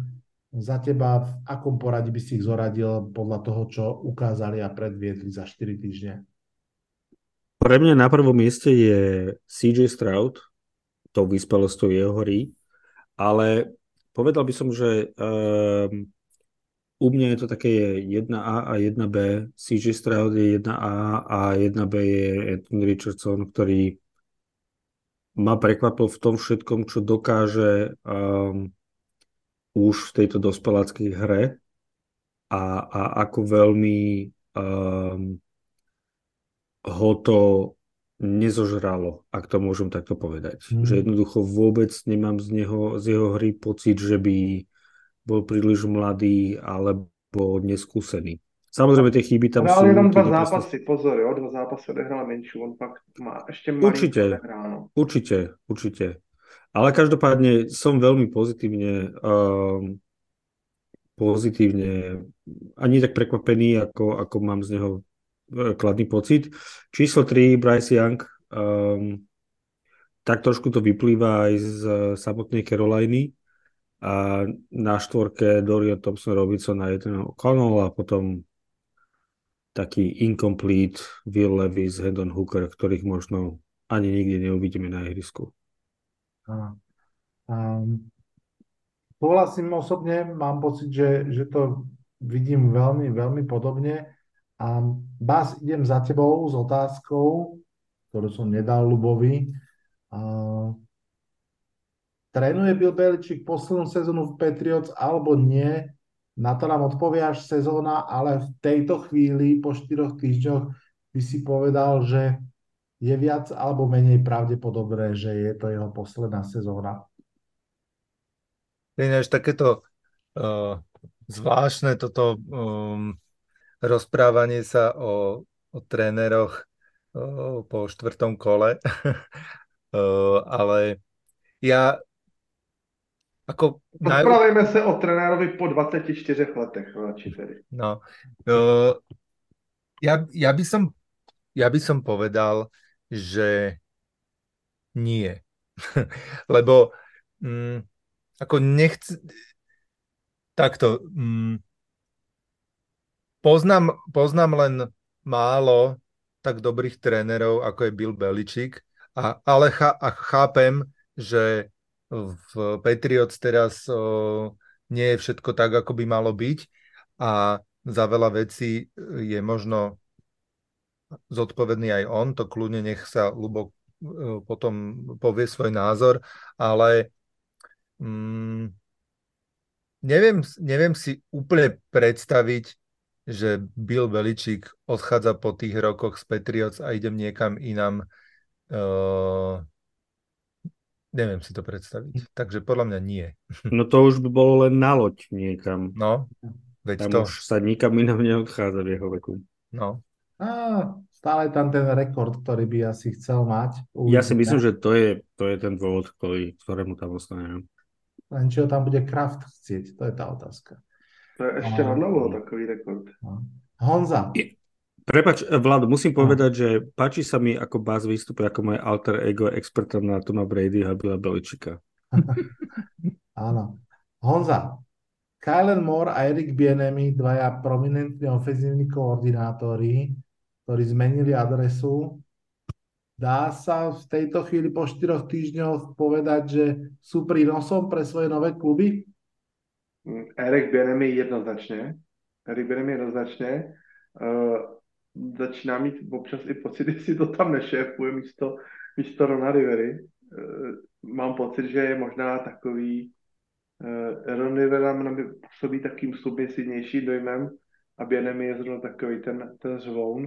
za teba v akom poradí by si ich zoradil podľa toho, čo ukázali a predviedli za štyri týždne? Pre mňa na prvom mieste je cé jé Stroud, to vyspelosťou jeho hry, ale povedal by som, že um, u mňa je to také jedna á a jedna bé. cé jé Stroud je jedna á a jedna bé je Anthony Richardson, ktorý ma prekvapil v tom všetkom, čo dokáže um, už v tejto dospeláckej hre a, a ako veľmi... Um, ho to nezožralo, ak to môžem takto povedať. Mm. Že jednoducho vôbec nemám z neho, z jeho hry pocit, že by bol príliš mladý alebo neskúsený. Samozrejme tie chyby tam sú. Ale len dva zápasy, proste... pozor, o dva zápasy odehral menšiu, on fakt má ešte malý odehráno. Určite, určite. Ale každopádne som veľmi pozitívne um, pozitívne ani tak prekvapený, ako, ako mám z neho kladný pocit. Číslo tri, Bryce Young. Um, tak trošku to vyplýva aj z samotnej Caroliny. A na štvorke Dorian Thompson Robinson a jeden O'Connell a potom taký incomplete Will Levis, Hendon Hooker, ktorých možno ani nikdy neuvidíme na ihrisku. Súhlasím um, osobne, mám pocit, že, že to vidím veľmi, veľmi podobne. A Bas, idem za tebou s otázkou, ktorú som nedal Ľubovi. Uh, trénuje Bill Belichick poslednú sezónu v Patriots alebo nie? Na to nám odpovie až sezóna, ale v tejto chvíli po štyroch týždňoch by si povedal, že je viac alebo menej pravdepodobné, že je to jeho posledná sezóna. Ináč takéto uh, zvláštne toto... Um... rozprávanie sa o, o tréneroch o, po štvrtom kole. o, ale ja... Ako Rozprávajme naj... sa o trénerovi po dvadsaťštyri letech. No, o, ja, ja, by som, ja by som povedal, že nie. Lebo mm, ako nechce... Takto. Mm, poznám, poznám len málo tak dobrých trénerov, ako je Bill Belichick, a, ale chá, a chápem, že v Patriots teraz o, nie je všetko tak, ako by malo byť, a za veľa vecí je možno zodpovedný aj on, to kľudne nech sa Ľubo potom povie svoj názor, ale mm, neviem, neviem si úplne predstaviť, že Bill Belichick odchádza po tých rokoch z Patriots a idem niekam inam. Uh, neviem si to predstaviť. Takže podľa mňa nie. No to už by bolo len na loď niekam. No, veď tam to. Už sa nikam inam neodchádza v jeho veku. No. Á, stále tam ten rekord, ktorý by asi chcel mať. Uvidíme. Ja si myslím, že to je, to je ten dôvod, ktorý, ktorému tam ostane. Len čo tam bude Kraft chcieť, to je tá otázka. To je ešte hodno bol takový rekord. Honza. Prepač, Vlado, musím povedať, že páči sa mi ako bás výstup, ako moje alter ego experta na Toma Bradyho a Billa Belichicka. Áno. Honza, Kyler Moore a Eric Bieniemy, dvaja prominentní ofenzívni koordinátori, ktorí zmenili adresu. Dá sa v tejto chvíli po štyroch týždňoch povedať, že sú prínosom pre svoje nové kluby? Eric Bieniemy jednoznačně. Eric Bieniemy jednoznačně. Uh, začíná mít občas i pocit, jestli to tam nešéfuje místo, místo Rona Rivery. Uh, mám pocit, že je možná takový uh, Ron Rivera na mě působí takým submisivnější dojmem a Bieniemy je zrovna takový ten, ten zvoun.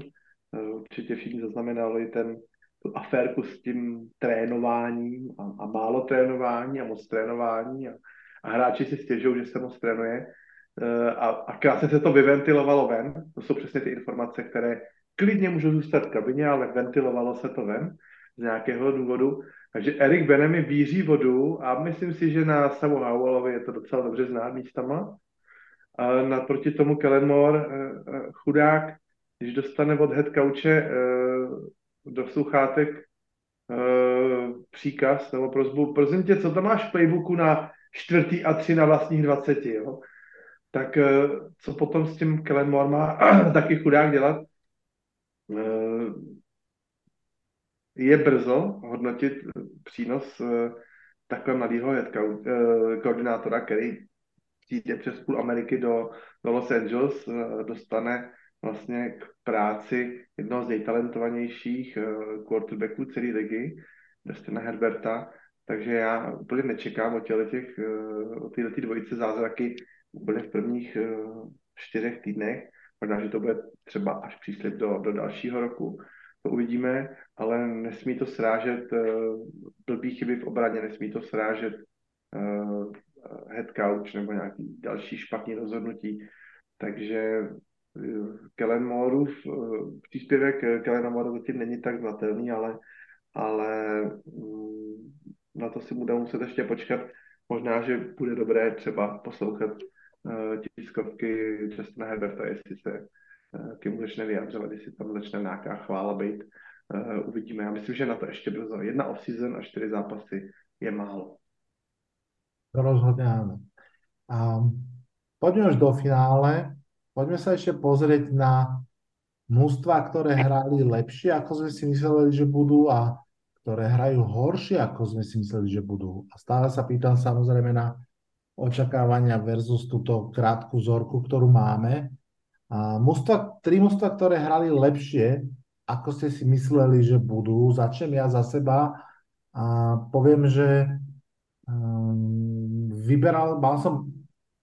Uh, určitě všichni zaznamenali ten tu aférku s tím trénováním a, a málo trénování a moc trénování a a hráči si stěžují, že se moc trénuje a, a krásně se to vyventilovalo ven. To jsou přesně ty informace, které klidně můžou zůstat v kabině, ale ventilovalo se to ven z nějakého důvodu. Takže Eric Bieniemy víří vodu a myslím si, že na Samu Howellovi je to docela dobře znát místama. A naproti tomu Kyler Moore, chudák, když dostane od head coache do sluchátek příkaz nebo prosbu, prosím tě, co tam máš v playbooku na čtvrtý a tři na vlastních dvaceti, jo. Tak co potom s tím Kyler Moore má taky chudák dělat? Je brzo hodnotit přínos takhle mladýho headka, koordinátora, který přijde přes půl Ameriky do, do Los Angeles, dostane vlastně k práci jednoho z nejtalentovanějších quarterbacků celé ligy, Justina Herberta. Takže já úplně nečekám o těch, o této dvojice zázraky úplně v prvních čtyřech týdnech. Možná, že to bude třeba až příslib do, do dalšího roku. To uvidíme, ale nesmí to srážet blbý chyby v obraně, nesmí to srážet head coach nebo nějaký další špatný rozhodnutí. Takže Kyler Moorův příspěvek Kylera Moora zatím není tak znatelný, ale, ale na to si budeme muset ještě počkat. Možná, že bude dobré třeba poslouchat uh, tiskovky Justina Herberta, jestli se uh, k němu začne vyjadřovat, jestli tam začne nějaká chvála být. Uh, uvidíme. Já myslím, že na to ještě brzo. Jedna off-season a čtyři zápasy je málo. To rozhodně áno. Um, poďme už do finále. Poďme sa ešte pozrieť na mužstva, ktoré hrali lepšie, ako sme si mysleli, že budú, a ktoré hrajú horšie, ako sme si mysleli, že budú. A stále sa pýtam samozrejme na očakávania versus túto krátku zorku, ktorú máme. A mužstva, tri mužstva, ktoré hrali lepšie, ako ste si mysleli, že budú. Začnem ja za seba a poviem, že um, vyberal, mal som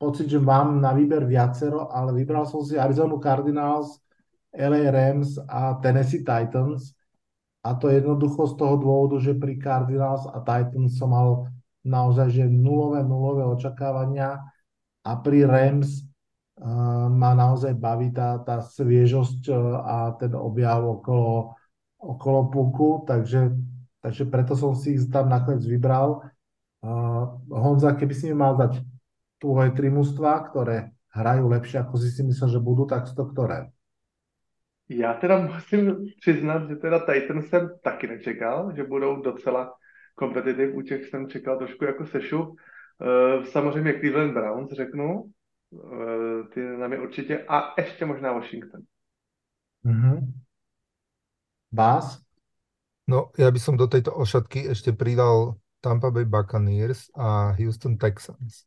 pocit, že mám na výber viacero, ale vybral som si Arizonu Cardinals, el ej Rams a Tennessee Titans. A to jednoducho z toho dôvodu, že pri Cardinals a Titans som mal naozaj že nulové, nulové očakávania, a pri Rams uh, ma naozaj baví tá, tá sviežosť a ten objav okolo, okolo puku, takže, takže preto som si ich tam nakoniec vybral. Uh, Honza, keby si mi mal dať tvoje tri mužstva, ktoré hrajú lepšie, ako si si myslel, že budú, tak sú to ktoré? Já teda musím přiznat, že teda Titans jsem taky nečekal, že budou docela competitive úček jsem čekal trošku jako sešup. Samozřejmě Cleveland Browns řeknu, ty nám je určitě, a ještě možná Washington. Mm-hmm. Vás? No, ja by som do tejto ošatky ešte pridal Tampa Bay Buccaneers a Houston Texans.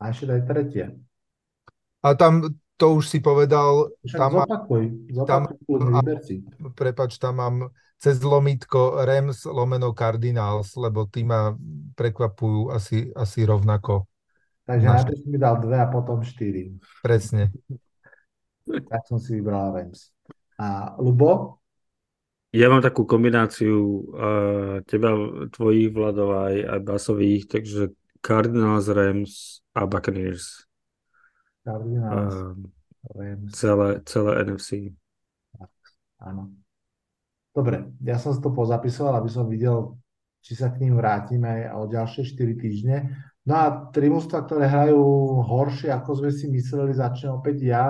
A ešte aj tretie. A tam, to už si povedal, tam, zopakuj, zopakuj, tam, zopakuj, prepáč, tam mám cez lomítko Rams lomeno Cardinals, lebo tí ma prekvapujú asi, asi rovnako. Takže najprv si mi dal dve a potom štyri. Presne. Tak som si vybral Rams. A Lubo? Ja mám takú kombináciu uh, teba, tvojich, Vladov, aj, aj Basových, takže Cardinals, Rams a Buccaneers. Cardinals, uh, Rams. Celé, celé en ef cé. Tak, áno. Dobre, ja som si to pozapisoval, aby som videl, či sa k ním vrátime o ďalšie štyri týždne. No a tri mužstvá, ktoré hrajú horšie, ako sme si mysleli, začne opäť ja.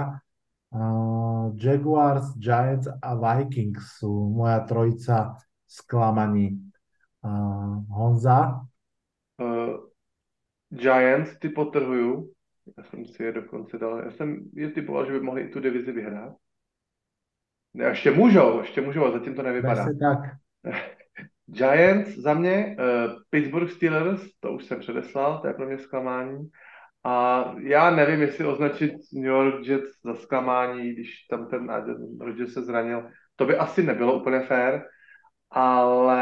Uh, Jaguars, Giants a Vikings sú moja trojica sklamaní. Uh, Honza? Uh, Giants ty potrhujú. Ja som si je dokonce dal. Ja som je typoval, že by mohli i tú divizi vyhrať. Ja, ešte môžou, ešte môžou, zatím to nevypadá. Tak. Giants za mne, uh, Pittsburgh Steelers, to už jsem předeslal, to je pro mě zklamání. A já nevím, jestli označit New York Jets za zklamání, když tam ten Rodgers se zranil. To by asi nebylo úplně fér, ale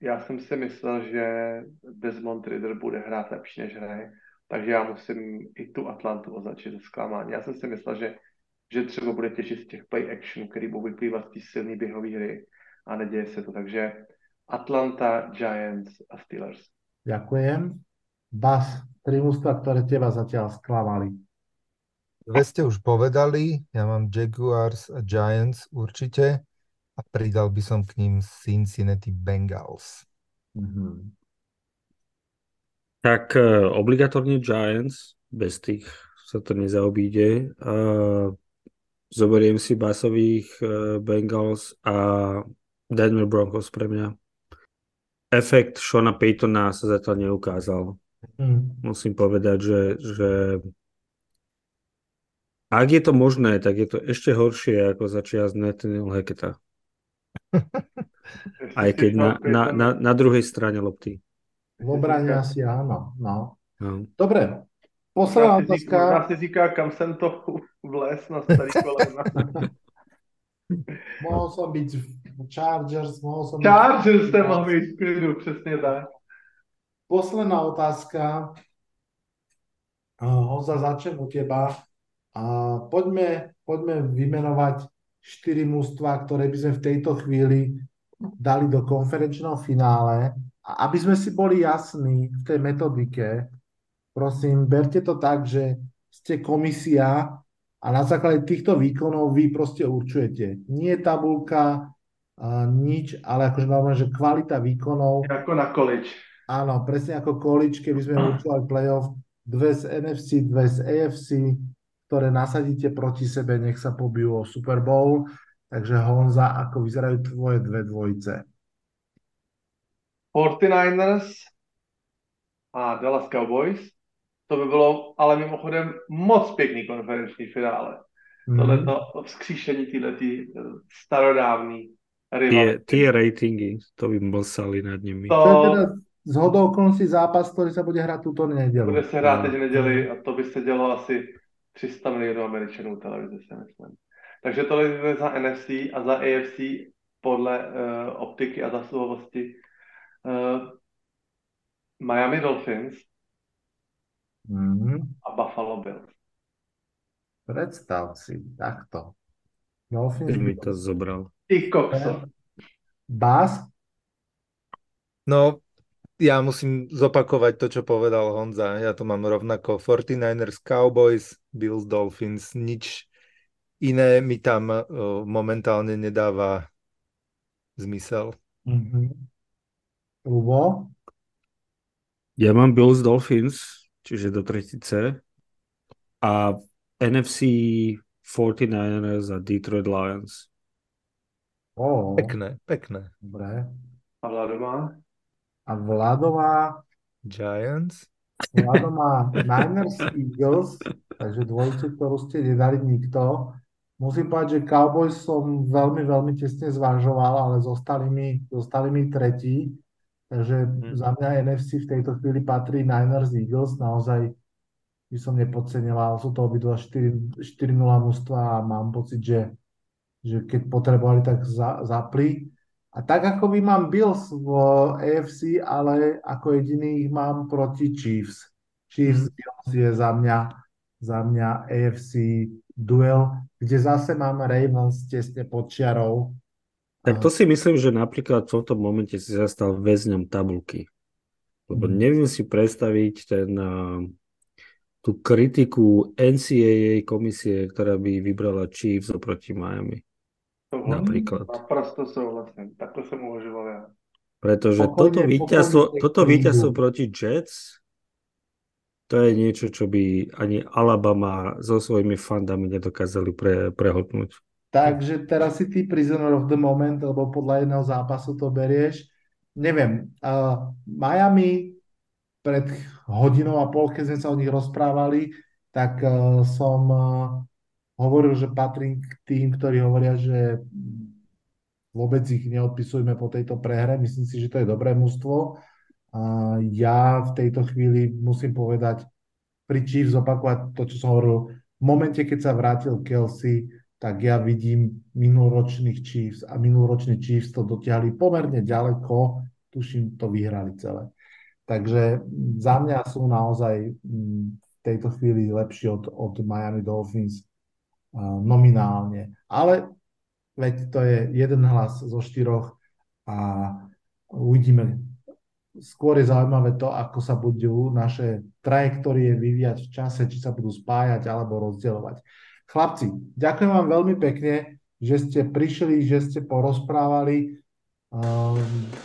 já jsem si myslel, že Desmond Ridder bude hrát lepší, než hraje. Takže já musím i tu Atlantu označit za zklamání. Já jsem si myslel, že, že třeba bude těžit z těch play action, který budou vyplývat z té silné běhové hry a neděje se to. Takže Atlanta, Giants a Steelers. Ďakujem. Bas, tri mužstvá, ktoré teba zatiaľ sklamali. Dve ste už povedali, ja mám Jaguars a Giants určite a pridal by som k ním Cincinnati Bengals. Mm-hmm. Tak uh, obligatorne Giants, bez tých sa to nezaobíde. Uh, zoberiem si Basových uh, Bengals a Denver Broncos pre mňa. Efekt Seana Paytona sa zatiaľ neukázal. Mm. Musím povedať, že, že ak je to možné, tak je to ešte horšie ako začiať Nathaniel Hacketta. Aj keď na, na, na, na druhej strane lopty. V obrane asi áno. No. No. Dobre, posledná otázka. Nás si říká, kam sem to vles na starý kolena. Mohol som byť Chargers, mohol som Chargers byť... Chargers ste mohli byť v kľudu, presne tak. Posledná otázka. Honza, začnem u teba. A poďme, poďme vymenovať štyri mužstvá, ktoré by sme v tejto chvíli dali do konferenčného finále. A aby sme si boli jasní v tej metodike, prosím, berte to tak, že ste komisia a na základe týchto výkonov vy proste určujete. Nie je tabulka, nič, ale akože normálne, že kvalita výkonov... Ako na college. Áno, presne ako college, keby sme určovali playoff, dve z en ef cé, dve z á ef cé, ktoré nasadíte proti sebe, nech sa pobijú o Super Bowl. Takže Honza, ako vyzerajú tvoje dve dvojice? forty-niners a Dallas Cowboys. To by bylo, ale mimochodem, moc pěkný konferenční finále. Mm. Tohleto vzkříšení týhletý starodávný rival. Tie ratingy, to by mlsali nad nimi. To... Z hodou okolností zápas, ktorý sa bude hrať túto nedeľu. Bude sa hrať teď nedeľi a to by sa delo asi tristo miliónov Američanov televízie, sa myslím. Takže to je za en ef cé a za á ef cé podľa uh, optiky a zasluhovosti. Uh, Miami Dolphins mm-hmm. a Buffalo Bills. Predstav si, takto. Dolphins. Ty mi to zobral. Ty kokso. Bás? No, ja musím zopakovať to, čo povedal Honza. Ja to mám rovnako. forty-niners, Cowboys, Bills, Dolphins. Nič iné mi tam uh, momentálne nedáva zmysel. Mm-hmm. Lubo? Ja mám Bills, Dolphins, čiže do tretice. A en ef cé forty-niners a Detroit Lions. Ó, Pekné, pekné. dobre. A Vlado má? A Vlado má... Giants? Vlado má Niners Eagles, takže dvojicu, ktorú ste nedali nikto. Musím povedať, že Cowboys som veľmi, veľmi tesne zvažoval, ale zostali mi, zostali mi tretí. Takže hmm. za mňa en ef cé v tejto chvíli patrí Niners Eagles. Naozaj by som nepodceňoval. Sú to obidva štyri nula mužstva a mám pocit, že, že keď potrebovali, tak za, zapli. A tak ako by mám Bills v á ef cé, ale ako jediný ich mám proti Chiefs. Chiefs hmm. Bills je za mňa, za mňa á ef cé duel, kde zase mám Ravens tesne pod čiarou. Tak to si myslím, že napríklad v tomto momente si zastal väzňom tabulky. Lebo neviem si predstaviť ten, tú kritiku en cé á á komisie, ktorá by vybrala Chiefs oproti Miami. To napríklad. Naprosto súhlasím. Tak to som uvažoval ja. Pretože pochodne, toto víťazstvo, toto víťazstvo proti Jets, to je niečo, čo by ani Alabama so svojimi fandami nedokázali pre, prehodnúť. Takže teraz si ty prisoner of the moment, lebo podľa jedného zápasu to berieš. Neviem, uh, Miami pred hodinou a pol, keď sme sa o nich rozprávali, tak uh, som uh, hovoril, že patrím k tým, ktorí hovoria, že vôbec ich neodpisujme po tejto prehre. Myslím si, že to je dobré mužstvo. Uh, ja v tejto chvíli musím povedať, pri Chiefs zopakovať to, čo som hovoril. V momente, keď sa vrátil Kelsey, tak ja vidím minuloročných Chiefs a minuloročných Chiefs to dotiahli pomerne ďaleko, tuším, to vyhrali celé. Takže za mňa sú naozaj v tejto chvíli lepší od, od Miami Dolphins uh, nominálne. Ale veď to je jeden hlas zo štyroch a uvidíme. Skôr je zaujímavé to, ako sa budú naše trajektórie vyvíjať v čase, či sa budú spájať alebo rozdielovať. Chlapci, ďakujem vám veľmi pekne, že ste prišli, že ste porozprávali. Um,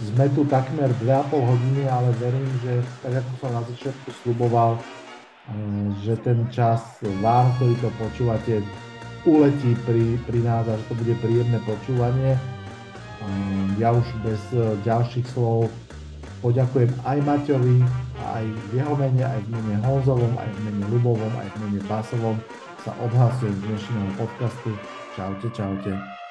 sme tu takmer dve a pol hodiny, ale verím, že tak ako som na začiatku sľuboval, um, že ten čas vám, ktorý to počúvate, uletí pri, pri nás a že to bude príjemné počúvanie. Um, ja už bez uh, ďalších slov poďakujem aj Maťovi, aj v jeho mene, aj v mene Honzovom, aj v mene Ľubovom, aj v mene Basovom. Sa odhlasujem z dnešného podcastu. Čaute, čaute.